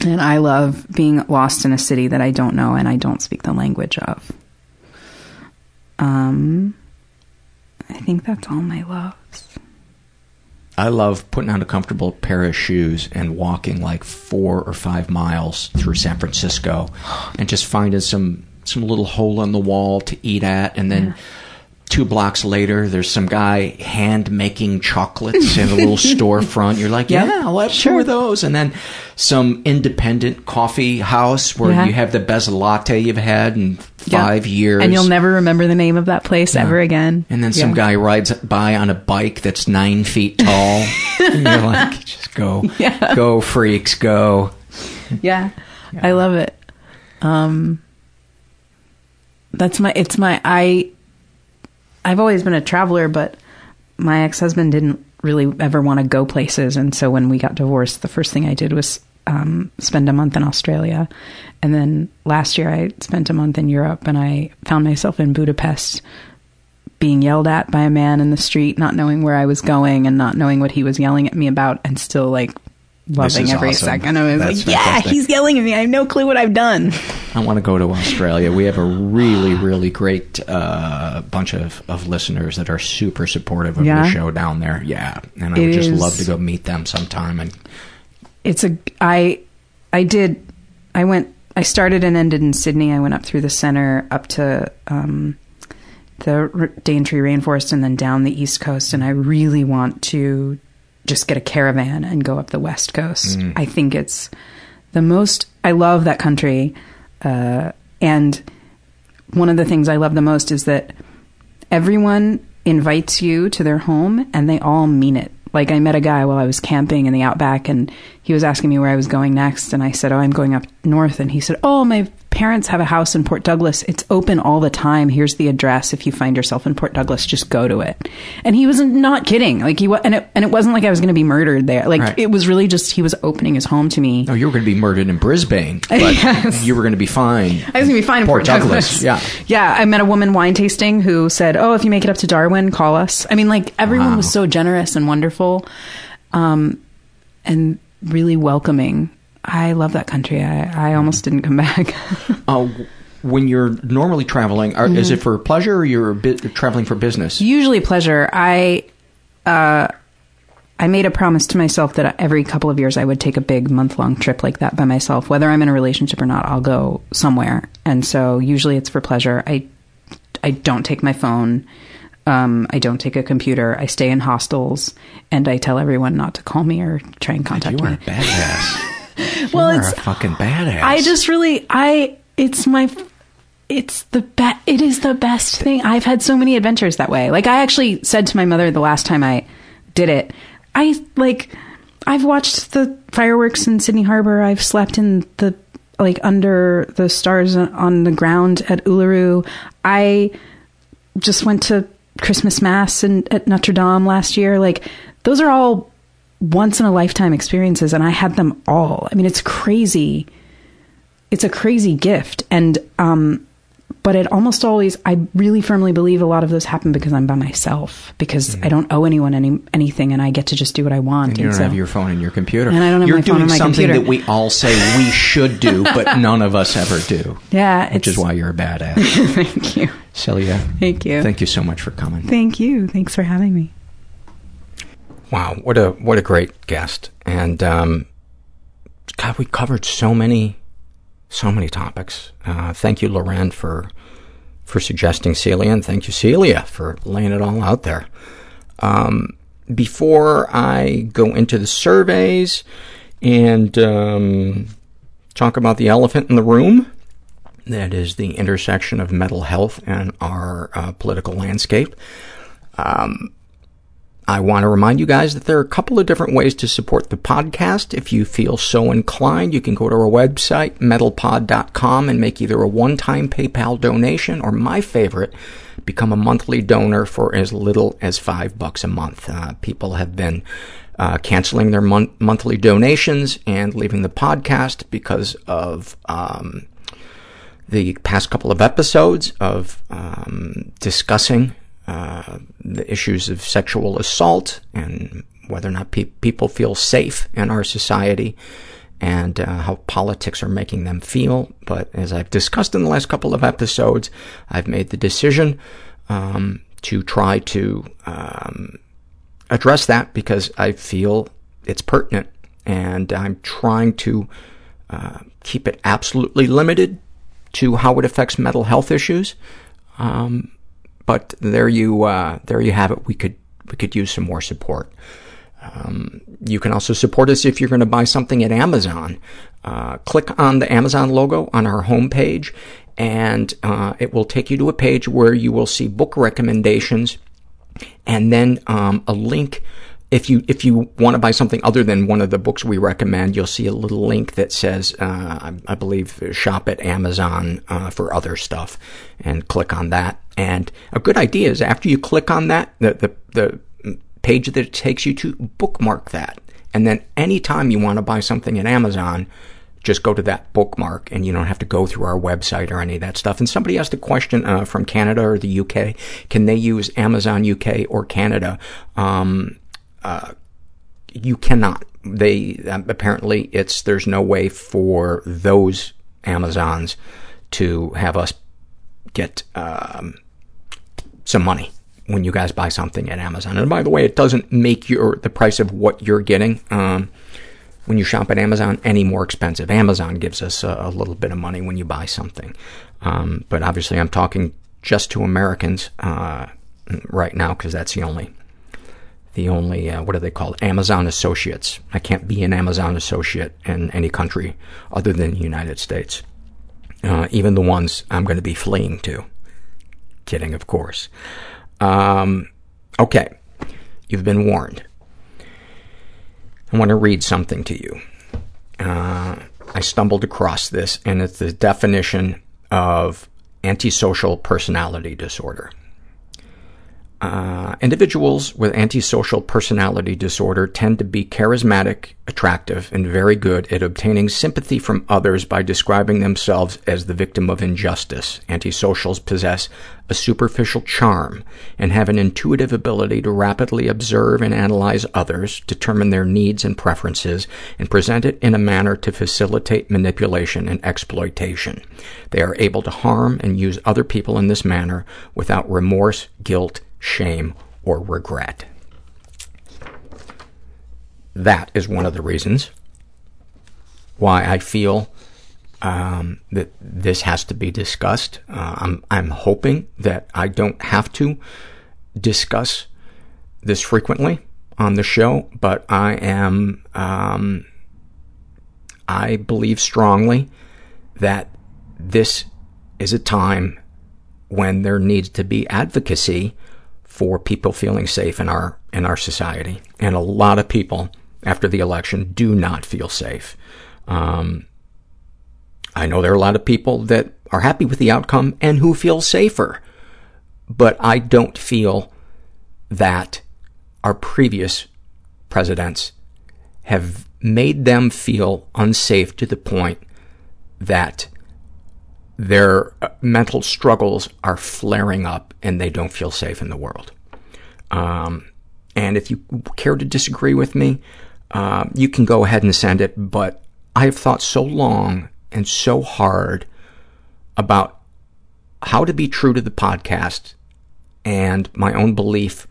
and I love being lost in a city that I don't know and I don't speak the language of. I think that's all my loves. I love putting on a comfortable pair of shoes and walking like 4 or 5 miles through San Francisco and just finding some little hole in the wall to eat at, and then 2 blocks later there's some guy hand making chocolates in a little storefront. You're like, I'll have 2 of those, and then some independent coffee house where you have the best latte you've had in 5 years, and you'll never remember the name of that place ever again. And then some guy rides by on a bike that's 9 feet tall. And you're like, just go freaks, go. I love it. That's my I've always been a traveler, but my ex-husband didn't really ever want to go places. And so when we got divorced, the first thing I did was spend a month in Australia. And then last year I spent a month in Europe, and I found myself in Budapest being yelled at by a man in the street, not knowing where I was going and not knowing what he was yelling at me about, and still like loving every second. I was like, fantastic. He's yelling at me. I have no clue what I've done. I want to go to Australia. We have a really, really great bunch of listeners that are super supportive of the show down there. Yeah. And I would just love to go meet them sometime. And I started and ended in Sydney. I went up through the center, up to the Daintree Rainforest, and then down the East Coast. And I really want to just get a caravan and go up the West Coast. I think it's the most... I love that country. And one of the things I love the most is that everyone invites you to their home and they all mean it. Like, I met a guy while I was camping in the outback, and he was asking me where I was going next. And I said, I'm going up north. And he said, my parents have a house in Port Douglas. It's open all the time. Here's the address. If you find yourself in Port Douglas, just go to it. And he was not kidding. Like, it wasn't like I was going to be murdered there. Like, It was really just, he was opening his home to me. Oh, you were going to be murdered in Brisbane, but you were going to be fine. I was going to be fine in Port Douglas. Yeah. I met a woman wine tasting who said, if you make it up to Darwin, call us. I mean, like, everyone was so generous and wonderful, and really welcoming. I love that country. I almost didn't come back. When you're normally traveling, is it for pleasure, or you're traveling for business? Usually pleasure. I made a promise to myself that every couple of years I would take a big month-long trip like that by myself. Whether I'm in a relationship or not, I'll go somewhere. And so usually it's for pleasure. I don't take my phone. I don't take a computer. I stay in hostels, and I tell everyone not to call me or try and contact me. You are a badass. Well, you're a fucking badass. I just really, it is the best thing. I've had so many adventures that way. Like, I actually said to my mother the last time I did it, I've watched the fireworks in Sydney Harbor. I've slept in the like under the stars on the ground at Uluru. I just went to Christmas Mass at Notre Dame last year. Like, those are all once in a lifetime experiences, and I had them all. I mean, it's crazy. It's a crazy gift. And, but it almost always, I really firmly believe a lot of those happen because I'm by myself, because I don't owe anyone anything, and I get to just do what I want. And you don't have your phone and your computer. And I don't have my phone and my computer. You're doing something that we all say we should do, but none of us ever do. Yeah. Which is why you're a badass. Thank you. Celia. Thank you. Thank you so much for coming. Thank you. Thanks for having me. Wow. What a great guest. And, God, we covered so many topics. Thank you, Lauren, for suggesting Celia, and thank you, Celia, for laying it all out there. Before I go into the surveys and talk about the elephant in the room, that is the intersection of mental health and our political landscape, I want to remind you guys that there are a couple of different ways to support the podcast. If you feel so inclined, you can go to our website, mentalpod.com, and make either a one-time PayPal donation or, my favorite, become a monthly donor for as little as $5 a month. People have been canceling their monthly donations and leaving the podcast because of the past couple of episodes of discussing the issues of sexual assault and whether or not people feel safe in our society, and how politics are making them feel. But as I've discussed in the last couple of episodes, I've made the decision to try to address that because I feel it's pertinent, and I'm trying to keep it absolutely limited to how it affects mental health issues. But there you have it. We could use some more support. You can also support us if you're going to buy something at Amazon. Click on the Amazon logo on our homepage, and it will take you to a page where you will see book recommendations, and then a link. If you want to buy something other than one of the books we recommend, you'll see a little link that says, I believe, shop at Amazon for other stuff, and click on that. And a good idea is, after you click on that, the page that it takes you to, bookmark that. And then anytime you want to buy something at Amazon, just go to that bookmark, and you don't have to go through our website or any of that stuff. And somebody asked a question from Canada or the UK, can they use Amazon UK or Canada? You cannot. They apparently there's no way for those Amazons to have us get some money when you guys buy something at Amazon. And by the way, it doesn't make the price of what you're getting when you shop at Amazon any more expensive. Amazon gives us a little bit of money when you buy something, but obviously I'm talking just to Americans right now, because that's the only what do they call it? Amazon associates. I can't be an Amazon associate in any country other than the United States, even the ones I'm going to be fleeing to. Kidding, of course. Okay, you've been warned. I want to read something to you. I stumbled across this, and it's the definition of antisocial personality disorder. Individuals with antisocial personality disorder tend to be charismatic, attractive, and very good at obtaining sympathy from others by describing themselves as the victim of injustice. Antisocials possess a superficial charm and have an intuitive ability to rapidly observe and analyze others, determine their needs and preferences, and present it in a manner to facilitate manipulation and exploitation. They are able to harm and use other people in this manner without remorse, guilt, shame, or regret. That is one of the reasons why I feel that this has to be discussed. I'm hoping that I don't have to discuss this frequently on the show, but I am, I believe strongly that this is a time when there needs to be advocacy for people feeling safe in our society. And a lot of people, after the election, do not feel safe. I know there are a lot of people that are happy with the outcome and who feel safer, but I don't feel that our previous presidents have made them feel unsafe to the point that their mental struggles are flaring up and they don't feel safe in the world. And if you care to disagree with me, you can go ahead and send it, but I have thought so long and so hard about how to be true to the podcast and my own belief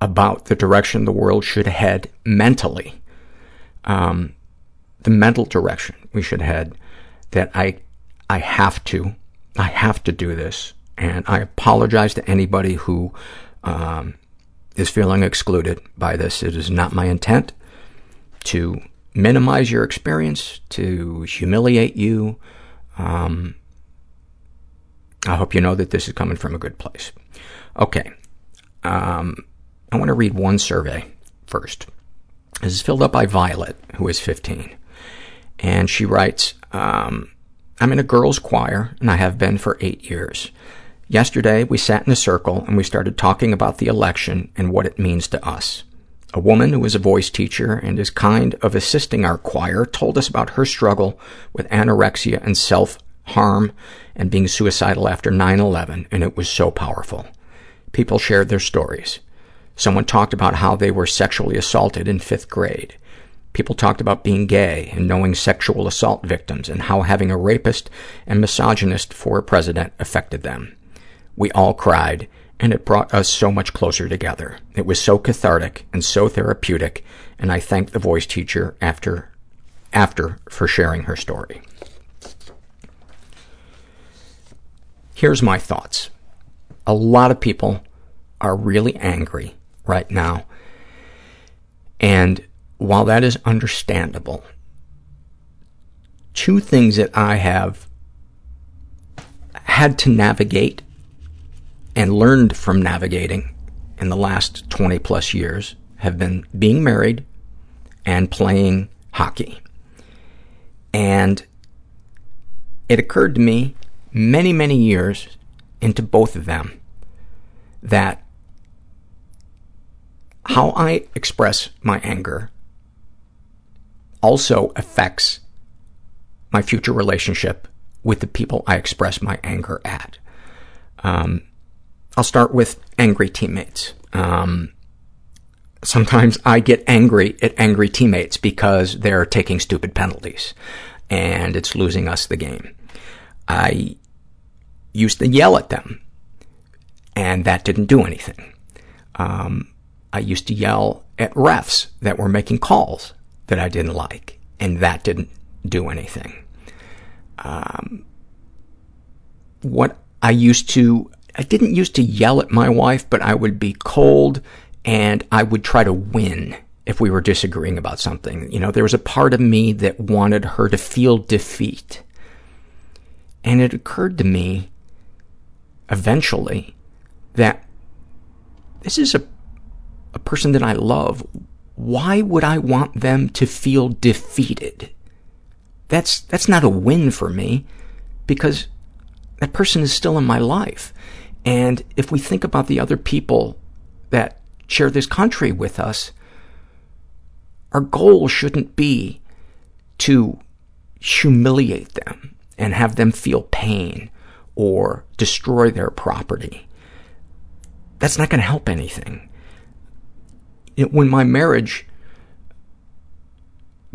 about the direction the world should head mentally, the mental direction we should head, that I have to do this. And I apologize to anybody who is feeling excluded by this. It is not my intent to minimize your experience, to humiliate you. I hope you know that this is coming from a good place. Okay. I want to read one survey first. This is filled up by Violet, who is 15. And she writes, I'm in a girls' choir, and I have been for 8 years. Yesterday, we sat in a circle, and we started talking about the election and what it means to us. A woman who is a voice teacher and is kind of assisting our choir told us about her struggle with anorexia and self-harm and being suicidal after 9/11, and it was so powerful. People shared their stories. Someone talked about how they were sexually assaulted in 5th grade. People talked about being gay and knowing sexual assault victims and how having a rapist and misogynist for a president affected them. We all cried, and it brought us so much closer together. It was so cathartic and so therapeutic, and I thanked the voice teacher after for sharing her story. Here's my thoughts. A lot of people are really angry right now. And while that is understandable, two things that I have had to navigate and learned from navigating in the last 20-plus years have been being married and playing hockey. And it occurred to me many, many years into both of them that how I express my anger also affects my future relationship with the people I express my anger at. I'll start with angry teammates. Sometimes I get angry at angry teammates because they're taking stupid penalties, and it's losing us the game. I used to yell at them, and that didn't do anything. I used to yell at refs that were making calls that I didn't like, and that didn't do anything. I didn't used to yell at my wife, but I would be cold and I would try to win if we were disagreeing about something. You know, there was a part of me that wanted her to feel defeat. And it occurred to me eventually that this is a person that I love. Why would I want them to feel defeated? That's not a win for me, because that person is still in my life. And if we think about the other people that share this country with us, our goal shouldn't be to humiliate them and have them feel pain or destroy their property. That's not going to help anything. When my marriage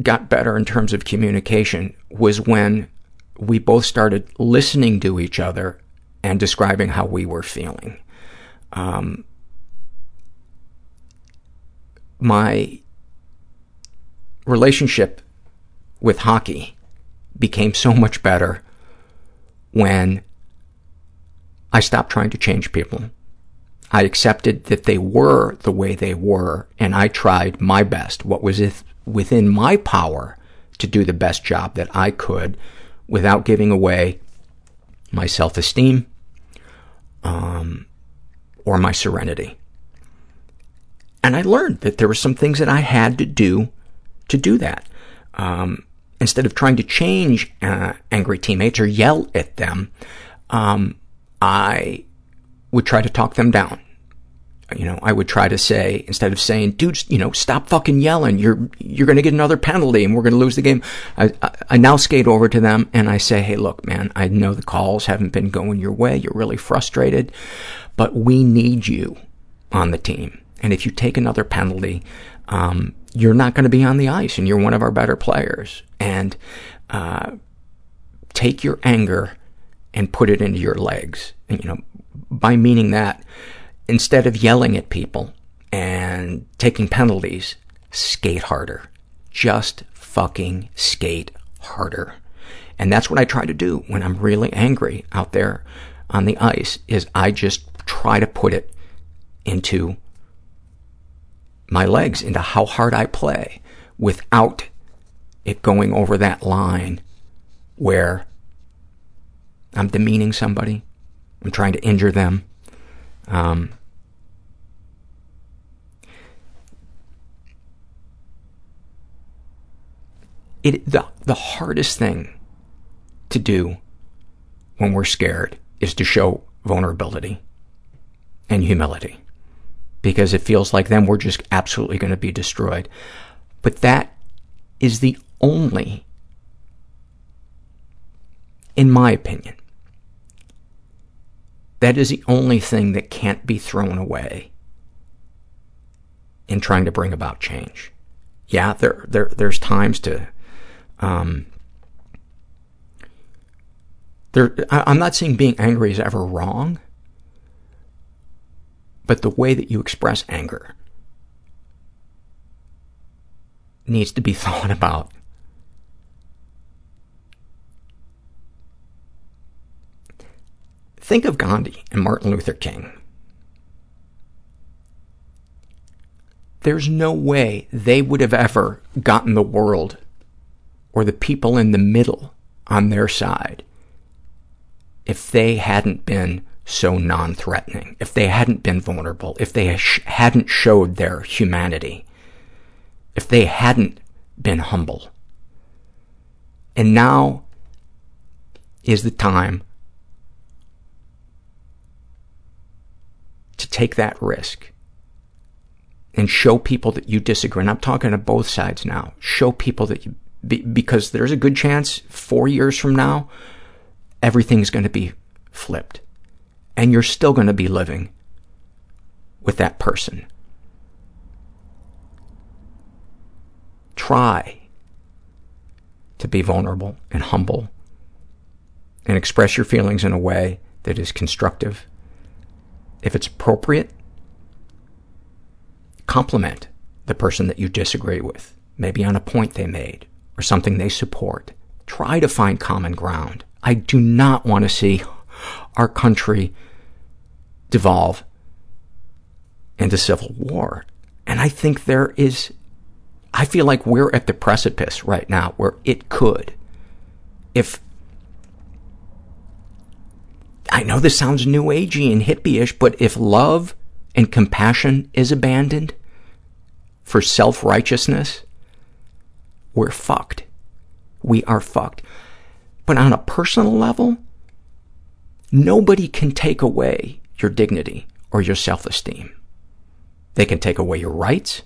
got better in terms of communication was when we both started listening to each other and describing how we were feeling. My relationship with hockey became so much better when I stopped trying to change people. I accepted that they were the way they were, and I tried my best, what was within my power, to do the best job that I could without giving away my self-esteem or my serenity. And I learned that there were some things that I had to do that. instead of trying to change angry teammates or yell at them, I would try to talk them down. You know, I would try to say, instead of saying, dude, you know, stop fucking yelling, you're going to get another penalty and we're going to lose the game, I now skate over to them and I say, hey, look, man, I know the calls haven't been going your way. You're really frustrated, but we need you on the team. And if you take another penalty, you're not going to be on the ice and you're one of our better players. And take your anger and put it into your legs. And, you know, by meaning that, instead of yelling at people and taking penalties, skate harder. Just fucking skate harder. And that's what I try to do when I'm really angry out there on the ice, is I just try to put it into my legs, into how hard I play, without it going over that line where I'm demeaning somebody, I'm trying to injure them. The hardest thing to do when we're scared is to show vulnerability and humility, because it feels like then we're just absolutely going to be destroyed. But that is the only, in my opinion, that is the only thing that can't be thrown away in trying to bring about change. Yeah, there's times to... I'm not saying being angry is ever wrong, but the way that you express anger needs to be thought about. Think of Gandhi and Martin Luther King. There's no way they would have ever gotten the world or the people in the middle on their side if they hadn't been so non-threatening, if they hadn't been vulnerable, if they hadn't showed their humanity, if they hadn't been humble. And now is the time to take that risk and show people that you disagree. And I'm talking to both sides now. Show people that you, because there's a good chance 4 years from now, everything's going to be flipped. And you're still going to be living with that person. Try to be vulnerable and humble and express your feelings in a way that is constructive. If it's appropriate, compliment the person that you disagree with, maybe on a point they made or something they support. Try to find common ground. I do not want to see our country devolve into civil war. And I think I feel like we're at the precipice right now where it could. I know this sounds new agey and hippie-ish, but if love and compassion is abandoned for self-righteousness, we're fucked. We are fucked. But on a personal level, nobody can take away your dignity or your self-esteem. They can take away your rights.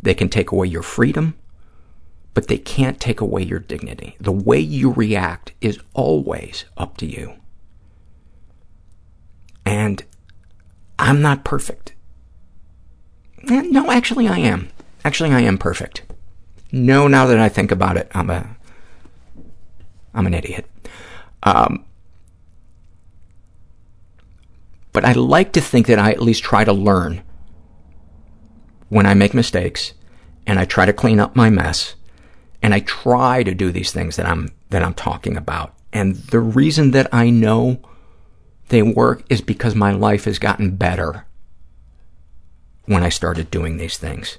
They can take away your freedom. But they can't take away your dignity. The way you react is always up to you. And I'm not perfect. No, actually I am. Actually I am perfect. No, now that I think about it, I'm an idiot. But I like to think that I at least try to learn when I make mistakes, and I try to clean up my mess, and I try to do these things that I'm talking about. And the reason that I know they work is because my life has gotten better when I started doing these things.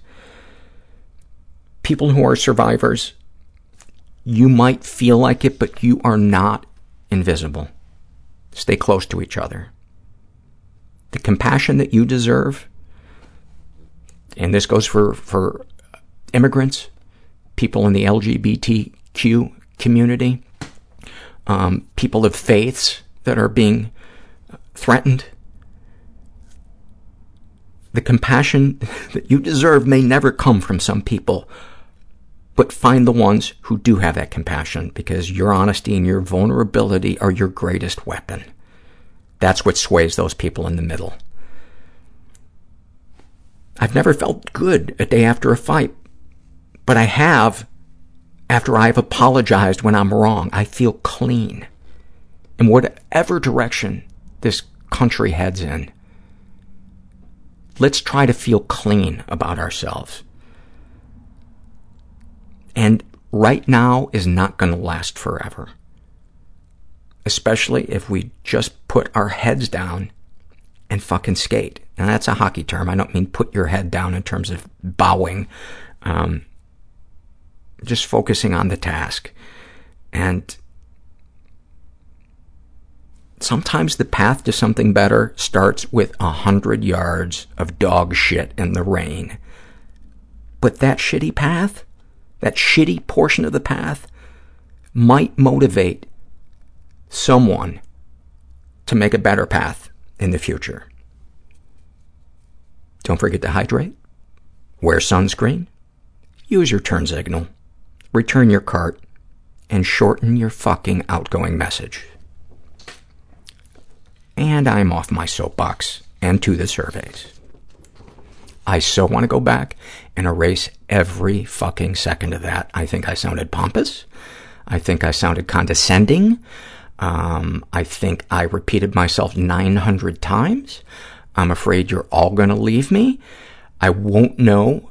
People who are survivors, you might feel like it, but you are not invisible. Stay close to each other. The compassion that you deserve, and this goes for immigrants, people in the LGBTQ community, people of faiths that are being threatened. The compassion that you deserve may never come from some people, but find the ones who do have that compassion, because your honesty and your vulnerability are your greatest weapon. That's what sways those people in the middle. I've never felt good a day after a fight, but I have after I've apologized when I'm wrong. I feel clean. In whatever direction this country heads in, let's try to feel clean about ourselves. And right now is not going to last forever, especially if we just put our heads down and fucking skate. Now, that's a hockey term. I don't mean put your head down in terms of bowing. Just focusing on the task. And sometimes the path to something better starts with 100 yards of dog shit in the rain. But that shitty path, that shitty portion of the path, might motivate someone to make a better path in the future. Don't forget to hydrate, wear sunscreen, use your turn signal, return your cart, and shorten your fucking outgoing message. And I'm off my soapbox and to the surveys. I so want to go back and erase every fucking second of that. I think I sounded pompous. I think I sounded condescending. I think I repeated myself 900 times. I'm afraid you're all going to leave me. I won't know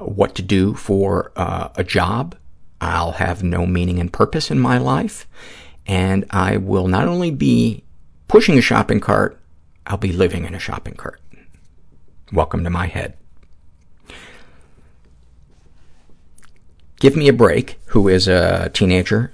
what to do for a job. I'll have no meaning and purpose in my life. And I will not only be pushing a shopping cart, I'll be living in a shopping cart. Welcome to my head. Give Me a Break, who is a teenager,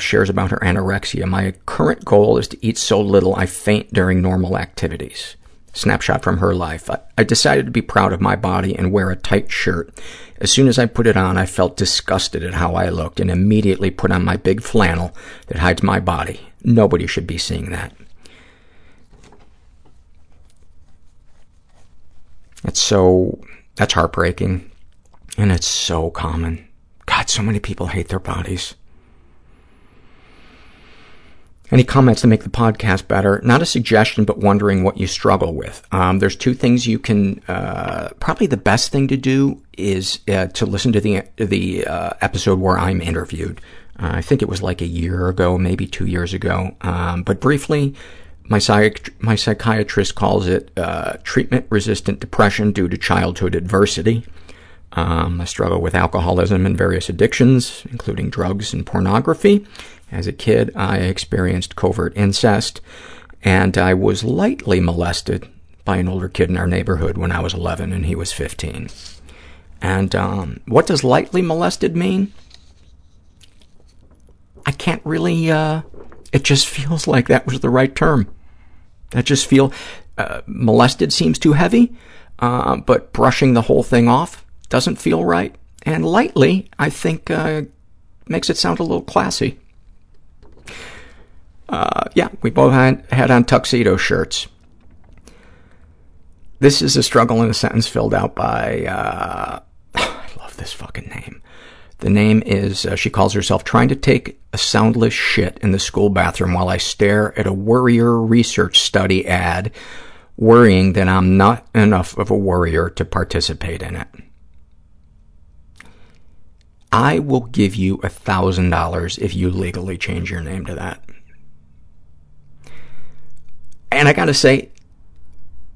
shares about her anorexia. My current goal is to eat so little I faint during normal activities. Snapshot from her life. I decided to be proud of my body and wear a tight shirt. As soon as I put it on, I felt disgusted at how I looked and immediately put on my big flannel that hides my body. Nobody should be seeing that. That's heartbreaking, and it's so common. God, so many people hate their bodies. Any comments to make the podcast better? Not a suggestion, but wondering what you struggle with. There's two things you can, probably the best thing to do is to listen to the episode where I'm interviewed. I think it was like a year ago, maybe 2 years ago. But briefly, my psychiatrist calls it treatment-resistant depression due to childhood adversity. I struggle with alcoholism and various addictions, including drugs and pornography. As a kid, I experienced covert incest, and I was lightly molested by an older kid in our neighborhood when I was 11 and he was 15. And what does lightly molested mean? I can't really, it just feels like that was the right term. I just feel molested seems too heavy, but brushing the whole thing off doesn't feel right. And lightly, I think, makes it sound a little classy. Yeah, we both had on tuxedo shirts. This is a struggle in a sentence filled out by, I love this fucking name. The name is, she calls herself, trying to take a soundless shit in the school bathroom while I stare at a worrier research study ad, worrying that I'm not enough of a worrier to participate in it. I will give you $1,000 if you legally change your name to that. And I gotta say,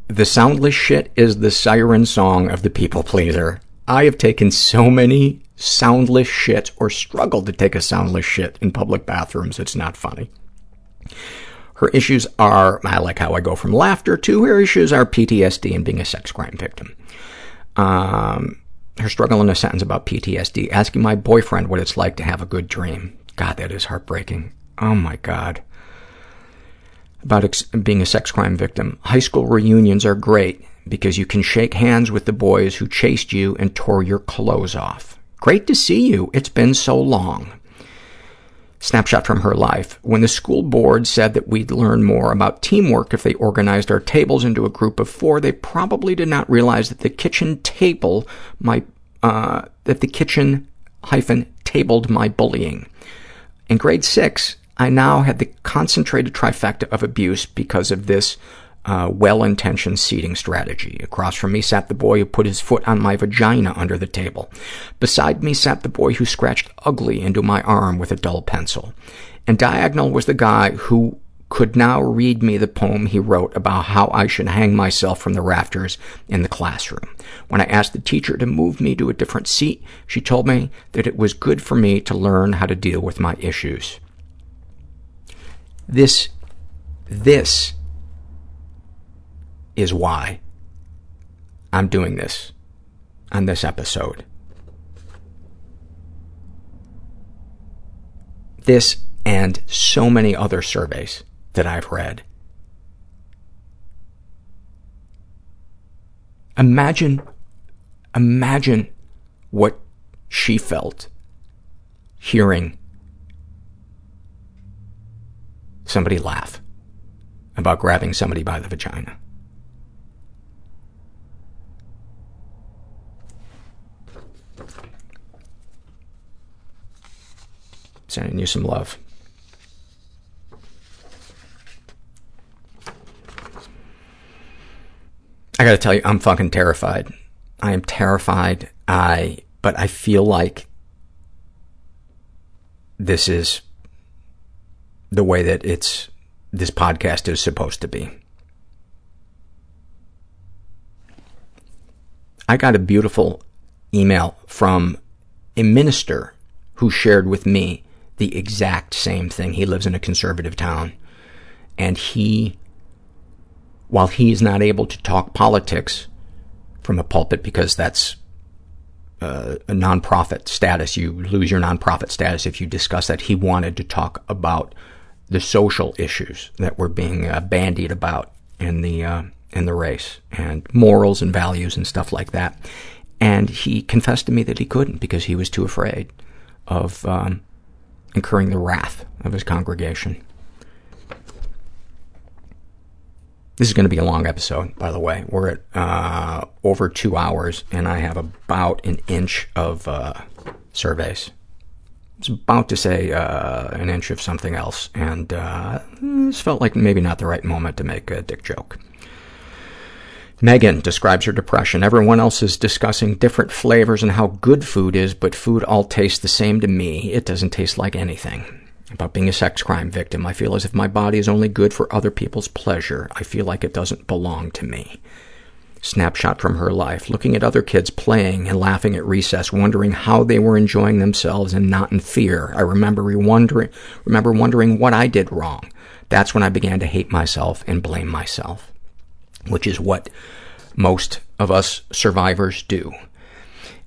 the soundless shit is the siren song of the people pleaser. I have taken so many soundless shits, or struggled to take a soundless shit in public bathrooms, it's not funny. Her issues are, I like how I go from laughter to, her issues are PTSD and being a sex crime victim. Her struggle in a sentence about PTSD, asking my boyfriend what it's like to have a good dream. God, that is heartbreaking. Oh my God. About being a sex crime victim. High school reunions are great because you can shake hands with the boys who chased you and tore your clothes off. Great to see you. It's been so long. Snapshot from her life. When the school board said that we'd learn more about teamwork if they organized our tables into a group of four, they probably did not realize that the kitchen table tabled my bullying. In grade 6, I now had the concentrated trifecta of abuse because of this well-intentioned seating strategy. Across from me sat the boy who put his foot on my vagina under the table. Beside me sat the boy who scratched ugly into my arm with a dull pencil. And diagonal was the guy who could now read me the poem he wrote about how I should hang myself from the rafters in the classroom. When I asked the teacher to move me to a different seat, she told me that it was good for me to learn how to deal with my issues. This is why I'm doing this on this episode. This and so many other surveys that I've read. Imagine what she felt hearing somebody laugh about grabbing somebody by the vagina. Sending you some love. I gotta tell you, I'm fucking terrified. I am terrified. But I feel like this is the way that this podcast is supposed to be. I got a beautiful email from a minister who shared with me the exact same thing. He lives in a conservative town, and while he is not able to talk politics from a pulpit because that's a nonprofit status, you lose your nonprofit status if you discuss that, he wanted to talk about the social issues that were being bandied about in the race, and morals and values and stuff like that. And he confessed to me that he couldn't because he was too afraid of incurring the wrath of his congregation. This is going to be a long episode, by the way. We're at over 2 hours, and I have about an inch of surveys. I was about to say an inch of something else, and this felt like maybe not the right moment to make a dick joke. Megan describes her depression. Everyone else is discussing different flavors and how good food is, but food all tastes the same to me. It doesn't taste like anything. About being a sex crime victim. I feel as if my body is only good for other people's pleasure. I feel like it doesn't belong to me. Snapshot from her life. Looking at other kids playing and laughing at recess, wondering how they were enjoying themselves and not in fear. I remember wondering what I did wrong. That's when I began to hate myself and blame myself, which is what most of us survivors do.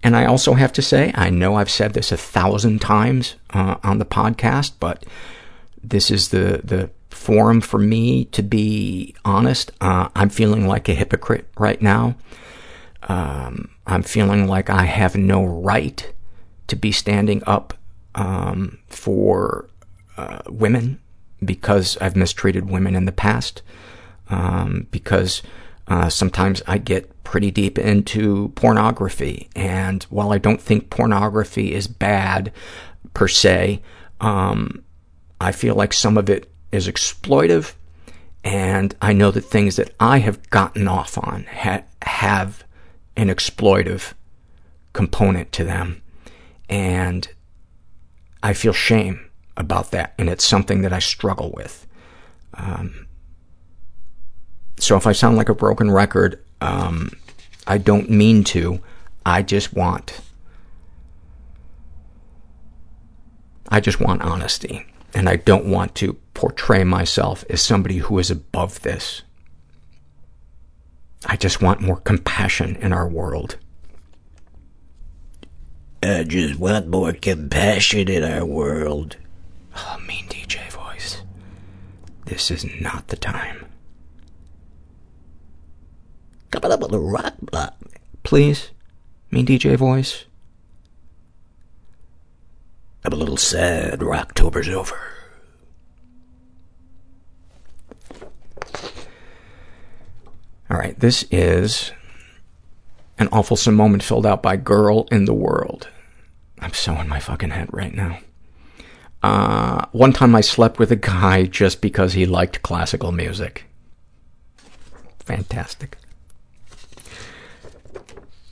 And I also have to say, I know I've said this 1,000 times on the podcast, but this is the forum for me to be honest. I'm feeling like a hypocrite right now. I'm feeling like I have no right to be standing up for women because I've mistreated women in the past, because sometimes I get pretty deep into pornography. And while I don't think pornography is bad per se, I feel like some of it is exploitive. And I know that things that I have gotten off on have an exploitive component to them. And I feel shame about that. And it's something that I struggle with. So if I sound like a broken record, I don't mean to. I just want honesty. And I don't want to portray myself as somebody who is above this. I just want more compassion in our world. I just want more compassion in our world. Oh, mean DJ voice. This is not the time. Coming up on the rock block. Please, mean DJ voice. I'm a little sad Rocktober's over. All right, this is an awfulsome moment filled out by Girl in the World. I'm so in my fucking head right now. One time I slept with a guy just because he liked classical music. Fantastic.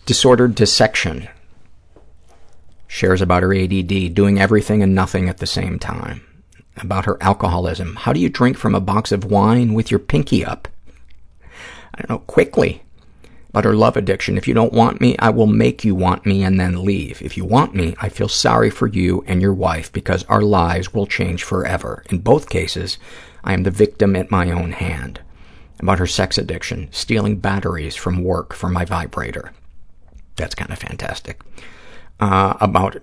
Disordered Dissection shares about her ADD, doing everything and nothing at the same time. About her alcoholism. How do you drink from a box of wine with your pinky up? I don't know, quickly. About her love addiction. If you don't want me, I will make you want me and then leave. If you want me, I feel sorry for you and your wife because our lives will change forever. In both cases, I am the victim at my own hand. About her sex addiction, stealing batteries from work for my vibrator. That's kind of fantastic. About,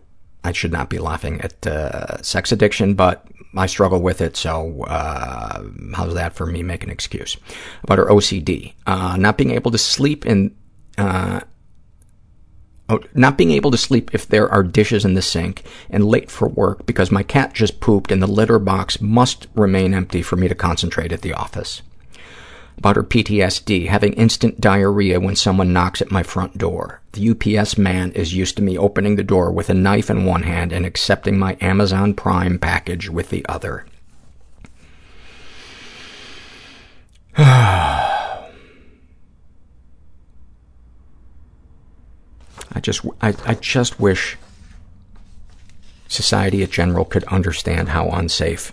I should not be laughing at sex addiction, but I struggle with it, so how's that for me make an excuse? About her OCD, not being able to sleep in, not being able to sleep if there are dishes in the sink, and late for work because my cat just pooped and the litter box must remain empty for me to concentrate at the office. About her PTSD, having instant diarrhea when someone knocks at my front door. The UPS man is used to me opening the door with a knife in one hand and accepting my Amazon Prime package with the other. I just wish society in general could understand how unsafe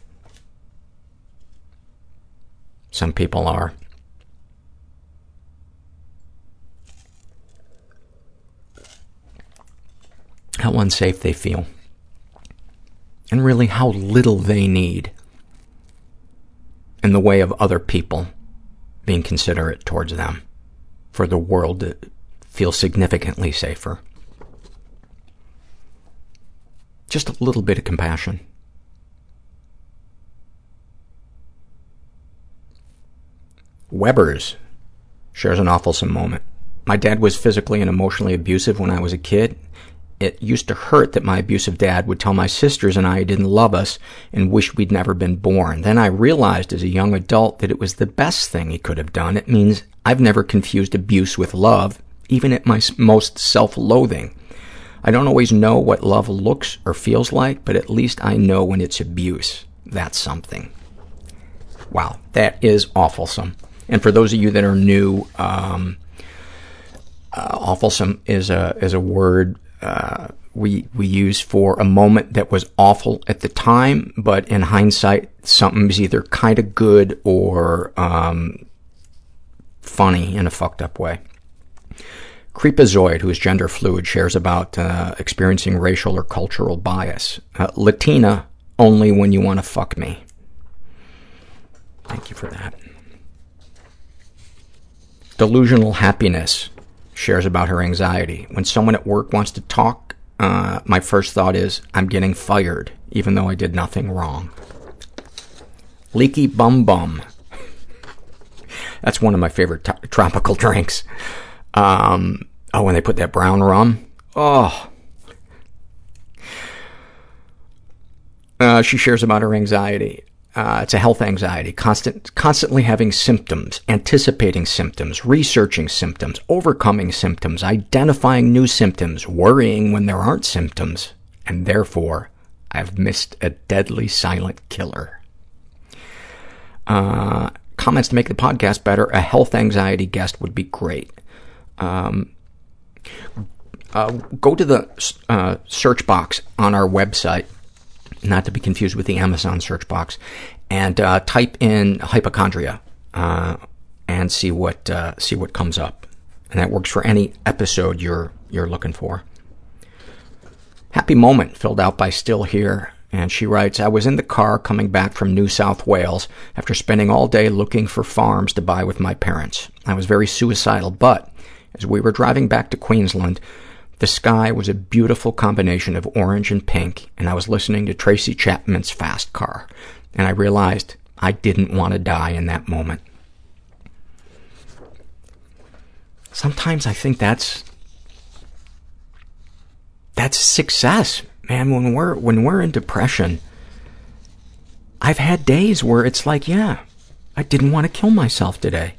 some people are. How unsafe they feel, and really how little they need in the way of other people being considerate towards them for the world to feel significantly safer. Just a little bit of compassion. Weber's shares an awfulsome moment. My dad was physically and emotionally abusive when I was a kid. It used to hurt that my abusive dad would tell my sisters and I he didn't love us and wished we'd never been born. Then I realized as a young adult that it was the best thing he could have done. It means I've never confused abuse with love, even at my most self-loathing. I don't always know what love looks or feels like, but at least I know when it's abuse. That's something. Wow, that is awfulsome. And for those of you that are new, awfulsome is a word we use for a moment that was awful at the time, but in hindsight, something's either kind of good or funny in a fucked up way. Creepazoid, who is gender fluid, shares about experiencing racial or cultural bias. Latina, only when you want to fuck me. Thank you for that. Delusional Happiness shares about her anxiety. When someone at work wants to talk, my first thought is, I'm getting fired, even though I did nothing wrong. Leaky Bum Bum. That's one of my favorite tropical drinks. When they put that brown rum. Oh. She shares about her anxiety. It's a health anxiety, constantly having symptoms, anticipating symptoms, researching symptoms, overcoming symptoms, identifying new symptoms, worrying when there aren't symptoms, and therefore, I've missed a deadly silent killer. Comments to make the podcast better, a health anxiety guest would be great. Go to the search box on our website, not to be confused with the Amazon search box, and type in hypochondria and see what comes up. And that works for any episode you're looking for. Happy moment filled out by Still Here, and she writes, I was in the car coming back from New South Wales after spending all day looking for farms to buy with my parents. I was very suicidal, but as we were driving back to Queensland, the sky was a beautiful combination of orange and pink, and I was listening to Tracy Chapman's Fast Car, and I realized I didn't want to die in that moment. Sometimes I think that's success, man, when we're in depression, I've had days where it's like, yeah, I didn't want to kill myself today.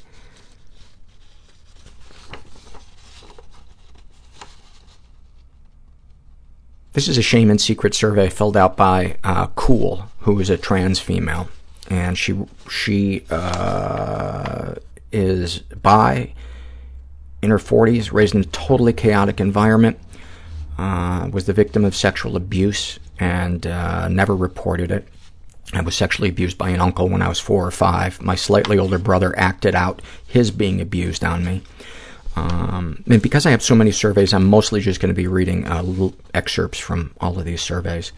This is a shame and secret survey filled out by Cool, who is a trans female, and she is bi, in her 40s, raised in a totally chaotic environment, was the victim of sexual abuse and never reported it. I was sexually abused by an uncle when I was 4 or 5. My slightly older brother acted out his being abused on me. And because I have so many surveys, I'm mostly just going to be reading little excerpts from all of these surveys.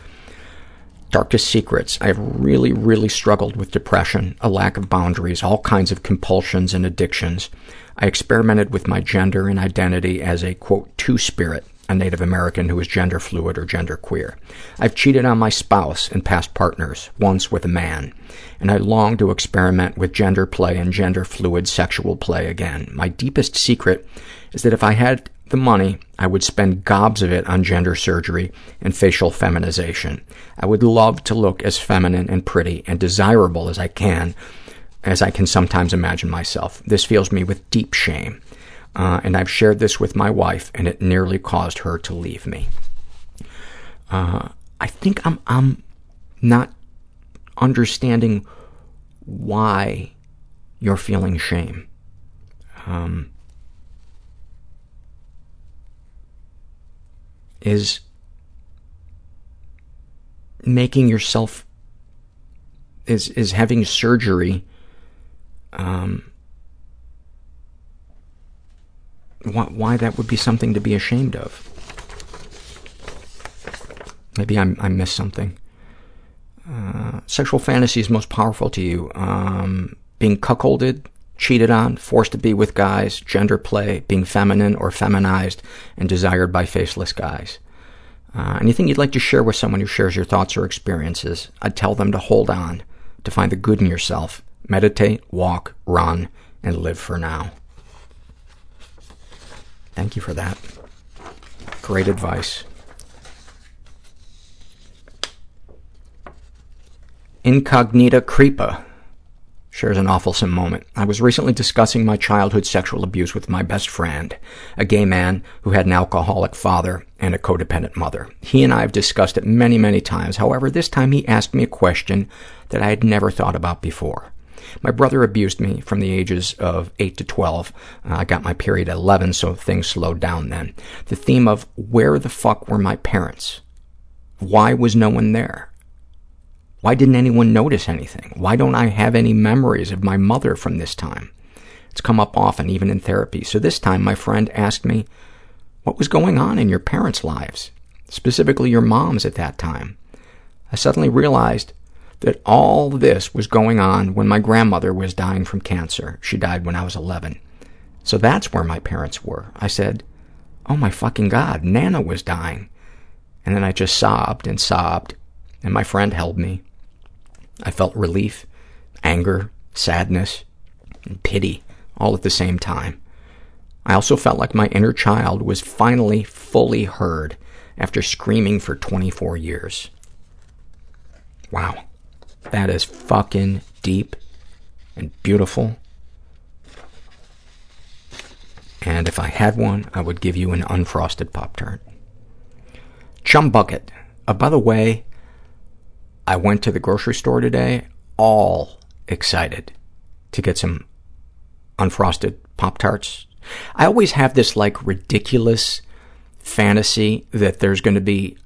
Darkest secrets. I've really, really struggled with depression, a lack of boundaries, all kinds of compulsions and addictions. I experimented with my gender and identity as a, quote, two-spirit, a Native American who is gender fluid or gender queer. I've cheated on my spouse and past partners, once with a man, and I long to experiment with gender play and gender fluid sexual play again. My deepest secret is that if I had the money, I would spend gobs of it on gender surgery and facial feminization. I would love to look as feminine and pretty and desirable as I can sometimes imagine myself. This fills me with deep shame. And I've shared this with my wife, and it nearly caused her to leave me. I think I'm not understanding why you're feeling shame. Is making yourself, is having surgery, why that would be something to be ashamed of. Maybe I missed something. Sexual fantasies most powerful to you. Being cuckolded, cheated on, forced to be with guys, gender play, being feminine or feminized, and desired by faceless guys. Anything you'd like to share with someone who shares your thoughts or experiences, I'd tell them to hold on, to find the good in yourself, meditate, walk, run, and live for now. Thank you for that. Great advice. Incognita Creepa shares an awfulsome moment. I was recently discussing my childhood sexual abuse with my best friend, a gay man who had an alcoholic father and a codependent mother. He and I have discussed it many, many times. However, this time he asked me a question that I had never thought about before. My brother abused me from the ages of 8 to 12. I got my period at 11, so things slowed down then. The theme of where the fuck were my parents? Why was no one there? Why didn't anyone notice anything? Why don't I have any memories of my mother from this time? It's come up often, even in therapy. So this time my friend asked me, what was going on in your parents' lives, specifically your mom's at that time? I suddenly realized that all this was going on when my grandmother was dying from cancer. She died when I was 11. So that's where my parents were. I said, oh my fucking God, Nana was dying. And then I just sobbed, and my friend held me. I felt relief, anger, sadness, and pity, all at the same time. I also felt like my inner child was finally fully heard after screaming for 24 years. Wow. That is fucking deep and beautiful. And if I had one, I would give you an unfrosted Pop Tart. Chum Bucket. By the way, I went to the grocery store today all excited to get some unfrosted Pop Tarts. I always have this like ridiculous fantasy that there's going to be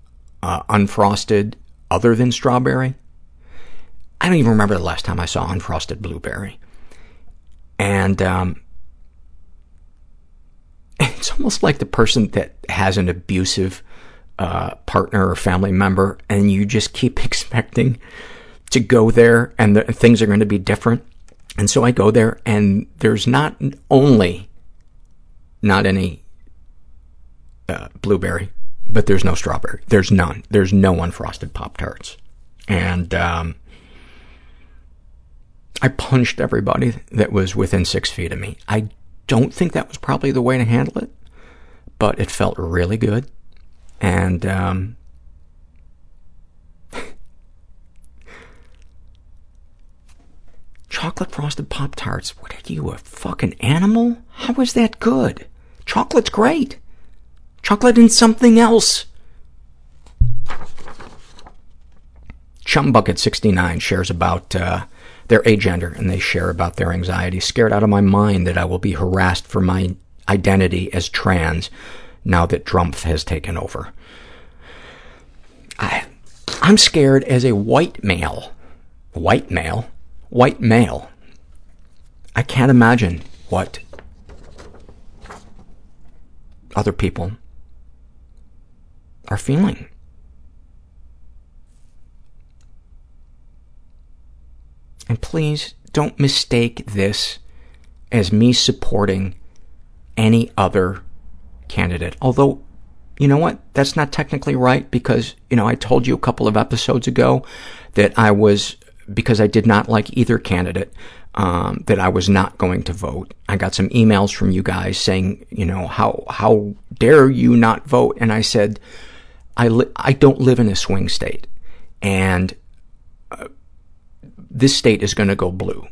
unfrosted other than strawberry. I don't even remember the last time I saw unfrosted blueberry. And it's almost like the person that has an abusive partner or family member, and you just keep expecting to go there and things are going to be different. And so I go there, and there's not any blueberry, but there's no strawberry. There's none. There's no unfrosted Pop-Tarts. And I punched everybody that was within 6 feet of me. I don't think that was probably the way to handle it, but it felt really good. And chocolate frosted Pop-Tarts. What are you, a fucking animal? How is that good? Chocolate's great. Chocolate and something else. Chumbucket69 shares about their agender, and they share about their anxiety. Scared out of my mind that I will be harassed for my identity as trans now that Drumpf has taken over. I'm scared as a white male. White male? White male. I can't imagine what other people are feeling. And please don't mistake this as me supporting any other candidate. Although, you know what? That's not technically right because, you know, I told you a couple of episodes ago that I was, because I did not like either candidate, that I was not going to vote. I got some emails from you guys saying, you know, how dare you not vote? And I said, I don't live in a swing state. And this state is going to go blue.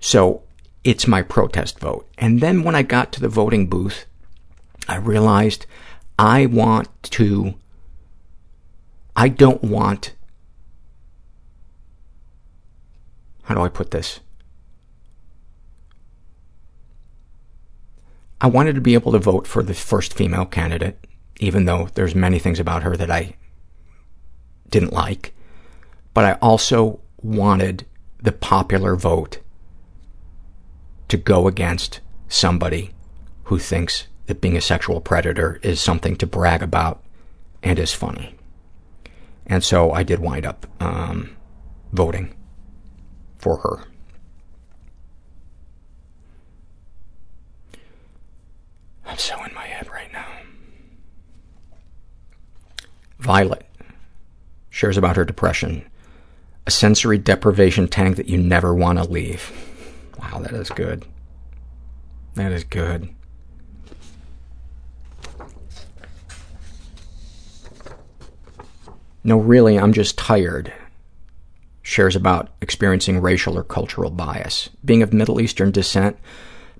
So it's my protest vote. And then when I got to the voting booth, I realized I don't want, how do I put this? I wanted to be able to vote for the first female candidate, even though there's many things about her that I didn't like. But I also wanted the popular vote to go against somebody who thinks that being a sexual predator is something to brag about and is funny. And so I did wind up voting for her. I'm so in my head right now. Violet shares about her depression. A sensory deprivation tank that you never want to leave. Wow, that is good. That is good. No, really, I'm just tired. Shares about experiencing racial or cultural bias. Being of Middle Eastern descent,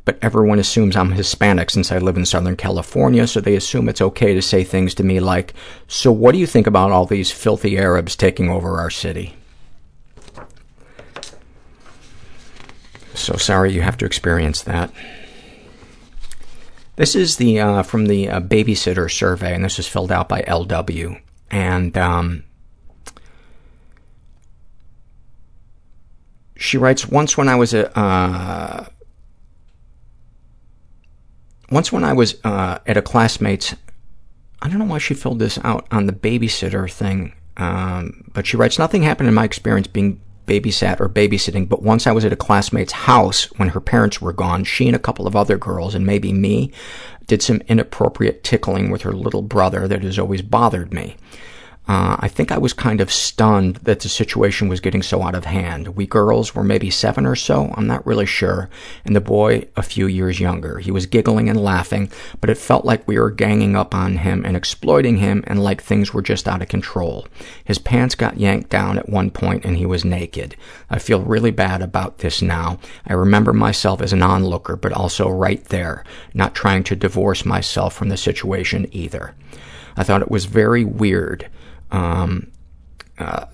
but everyone assumes I'm Hispanic since I live in Southern California, so they assume it's okay to say things to me like, so what do you think about all these filthy Arabs taking over our city? So sorry you have to experience that. This is the from the babysitter survey, and this is filled out by LW. And she writes, once when I was at a classmate's, I don't know why she filled this out on the babysitter thing, but she writes, nothing happened in my experience being babysat or babysitting, but once I was at a classmate's house when her parents were gone, she and a couple of other girls, and maybe me, did some inappropriate tickling with her little brother that has always bothered me. I think I was kind of stunned that the situation was getting so out of hand. We girls were maybe 7 or so, I'm not really sure, and the boy a few years younger. He was giggling and laughing, but it felt like we were ganging up on him and exploiting him and like things were just out of control. His pants got yanked down at one point and he was naked. I feel really bad about this now. I remember myself as an onlooker, but also right there, not trying to divorce myself from the situation either. I thought it was very weird.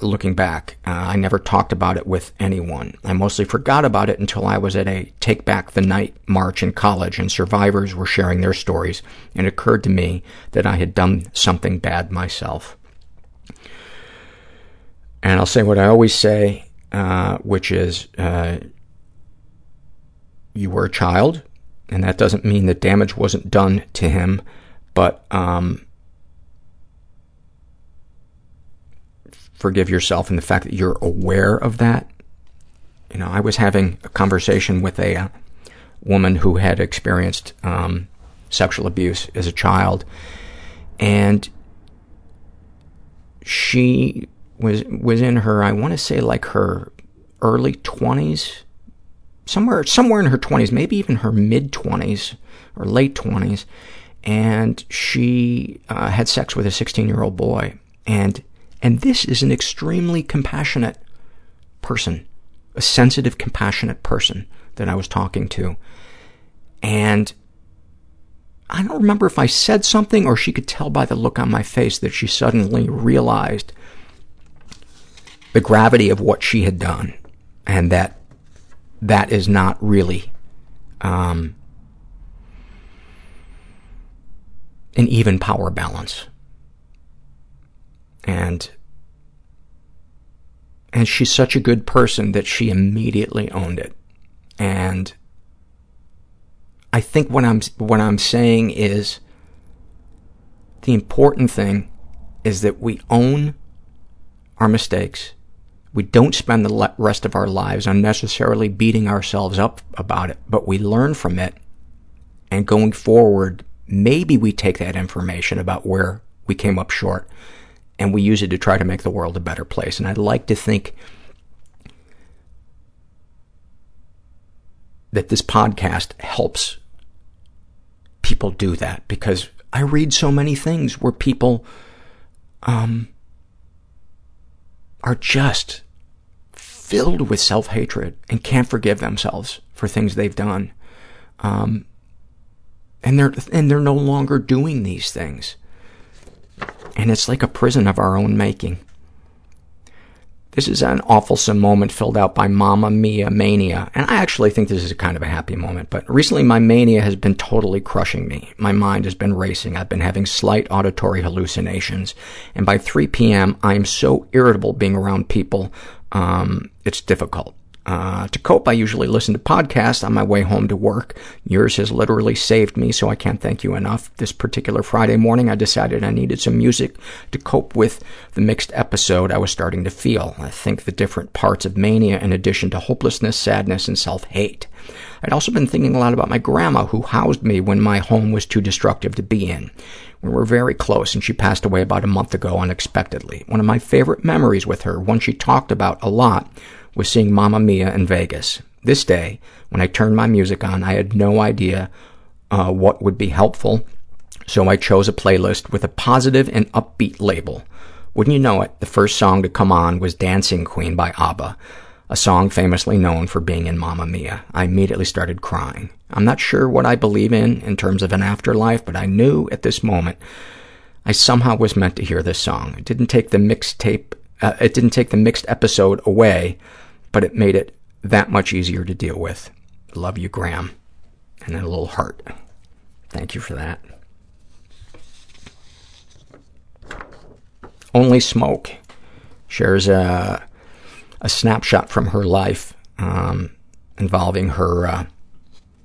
Looking back, I never talked about it with anyone. I mostly forgot about it until I was at a Take Back the Night march in college and survivors were sharing their stories, and it occurred to me that I had done something bad myself. And I'll say what I always say, which is, you were a child, and that doesn't mean that damage wasn't done to him, but, forgive yourself and the fact that you're aware of that. You know, I was having a conversation with a woman who had experienced sexual abuse as a child, and she was in her, I want to say like her early 20s, somewhere in her 20s, maybe even her mid-20s or late 20s, and she had sex with a 16-year-old boy, and this is an extremely compassionate person a sensitive, compassionate person that I was talking to. And I don't remember if I said something or she could tell by the look on my face that she suddenly realized the gravity of what she had done and that is not really an even power balance. And she's such a good person that she immediately owned it. And I think what I'm saying is the important thing is that we own our mistakes. We don't spend the rest of our lives unnecessarily beating ourselves up about it, but we learn from it. And going forward, maybe we take that information about where we came up short and we use it to try to make the world a better place. And I'd like to think that this podcast helps people do that, because I read so many things where people are just filled with self-hatred and can't forgive themselves for things they've done. And they're no longer doing these things. And it's like a prison of our own making. This is an awfulsome moment filled out by Mama Mia Mania. And I actually think this is a kind of a happy moment, but recently my mania has been totally crushing me. My mind has been racing. I've been having slight auditory hallucinations. And by 3 p.m., I'm so irritable being around people, it's difficult. To cope, I usually listen to podcasts on my way home to work. Yours has literally saved me, so I can't thank you enough. This particular Friday morning, I decided I needed some music to cope with the mixed episode I was starting to feel. I think the different parts of mania in addition to hopelessness, sadness, and self-hate. I'd also been thinking a lot about my grandma, who housed me when my home was too destructive to be in. We were very close, and she passed away about a month ago unexpectedly. One of my favorite memories with her, one she talked about a lot, was seeing Mamma Mia in Vegas. This day, when I turned my music on, I had no idea what would be helpful, so I chose a playlist with a positive and upbeat label. Wouldn't you know it, the first song to come on was Dancing Queen by ABBA, a song famously known for being in Mamma Mia. I immediately started crying. I'm not sure what I believe in terms of an afterlife, but I knew at this moment I somehow was meant to hear this song. It didn't take the mixtape it didn't take the mixed episode away, but it made it that much easier to deal with. Love you, Graham. And then a little heart. Thank you for that. Only Smoke shares a snapshot from her life involving her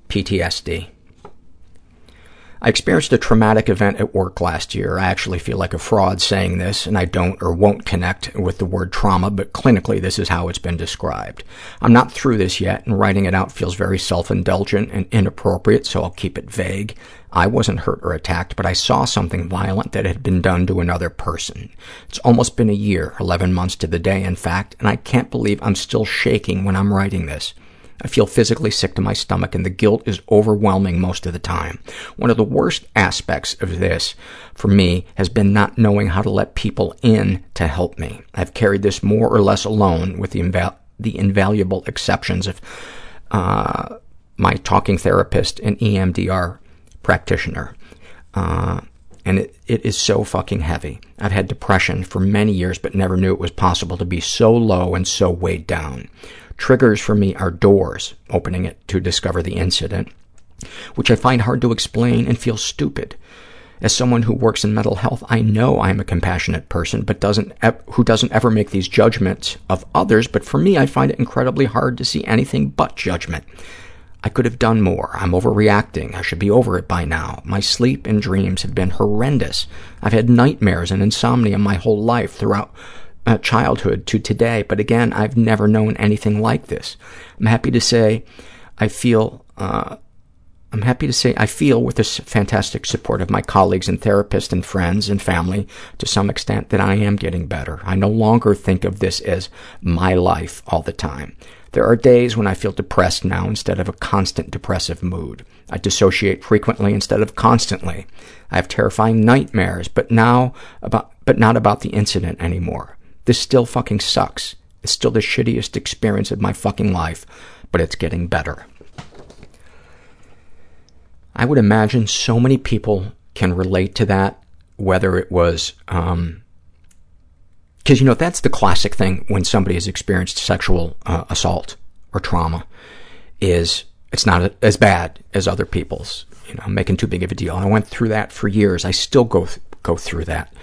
PTSD. I experienced a traumatic event at work last year. I actually feel like a fraud saying this, and I don't or won't connect with the word trauma, but clinically this is how it's been described. I'm not through this yet, and writing it out feels very self-indulgent and inappropriate, so I'll keep it vague. I wasn't hurt or attacked, but I saw something violent that had been done to another person. It's almost been a year, 11 months to the day, in fact, and I can't believe I'm still shaking when I'm writing this. I feel physically sick to my stomach, and the guilt is overwhelming most of the time. One of the worst aspects of this for me has been not knowing how to let people in to help me. I've carried this more or less alone, with the invaluable exceptions of my talking therapist and EMDR practitioner. And it is so fucking heavy. I've had depression for many years, but never knew it was possible to be so low and so weighed down. Triggers for me are doors, opening it to discover the incident, which I find hard to explain and feel stupid. As someone who works in mental health, I know I'm a compassionate person, but who doesn't ever make these judgments of others, but for me, I find it incredibly hard to see anything but judgment. I could have done more. I'm overreacting. I should be over it by now. My sleep and dreams have been horrendous. I've had nightmares and insomnia my whole life throughout childhood to today, but again, I've never known anything like this. I'm happy to say I feel with the fantastic support of my colleagues and therapists and friends and family to some extent that I am getting better. I no longer think of this as my life all the time. There are days when I feel depressed now instead of a constant depressive mood. I dissociate frequently instead of constantly. I have terrifying nightmares, but not about the incident anymore. This still fucking sucks. It's still the shittiest experience of my fucking life, but it's getting better. I would imagine so many people can relate to that, whether it was, because, you know, that's the classic thing when somebody has experienced sexual assault or trauma, is it's not as bad as other people's, you know, making too big of a deal. And I went through that for years. I still go through that.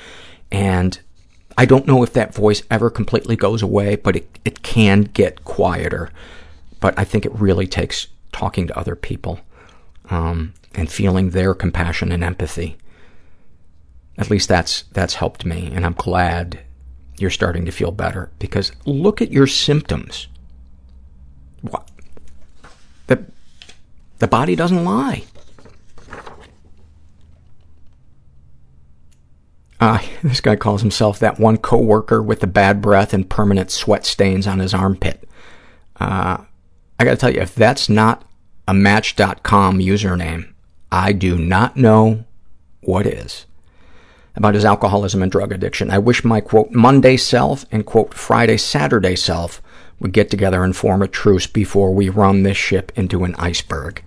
And I don't know if that voice ever completely goes away, but it can get quieter. But I think it really takes talking to other people. And feeling their compassion and empathy. At least that's helped me, and I'm glad you're starting to feel better, because look at your symptoms. What? The body doesn't lie. This guy calls himself that one coworker with the bad breath and permanent sweat stains on his armpit. I gotta tell you, if that's not a Match.com username, I do not know what is. About his alcoholism and drug addiction. I wish my, quote, Monday self and, quote, Friday, Saturday self would get together and form a truce before we run this ship into an iceberg.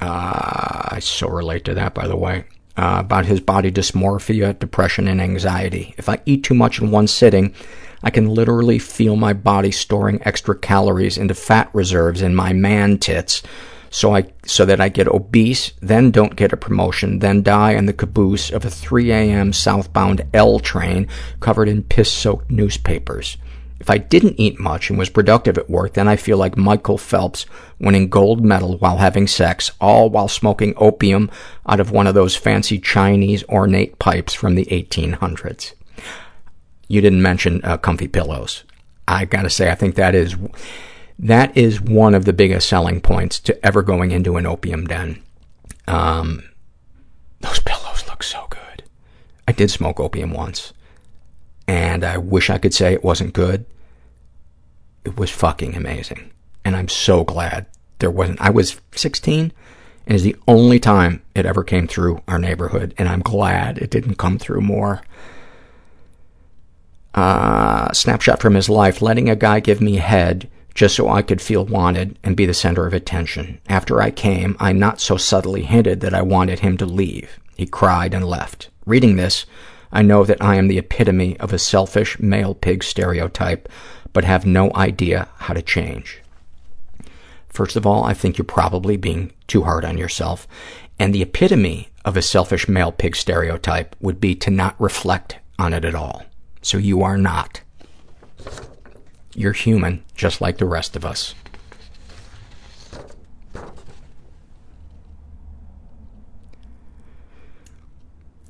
I so relate to that, by the way. About his body dysmorphia, depression, and anxiety. If I eat too much in one sitting, I can literally feel my body storing extra calories into fat reserves in my man tits, so that I get obese, then don't get a promotion, then die in the caboose of a 3 a.m. southbound L train covered in piss-soaked newspapers. If I didn't eat much and was productive at work, then I feel like Michael Phelps winning gold medal while having sex, all while smoking opium out of one of those fancy Chinese ornate pipes from the 1800s. You didn't mention comfy pillows. I gotta say, I think that is one of the biggest selling points to ever going into an opium den. Those pillows look so good. I did smoke opium once, and I wish I could say it wasn't good. It was fucking amazing, and I'm so glad there wasn't. I was 16, and it's the only time it ever came through our neighborhood, and I'm glad it didn't come through more. Snapshot from his life, letting a guy give me head just so I could feel wanted and be the center of attention. After I came, I not so subtly hinted that I wanted him to leave. He cried and left. Reading this, I know that I am the epitome of a selfish male pig stereotype, but have no idea how to change. First of all, I think you're probably being too hard on yourself, and the epitome of a selfish male pig stereotype would be to not reflect on it at all. So you are not. You're human, just like the rest of us.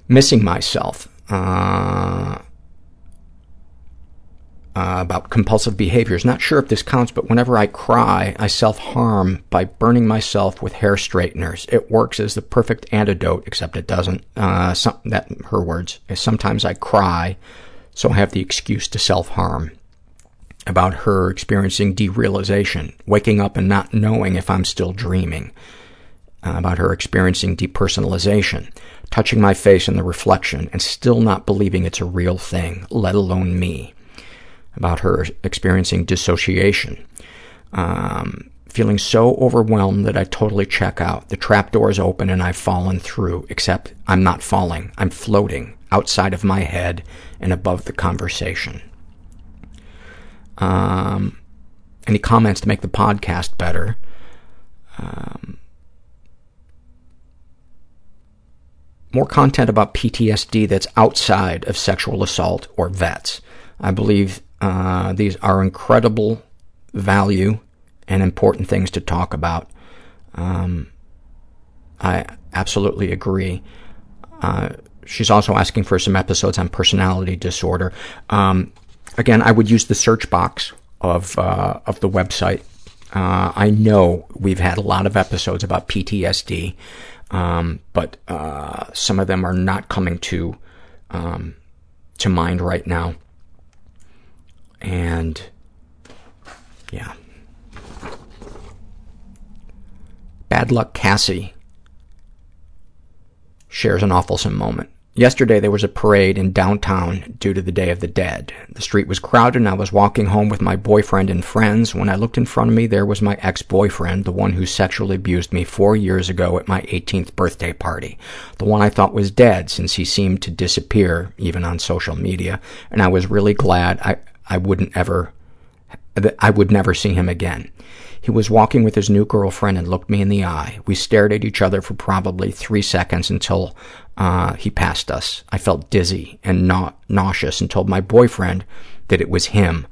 Missing myself. About compulsive behaviors. Not sure if this counts, but whenever I cry, I self-harm by burning myself with hair straighteners. It works as the perfect antidote, except it doesn't. Her words. Sometimes I cry, so I have the excuse to self-harm. About her experiencing derealization, waking up and not knowing if I'm still dreaming. About her experiencing depersonalization, touching my face in the reflection and still not believing it's a real thing, let alone me. About her experiencing dissociation, feeling so overwhelmed that I totally check out. The trapdoor is open and I've fallen through, except I'm not falling. I'm floating outside of my head and above the conversation. Any comments to make the podcast better? More content about PTSD that's outside of sexual assault or vets. I believe these are incredible value and important things to talk about. I absolutely agree. She's also asking for some episodes on personality disorder. Again, I would use the search box of the website. I know we've had a lot of episodes about PTSD, but some of them are not coming to mind right now. And, yeah. Bad Luck Cassie shares an awfulsome moment. Yesterday, there was a parade in downtown due to the Day of the Dead. The street was crowded, and I was walking home with my boyfriend and friends. When I looked in front of me, there was my ex-boyfriend, the one who sexually abused me 4 years ago at my 18th birthday party, the one I thought was dead since he seemed to disappear, even on social media, and I was really glad I would never see him again. He was walking with his new girlfriend and looked me in the eye. We stared at each other for probably 3 seconds until he passed us. I felt dizzy and nauseous and told my boyfriend that it was him.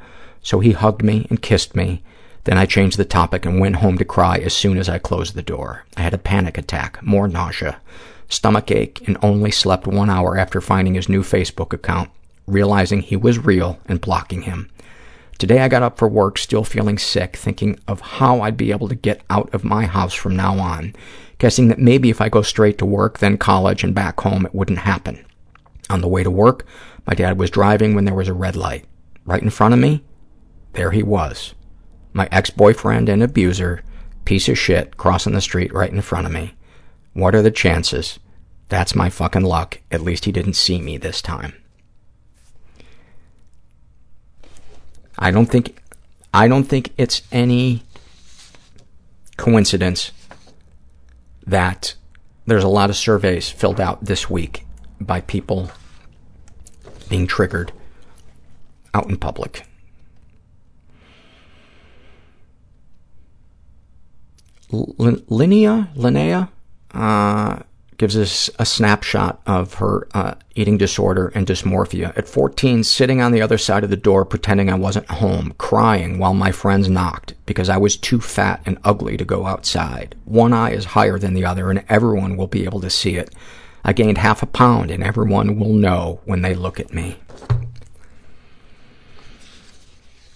So he hugged me and kissed me. Then I changed the topic and went home to cry as soon as I closed the door. I had a panic attack, more nausea, stomach ache, and only slept 1 hour after finding his new Facebook account, realizing he was real and blocking him. Today I got up for work, still feeling sick, thinking of how I'd be able to get out of my house from now on, guessing that maybe if I go straight to work, then college and back home, it wouldn't happen. On the way to work, my dad was driving when there was a red light. Right in front of me, there he was, my ex-boyfriend and abuser, piece of shit, crossing the street right in front of me. What are the chances? That's my fucking luck. At least he didn't see me this time. I don't think it's any coincidence that there's a lot of surveys filled out this week by people being triggered out in public. Linnea gives us a snapshot of her eating disorder and dysmorphia. At 14, sitting on the other side of the door pretending I wasn't home, crying while my friends knocked because I was too fat and ugly to go outside. One eye is higher than the other and everyone will be able to see it. I gained half a pound and everyone will know when they look at me.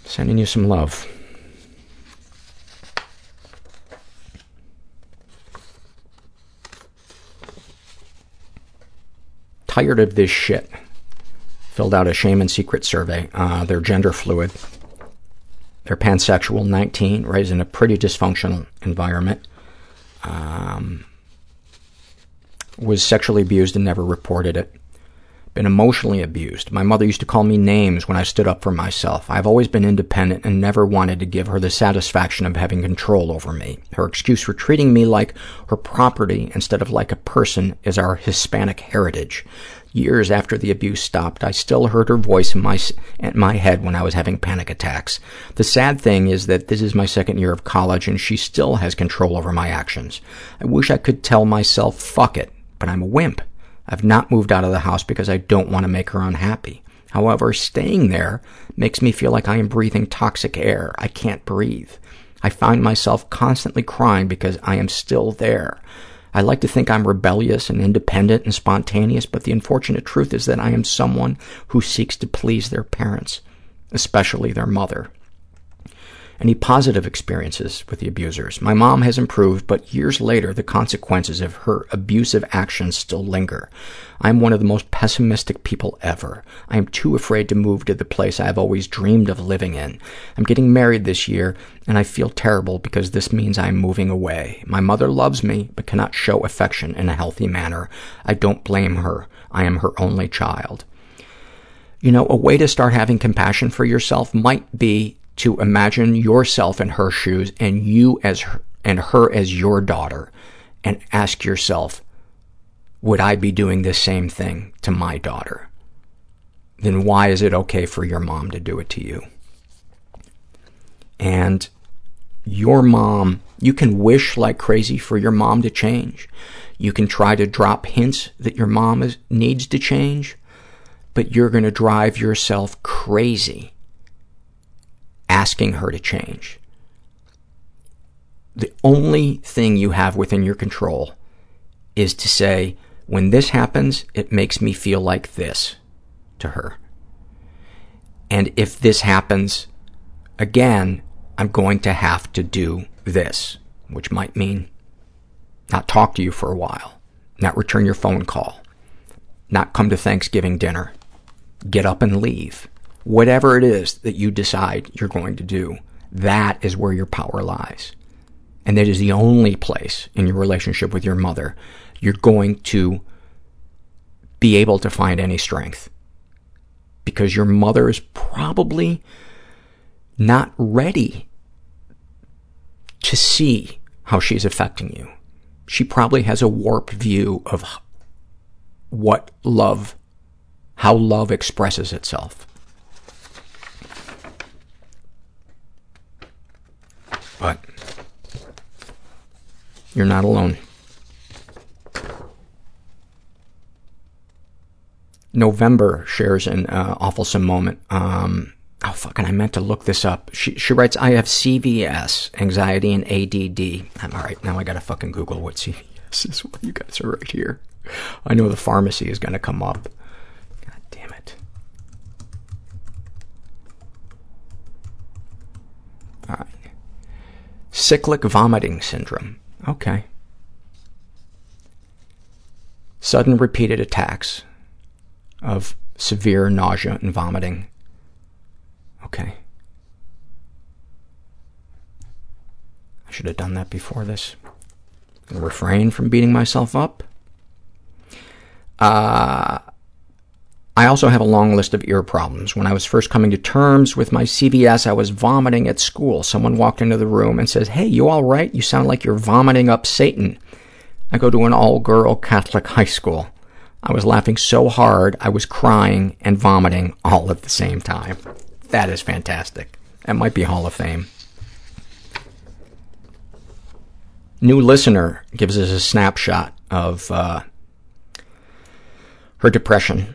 Sending you some love. Tired of this shit. Filled out a shame and secret survey. They're gender fluid. They're pansexual, 19, raised in a pretty dysfunctional environment. Was sexually abused and never reported it. Been emotionally abused. My mother used to call me names when I stood up for myself. I've always been independent and never wanted to give her the satisfaction of having control over me. Her excuse for treating me like her property instead of like a person is our Hispanic heritage. Years after the abuse stopped, I still heard her voice in my head when I was having panic attacks. The sad thing is that this is my second year of college and she still has control over my actions. I wish I could tell myself, fuck it, but I'm a wimp. I've not moved out of the house because I don't want to make her unhappy. However, staying there makes me feel like I am breathing toxic air. I can't breathe. I find myself constantly crying because I am still there. I like to think I'm rebellious and independent and spontaneous, but the unfortunate truth is that I am someone who seeks to please their parents, especially their mother. Any positive experiences with the abusers? My mom has improved, but years later, the consequences of her abusive actions still linger. I'm one of the most pessimistic people ever. I am too afraid to move to the place I have always dreamed of living in. I'm getting married this year, and I feel terrible because this means I am moving away. My mother loves me, but cannot show affection in a healthy manner. I don't blame her. I am her only child. You know, a way to start having compassion for yourself might be to imagine yourself in her shoes and you as her, and her as your daughter, and ask yourself, would I be doing this same thing to my daughter? Then why is it okay for your mom to do it to you? And your mom, you can wish like crazy for your mom to change. You can try to drop hints that your mom needs to change, but you're going to drive yourself crazy asking her to change. The only thing you have within your control is to say, when this happens, it makes me feel like this to her. And if this happens again, I'm going to have to do this, which might mean not talk to you for a while, not return your phone call, not come to Thanksgiving dinner, get up and leave. Whatever it is that you decide you're going to do, that is where your power lies. And that is the only place in your relationship with your mother you're going to be able to find any strength, because your mother is probably not ready to see how she's affecting you. She probably has a warped view of what love, how love expresses itself. But you're not alone. November shares an awfulsome moment. I meant to look this up. She writes, I have CVS, anxiety and ADD. All right, now I got to fucking Google what CVS is while you guys are right here. I know the pharmacy is going to come up. God damn it. All right. Cyclic vomiting syndrome. Okay. Sudden repeated attacks of severe nausea and vomiting. Okay. I should have done that before this. I'll refrain from beating myself up. I also have a long list of ear problems. When I was first coming to terms with my CVS, I was vomiting at school. Someone walked into the room and says, hey, you all right? You sound like you're vomiting up Satan. I go to an all-girl Catholic high school. I was laughing so hard, I was crying and vomiting all at the same time. That is fantastic. That might be Hall of Fame. New listener gives us a snapshot of her depression.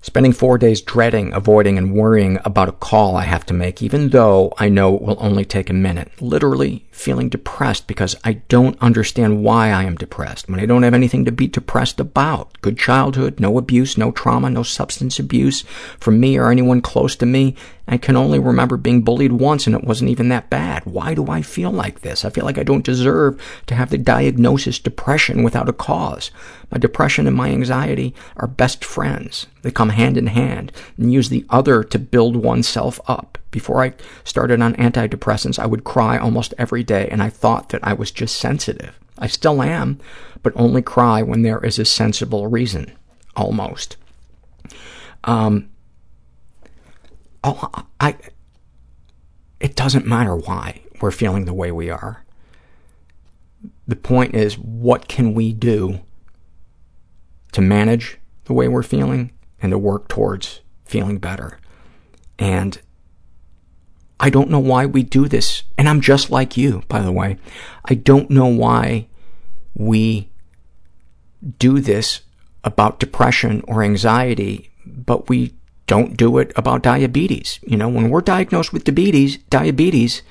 Spending 4 days dreading, avoiding, and worrying about a call I have to make, even though I know it will only take a minute. Literally feeling depressed because I don't understand why I am depressed, when I don't have anything to be depressed about. Good childhood, no abuse, no trauma, no substance abuse from me or anyone close to me. I can only remember being bullied once, and it wasn't even that bad. Why do I feel like this? I feel like I don't deserve to have the diagnosis depression without a cause. My depression and my anxiety are best friends. They come hand in hand and use the other to build oneself up. Before I started on antidepressants, I would cry almost every day, and I thought that I was just sensitive. I still am, but only cry when there is a sensible reason, almost. It doesn't matter why we're feeling the way we are. The point is, what can we do to manage the way we're feeling and to work towards feeling better? And I don't know why we do this. And I'm just like you, by the way. I don't know why we do this about depression or anxiety, but we don't do it about diabetes. You know, when we're diagnosed with diabetes,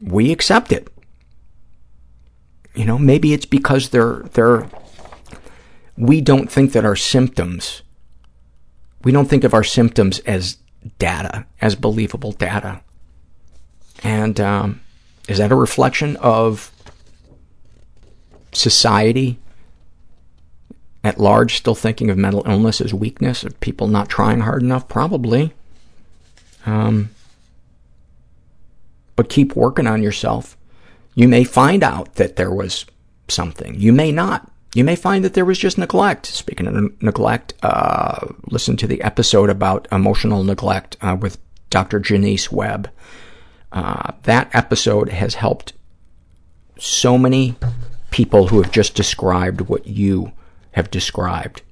we accept it. You know, maybe it's because we don't think that our symptoms, we don't think of our symptoms as data, as believable data. And is that a reflection of society at large still thinking of mental illness as weakness, of people not trying hard enough? Probably. But keep working on yourself. You may find out that there was something. You may not. You may find that there was just neglect. Speaking of neglect, listen to the episode about emotional neglect with Dr. Janice Webb. That episode has helped so many people who have just described what you have described.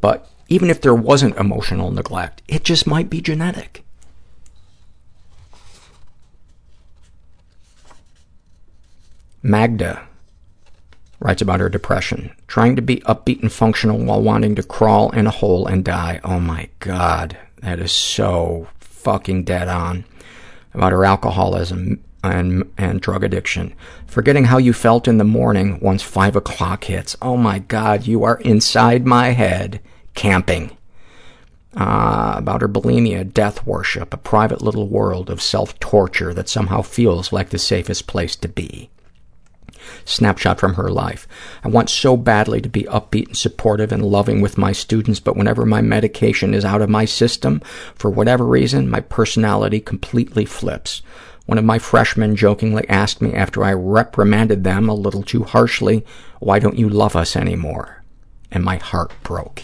But even if there wasn't emotional neglect, it just might be genetic. Magda writes about her depression. Trying to be upbeat and functional while wanting to crawl in a hole and die. Oh my God, that is so fucking dead on. About her alcoholism and drug addiction. Forgetting how you felt in the morning once 5 o'clock hits. Oh my God, you are inside my head, camping. About her bulimia, death worship, a private little world of self-torture that somehow feels like the safest place to be. Snapshot from her life. I want so badly to be upbeat and supportive and loving with my students, but whenever my medication is out of my system, for whatever reason, my personality completely flips. One of my freshmen jokingly asked me after I reprimanded them a little too harshly, "Why don't you love us anymore?" And my heart broke.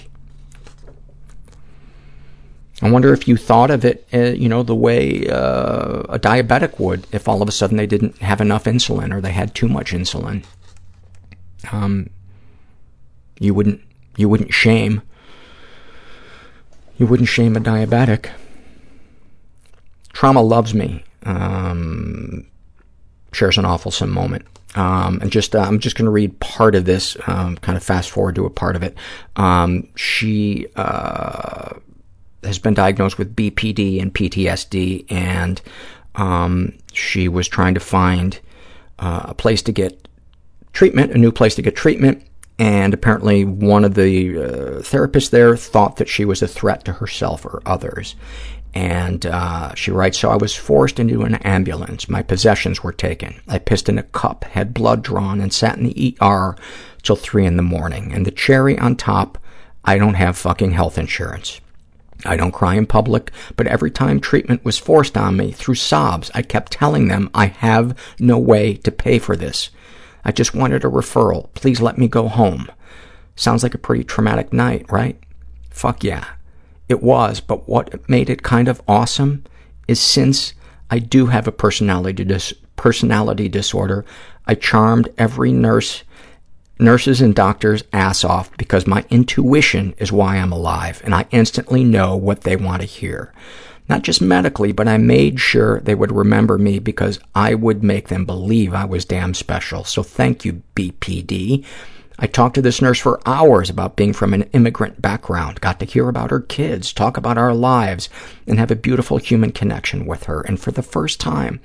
I wonder if you thought of it, the way a diabetic would if all of a sudden they didn't have enough insulin or they had too much insulin. You wouldn't shame a diabetic. Trauma Loves Me shares an awful moment. I'm just going to read part of this, kind of fast forward to a part of it. She has been diagnosed with BPD and PTSD, and she was trying to find a new place to get treatment, and apparently one of the therapists there thought that she was a threat to herself or others. And she writes, "So I was forced into an ambulance. My possessions were taken. I pissed in a cup, had blood drawn, and sat in the ER till 3 a.m. And the cherry on top, I don't have fucking health insurance. I don't cry in public, but every time treatment was forced on me through sobs, I kept telling them I have no way to pay for this. I just wanted a referral. Please let me go home." Sounds like a pretty traumatic night, right? Fuck yeah. It was, but what made it kind of awesome is since I do have a personality disorder, I charmed every nurses and doctors' ass off because my intuition is why I'm alive, and I instantly know what they want to hear. Not just medically, but I made sure they would remember me because I would make them believe I was damn special. So thank you, BPD. I talked to this nurse for hours about being from an immigrant background, got to hear about her kids, talk about our lives, and have a beautiful human connection with her. And for the first time,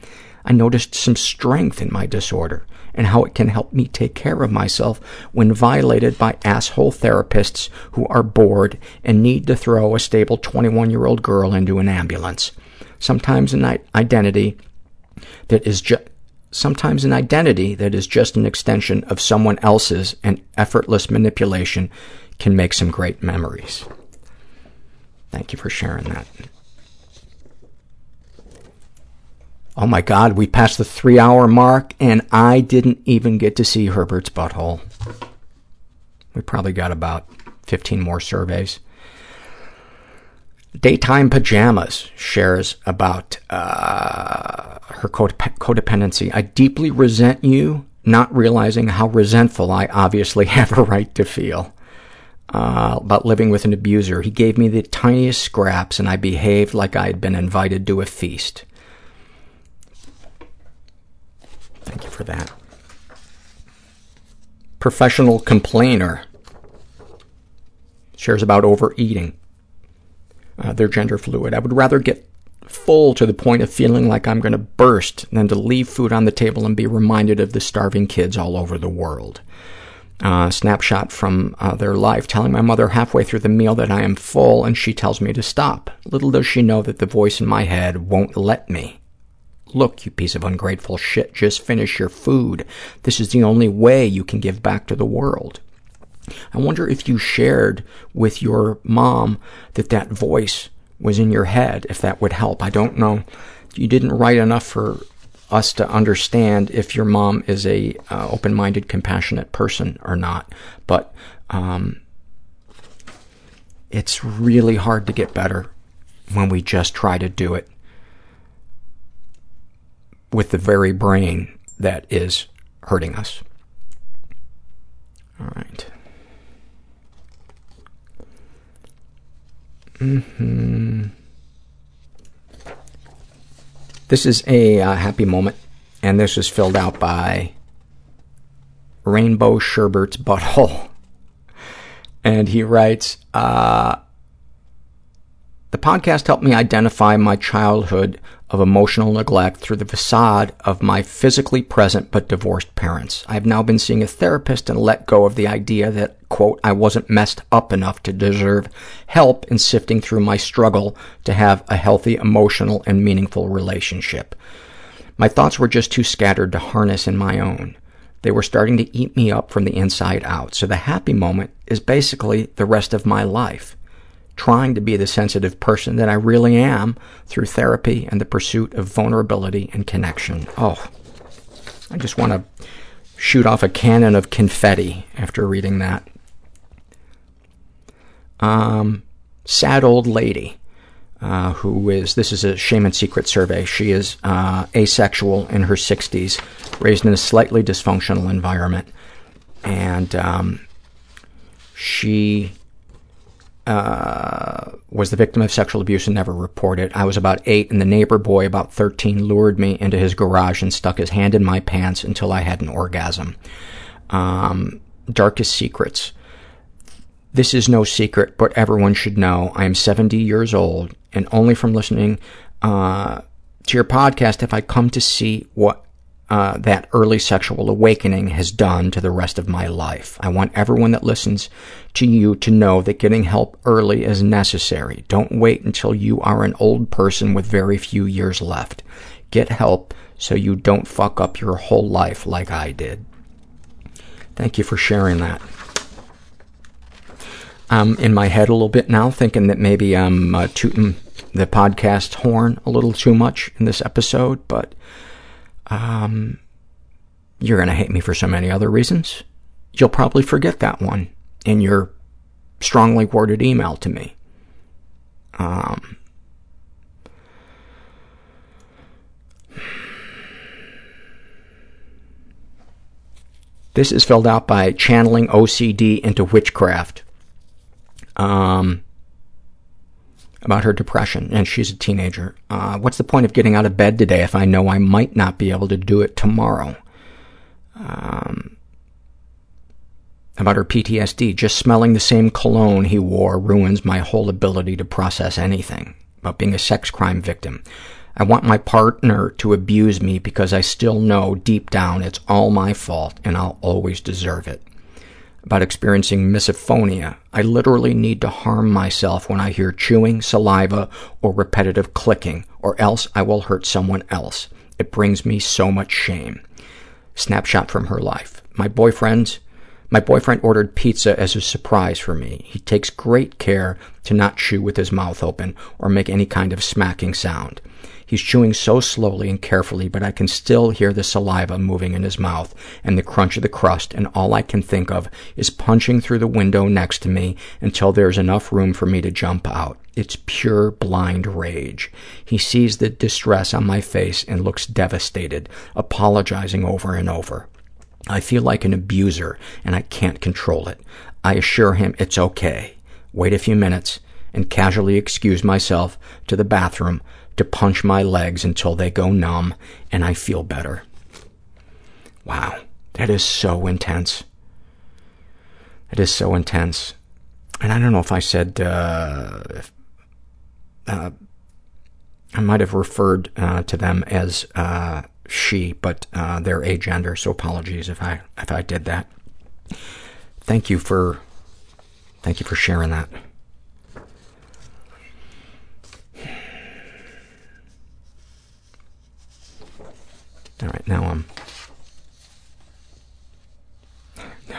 I noticed some strength in my disorder and how it can help me take care of myself when violated by asshole therapists who are bored and need to throw a stable 21-year-old girl into an ambulance. Sometimes an identity that is just an extension of someone else's and effortless manipulation can make some great memories. Thank you for sharing that. Oh my God, we passed the 3-hour mark and I didn't even get to see Herbert's butthole. We probably got about 15 more surveys. Daytime Pajamas shares about her codependency. I deeply resent you, not realizing how resentful I obviously have a right to feel. About living with an abuser. He gave me the tiniest scraps and I behaved like I had been invited to a feast. Thank you for that. Professional Complainer shares about overeating. They're gender fluid. I would rather get full to the point of feeling like I'm going to burst than to leave food on the table and be reminded of the starving kids all over the world. Snapshot from their life, telling my mother halfway through the meal that I am full and she tells me to stop. Little does she know that the voice in my head won't let me. Look, you piece of ungrateful shit, just finish your food. This is the only way you can give back to the world. I wonder if you shared with your mom that voice was in your head, if that would help. I don't know. You didn't write enough for us to understand if your mom is a open-minded, compassionate person or not. But it's really hard to get better when we just try to do it with the very brain that is hurting us. All right. This is a happy moment, and this is filled out by Rainbow Sherbert's Butthole. And he writes, the podcast helped me identify my childhood of emotional neglect through the facade of my physically present but divorced parents. I have now been seeing a therapist and let go of the idea that, quote, I wasn't messed up enough to deserve help in sifting through my struggle to have a healthy, emotional, and meaningful relationship. My thoughts were just too scattered to harness in my own. They were starting to eat me up from the inside out. So the happy moment is basically the rest of my life, trying to be the sensitive person that I really am through therapy and the pursuit of vulnerability and connection. Oh, I just want to shoot off a cannon of confetti after reading that. Sad old lady who is, this is a shame and secret survey. She is asexual in her 60s, raised in a slightly dysfunctional environment. And she was the victim of sexual abuse and never reported. I was about 8 and the neighbor boy about 13 lured me into his garage and stuck his hand in my pants until I had an orgasm. Darkest secrets. This is no secret, but everyone should know. I am 70 years old and only from listening to your podcast have I come to see what that early sexual awakening has done to the rest of my life. I want everyone that listens to you to know that getting help early is necessary. Don't wait until you are an old person with very few years left. Get help so you don't fuck up your whole life like I did. Thank you for sharing that. I'm in my head a little bit now, thinking that maybe I'm tooting the podcast horn a little too much in this episode, but you're going to hate me for so many other reasons. You'll probably forget that one in your strongly worded email to me. This is filled out by channeling OCD into witchcraft, about her depression, and she's a teenager. What's the point of getting out of bed today if I know I might not be able to do it tomorrow? About her PTSD, just smelling the same cologne he wore ruins my whole ability to process anything. About being a sex crime victim. I want my partner to abuse me because I still know deep down it's all my fault and I'll always deserve it. About experiencing misophonia. I literally need to harm myself when I hear chewing, saliva, or repetitive clicking, or else I will hurt someone else. It brings me so much shame. Snapshot from her life. My boyfriend ordered pizza as a surprise for me. He takes great care to not chew with his mouth open or make any kind of smacking sound. He's chewing so slowly and carefully, but I can still hear the saliva moving in his mouth and the crunch of the crust, and all I can think of is punching through the window next to me until there's enough room for me to jump out. It's pure blind rage. He sees the distress on my face and looks devastated, apologizing over and over. I feel like an abuser, and I can't control it. I assure him it's okay. Wait a few minutes and casually excuse myself to the bathroom to punch my legs until they go numb and I feel better. Wow, that is so intense. That is so intense. And I don't know if I said, I might have referred to them as she, but they're agender, so apologies if I did that. Thank you for sharing that. All right, now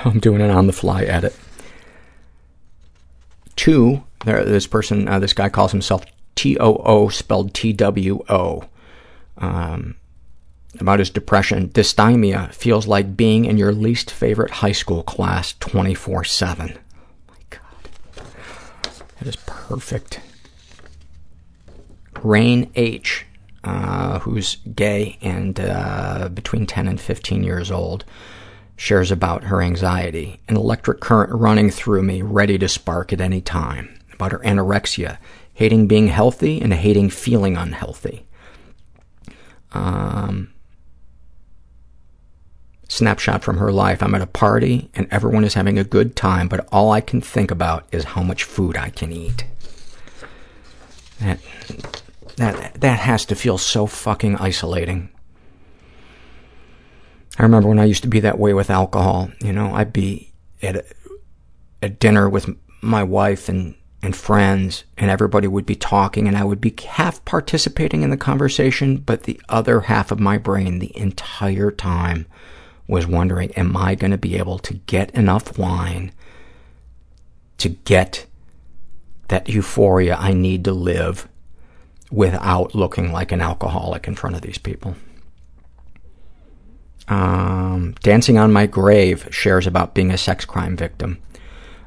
I'm doing an on-the-fly edit. This guy calls himself T-O-O, spelled T-W-O. About his depression, dysthymia feels like being in your least favorite high school class 24/7. Oh my God, that is perfect. Rain H., who's gay and between 10 and 15 years old, shares about her anxiety, an electric current running through me, ready to spark at any time. About her anorexia, hating being healthy and hating feeling unhealthy. Snapshot from her life. I'm at a party and everyone is having a good time, but all I can think about is how much food I can eat. That has to feel so fucking isolating. I remember when I used to be that way with alcohol. You know, I'd be at a dinner with my wife and friends, and everybody would be talking, and I would be half participating in the conversation, but the other half of my brain the entire time was wondering, am I going to be able to get enough wine to get that euphoria I need to live without looking like an alcoholic in front of these people? Dancing on My Grave shares about being a sex crime victim.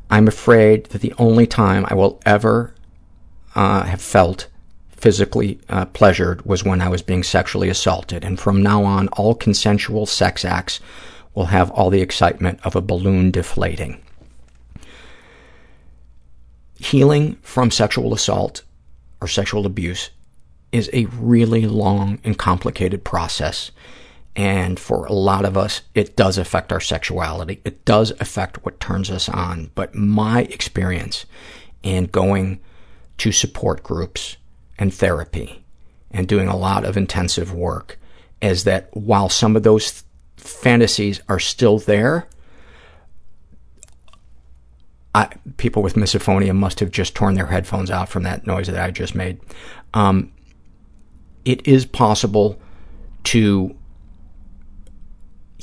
I'm afraid that the only time I will ever have felt physically pleasured was when I was being sexually assaulted, and from now on, all consensual sex acts will have all the excitement of a balloon deflating. Healing from sexual assault or sexual abuse is a really long and complicated process. And for a lot of us, it does affect our sexuality. It does affect what turns us on. But my experience in going to support groups and therapy and doing a lot of intensive work is that while some of those fantasies are still there, people with misophonia must have just torn their headphones out from that noise that I just made. It is possible to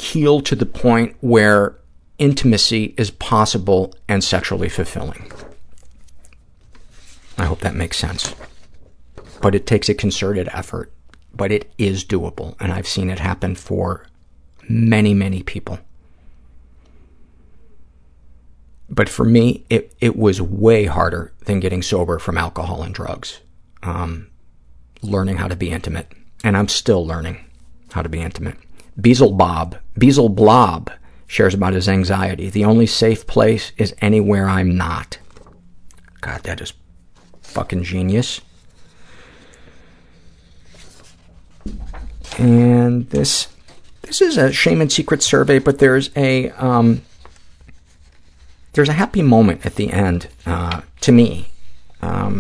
heal to the point where intimacy is possible and sexually fulfilling. I hope that makes sense. But it takes a concerted effort. But it is doable, and I've seen it happen for many, many people. But for me, it was way harder than getting sober from alcohol and drugs, learning how to be intimate. And I'm still learning how to be intimate. Beezle Blob shares about his anxiety. The only safe place is anywhere I'm not. God, that is fucking genius. And this is a shame and secret survey, but there's a happy moment at the end to me.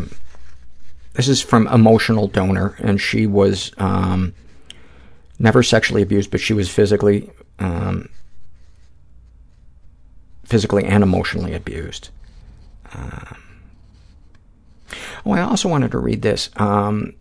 This is from Emotional Donor, and she was never sexually abused, but she was physically and emotionally abused. I also wanted to read this.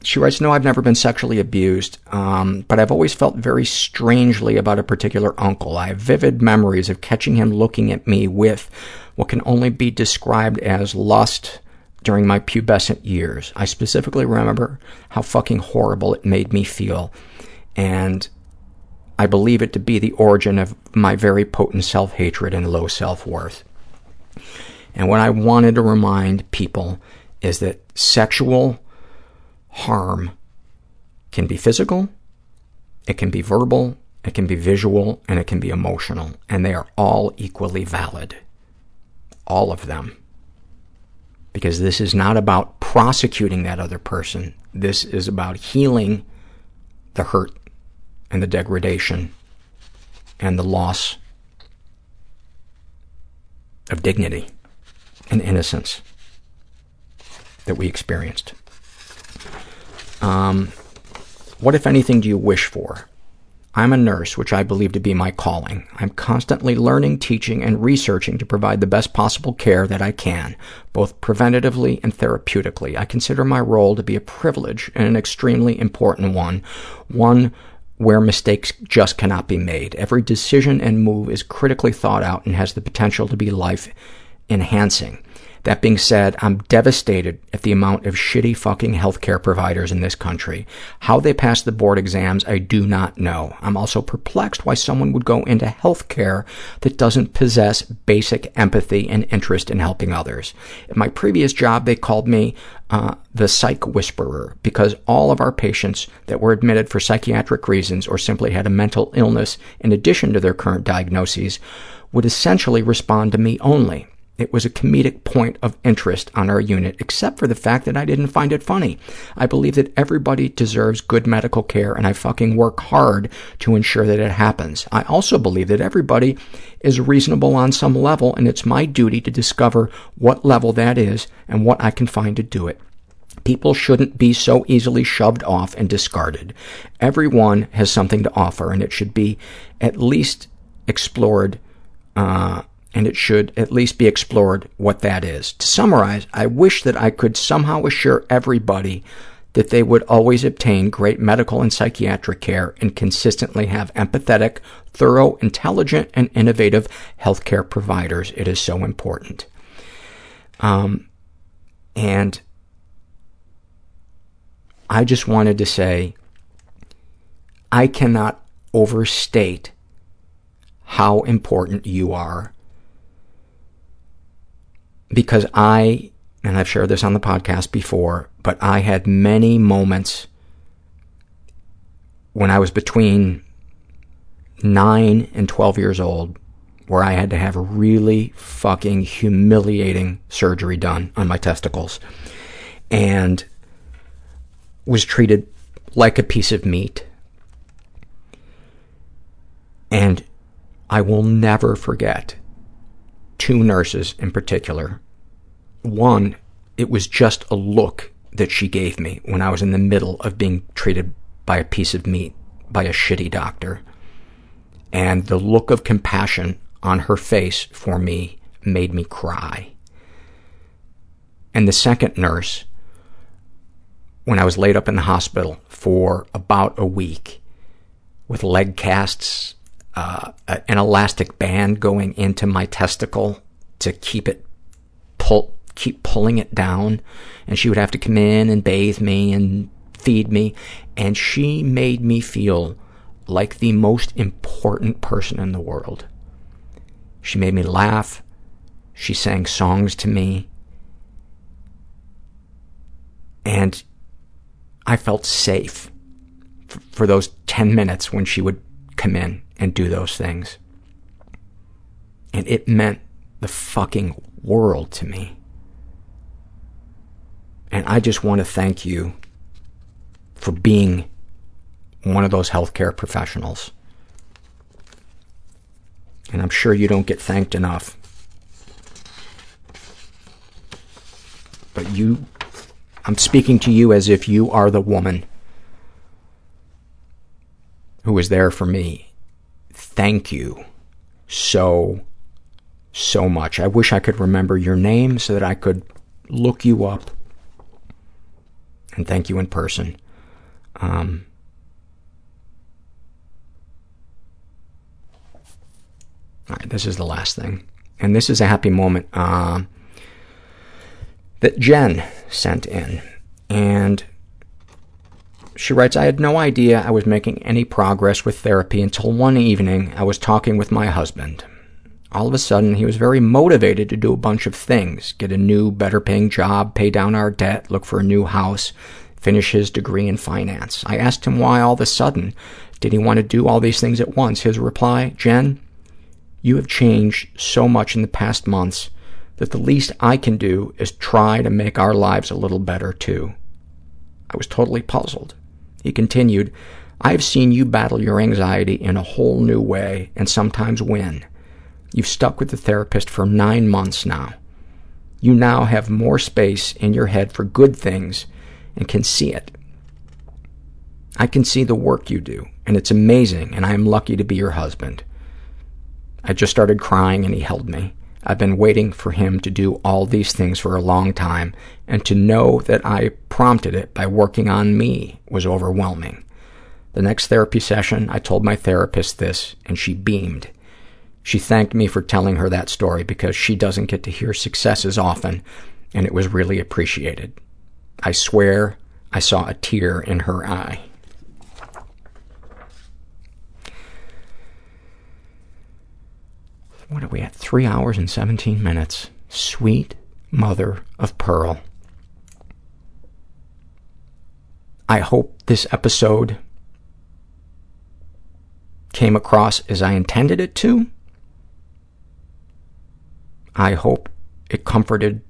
She writes, no, I've never been sexually abused, but I've always felt very strangely about a particular uncle. I have vivid memories of catching him looking at me with what can only be described as lust during my pubescent years. I specifically remember how fucking horrible it made me feel, and I believe it to be the origin of my very potent self-hatred and low self-worth. And what I wanted to remind people is that sexual harm can be physical, it can be verbal, it can be visual, and it can be emotional. And they are all equally valid. All of them. Because this is not about prosecuting that other person. This is about healing the hurt and the degradation and the loss of dignity and innocence that we experienced. What, if anything, do you wish for? I'm a nurse, which I believe to be my calling. I'm constantly learning, teaching, and researching to provide the best possible care that I can, both preventatively and therapeutically. I consider my role to be a privilege and an extremely important one where mistakes just cannot be made. Every decision and move is critically thought out and has the potential to be life-enhancing. That being said, I'm devastated at the amount of shitty fucking healthcare providers in this country. How they pass the board exams, I do not know. I'm also perplexed why someone would go into healthcare that doesn't possess basic empathy and interest in helping others. At my previous job, they called me the psych whisperer because all of our patients that were admitted for psychiatric reasons or simply had a mental illness in addition to their current diagnoses would essentially respond to me only. It was a comedic point of interest on our unit, except for the fact that I didn't find it funny. I believe that everybody deserves good medical care, and I fucking work hard to ensure that it happens. I also believe that everybody is reasonable on some level, and it's my duty to discover what level that is and what I can find to do it. People shouldn't be so easily shoved off and discarded. Everyone has something to offer, and it should be at least explored, what that is. To summarize, I wish that I could somehow assure everybody that they would always obtain great medical and psychiatric care and consistently have empathetic, thorough, intelligent, and innovative healthcare providers. It is so important. And I just wanted to say, I cannot overstate how important you are, because I, and I've shared this on the podcast before, but I had many moments when I was between 9 and 12 years old where I had to have really fucking humiliating surgery done on my testicles and was treated like a piece of meat. And I will never forget two nurses in particular. One, it was just a look that she gave me when I was in the middle of being treated by a piece of meat by a shitty doctor. And the look of compassion on her face for me made me cry. And the second nurse, when I was laid up in the hospital for about a week with leg casts, an elastic band going into my testicle to keep pulling it down, and she would have to come in and bathe me and feed me, and she made me feel like the most important person in the world. She made me laugh. She sang songs to me, and I felt safe for those 10 minutes when she would come in and do those things. And it meant the fucking world to me. And I just want to thank you for being one of those healthcare professionals. And I'm sure you don't get thanked enough. But you, I'm speaking to you as if you are the woman who was there for me. Thank you so, so much. I wish I could remember your name so that I could look you up and thank you in person. All right, this is the last thing. And this is a happy moment that Jen sent in. And she writes, I had no idea I was making any progress with therapy until one evening I was talking with my husband. All of a sudden, he was very motivated to do a bunch of things, get a new, better-paying job, pay down our debt, look for a new house, finish his degree in finance. I asked him why all of a sudden did he want to do all these things at once. His reply, Jen, you have changed so much in the past months that the least I can do is try to make our lives a little better, too. I was totally puzzled. He continued, I've seen you battle your anxiety in a whole new way and sometimes win. You've stuck with the therapist for 9 months now. You now have more space in your head for good things and can see it. I can see the work you do, and it's amazing, and I am lucky to be your husband. I just started crying, and he held me. I've been waiting for him to do all these things for a long time, and to know that I prompted it by working on me was overwhelming. The next therapy session, I told my therapist this, and she beamed. She thanked me for telling her that story because she doesn't get to hear successes often, and it was really appreciated. I swear I saw a tear in her eye. What are we at? 3 hours and 17 minutes. Sweet mother of pearl. I hope this episode came across as I intended it to. I hope it comforted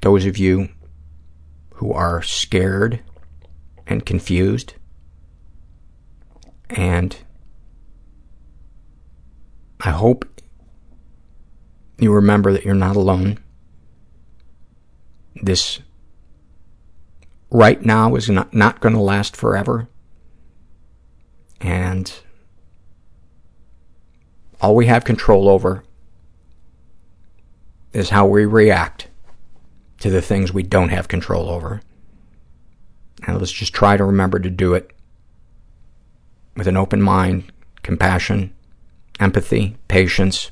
those of you who are scared and confused and I hope you remember that you're not alone. This right now is not going to last forever. And all we have control over is how we react to the things we don't have control over. And let's just try to remember to do it with an open mind, compassion, empathy, patience,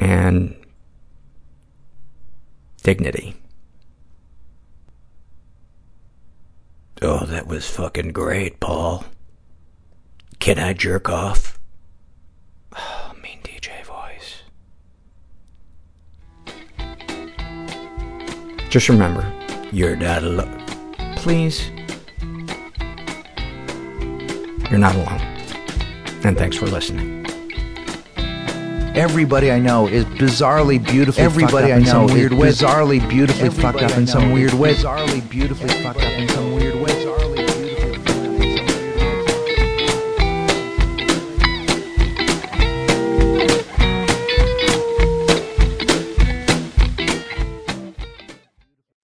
and dignity. Oh, that was fucking great, Paul. Can I jerk off? Oh, mean DJ voice. Just remember, you're not alone. Please. You're not alone. And thanks for listening. Everybody I know is bizarrely beautifully fucked up in some weird way. Bizarrely beautifully fucked up in some weird way. Bizarrely beautifully fucked up in some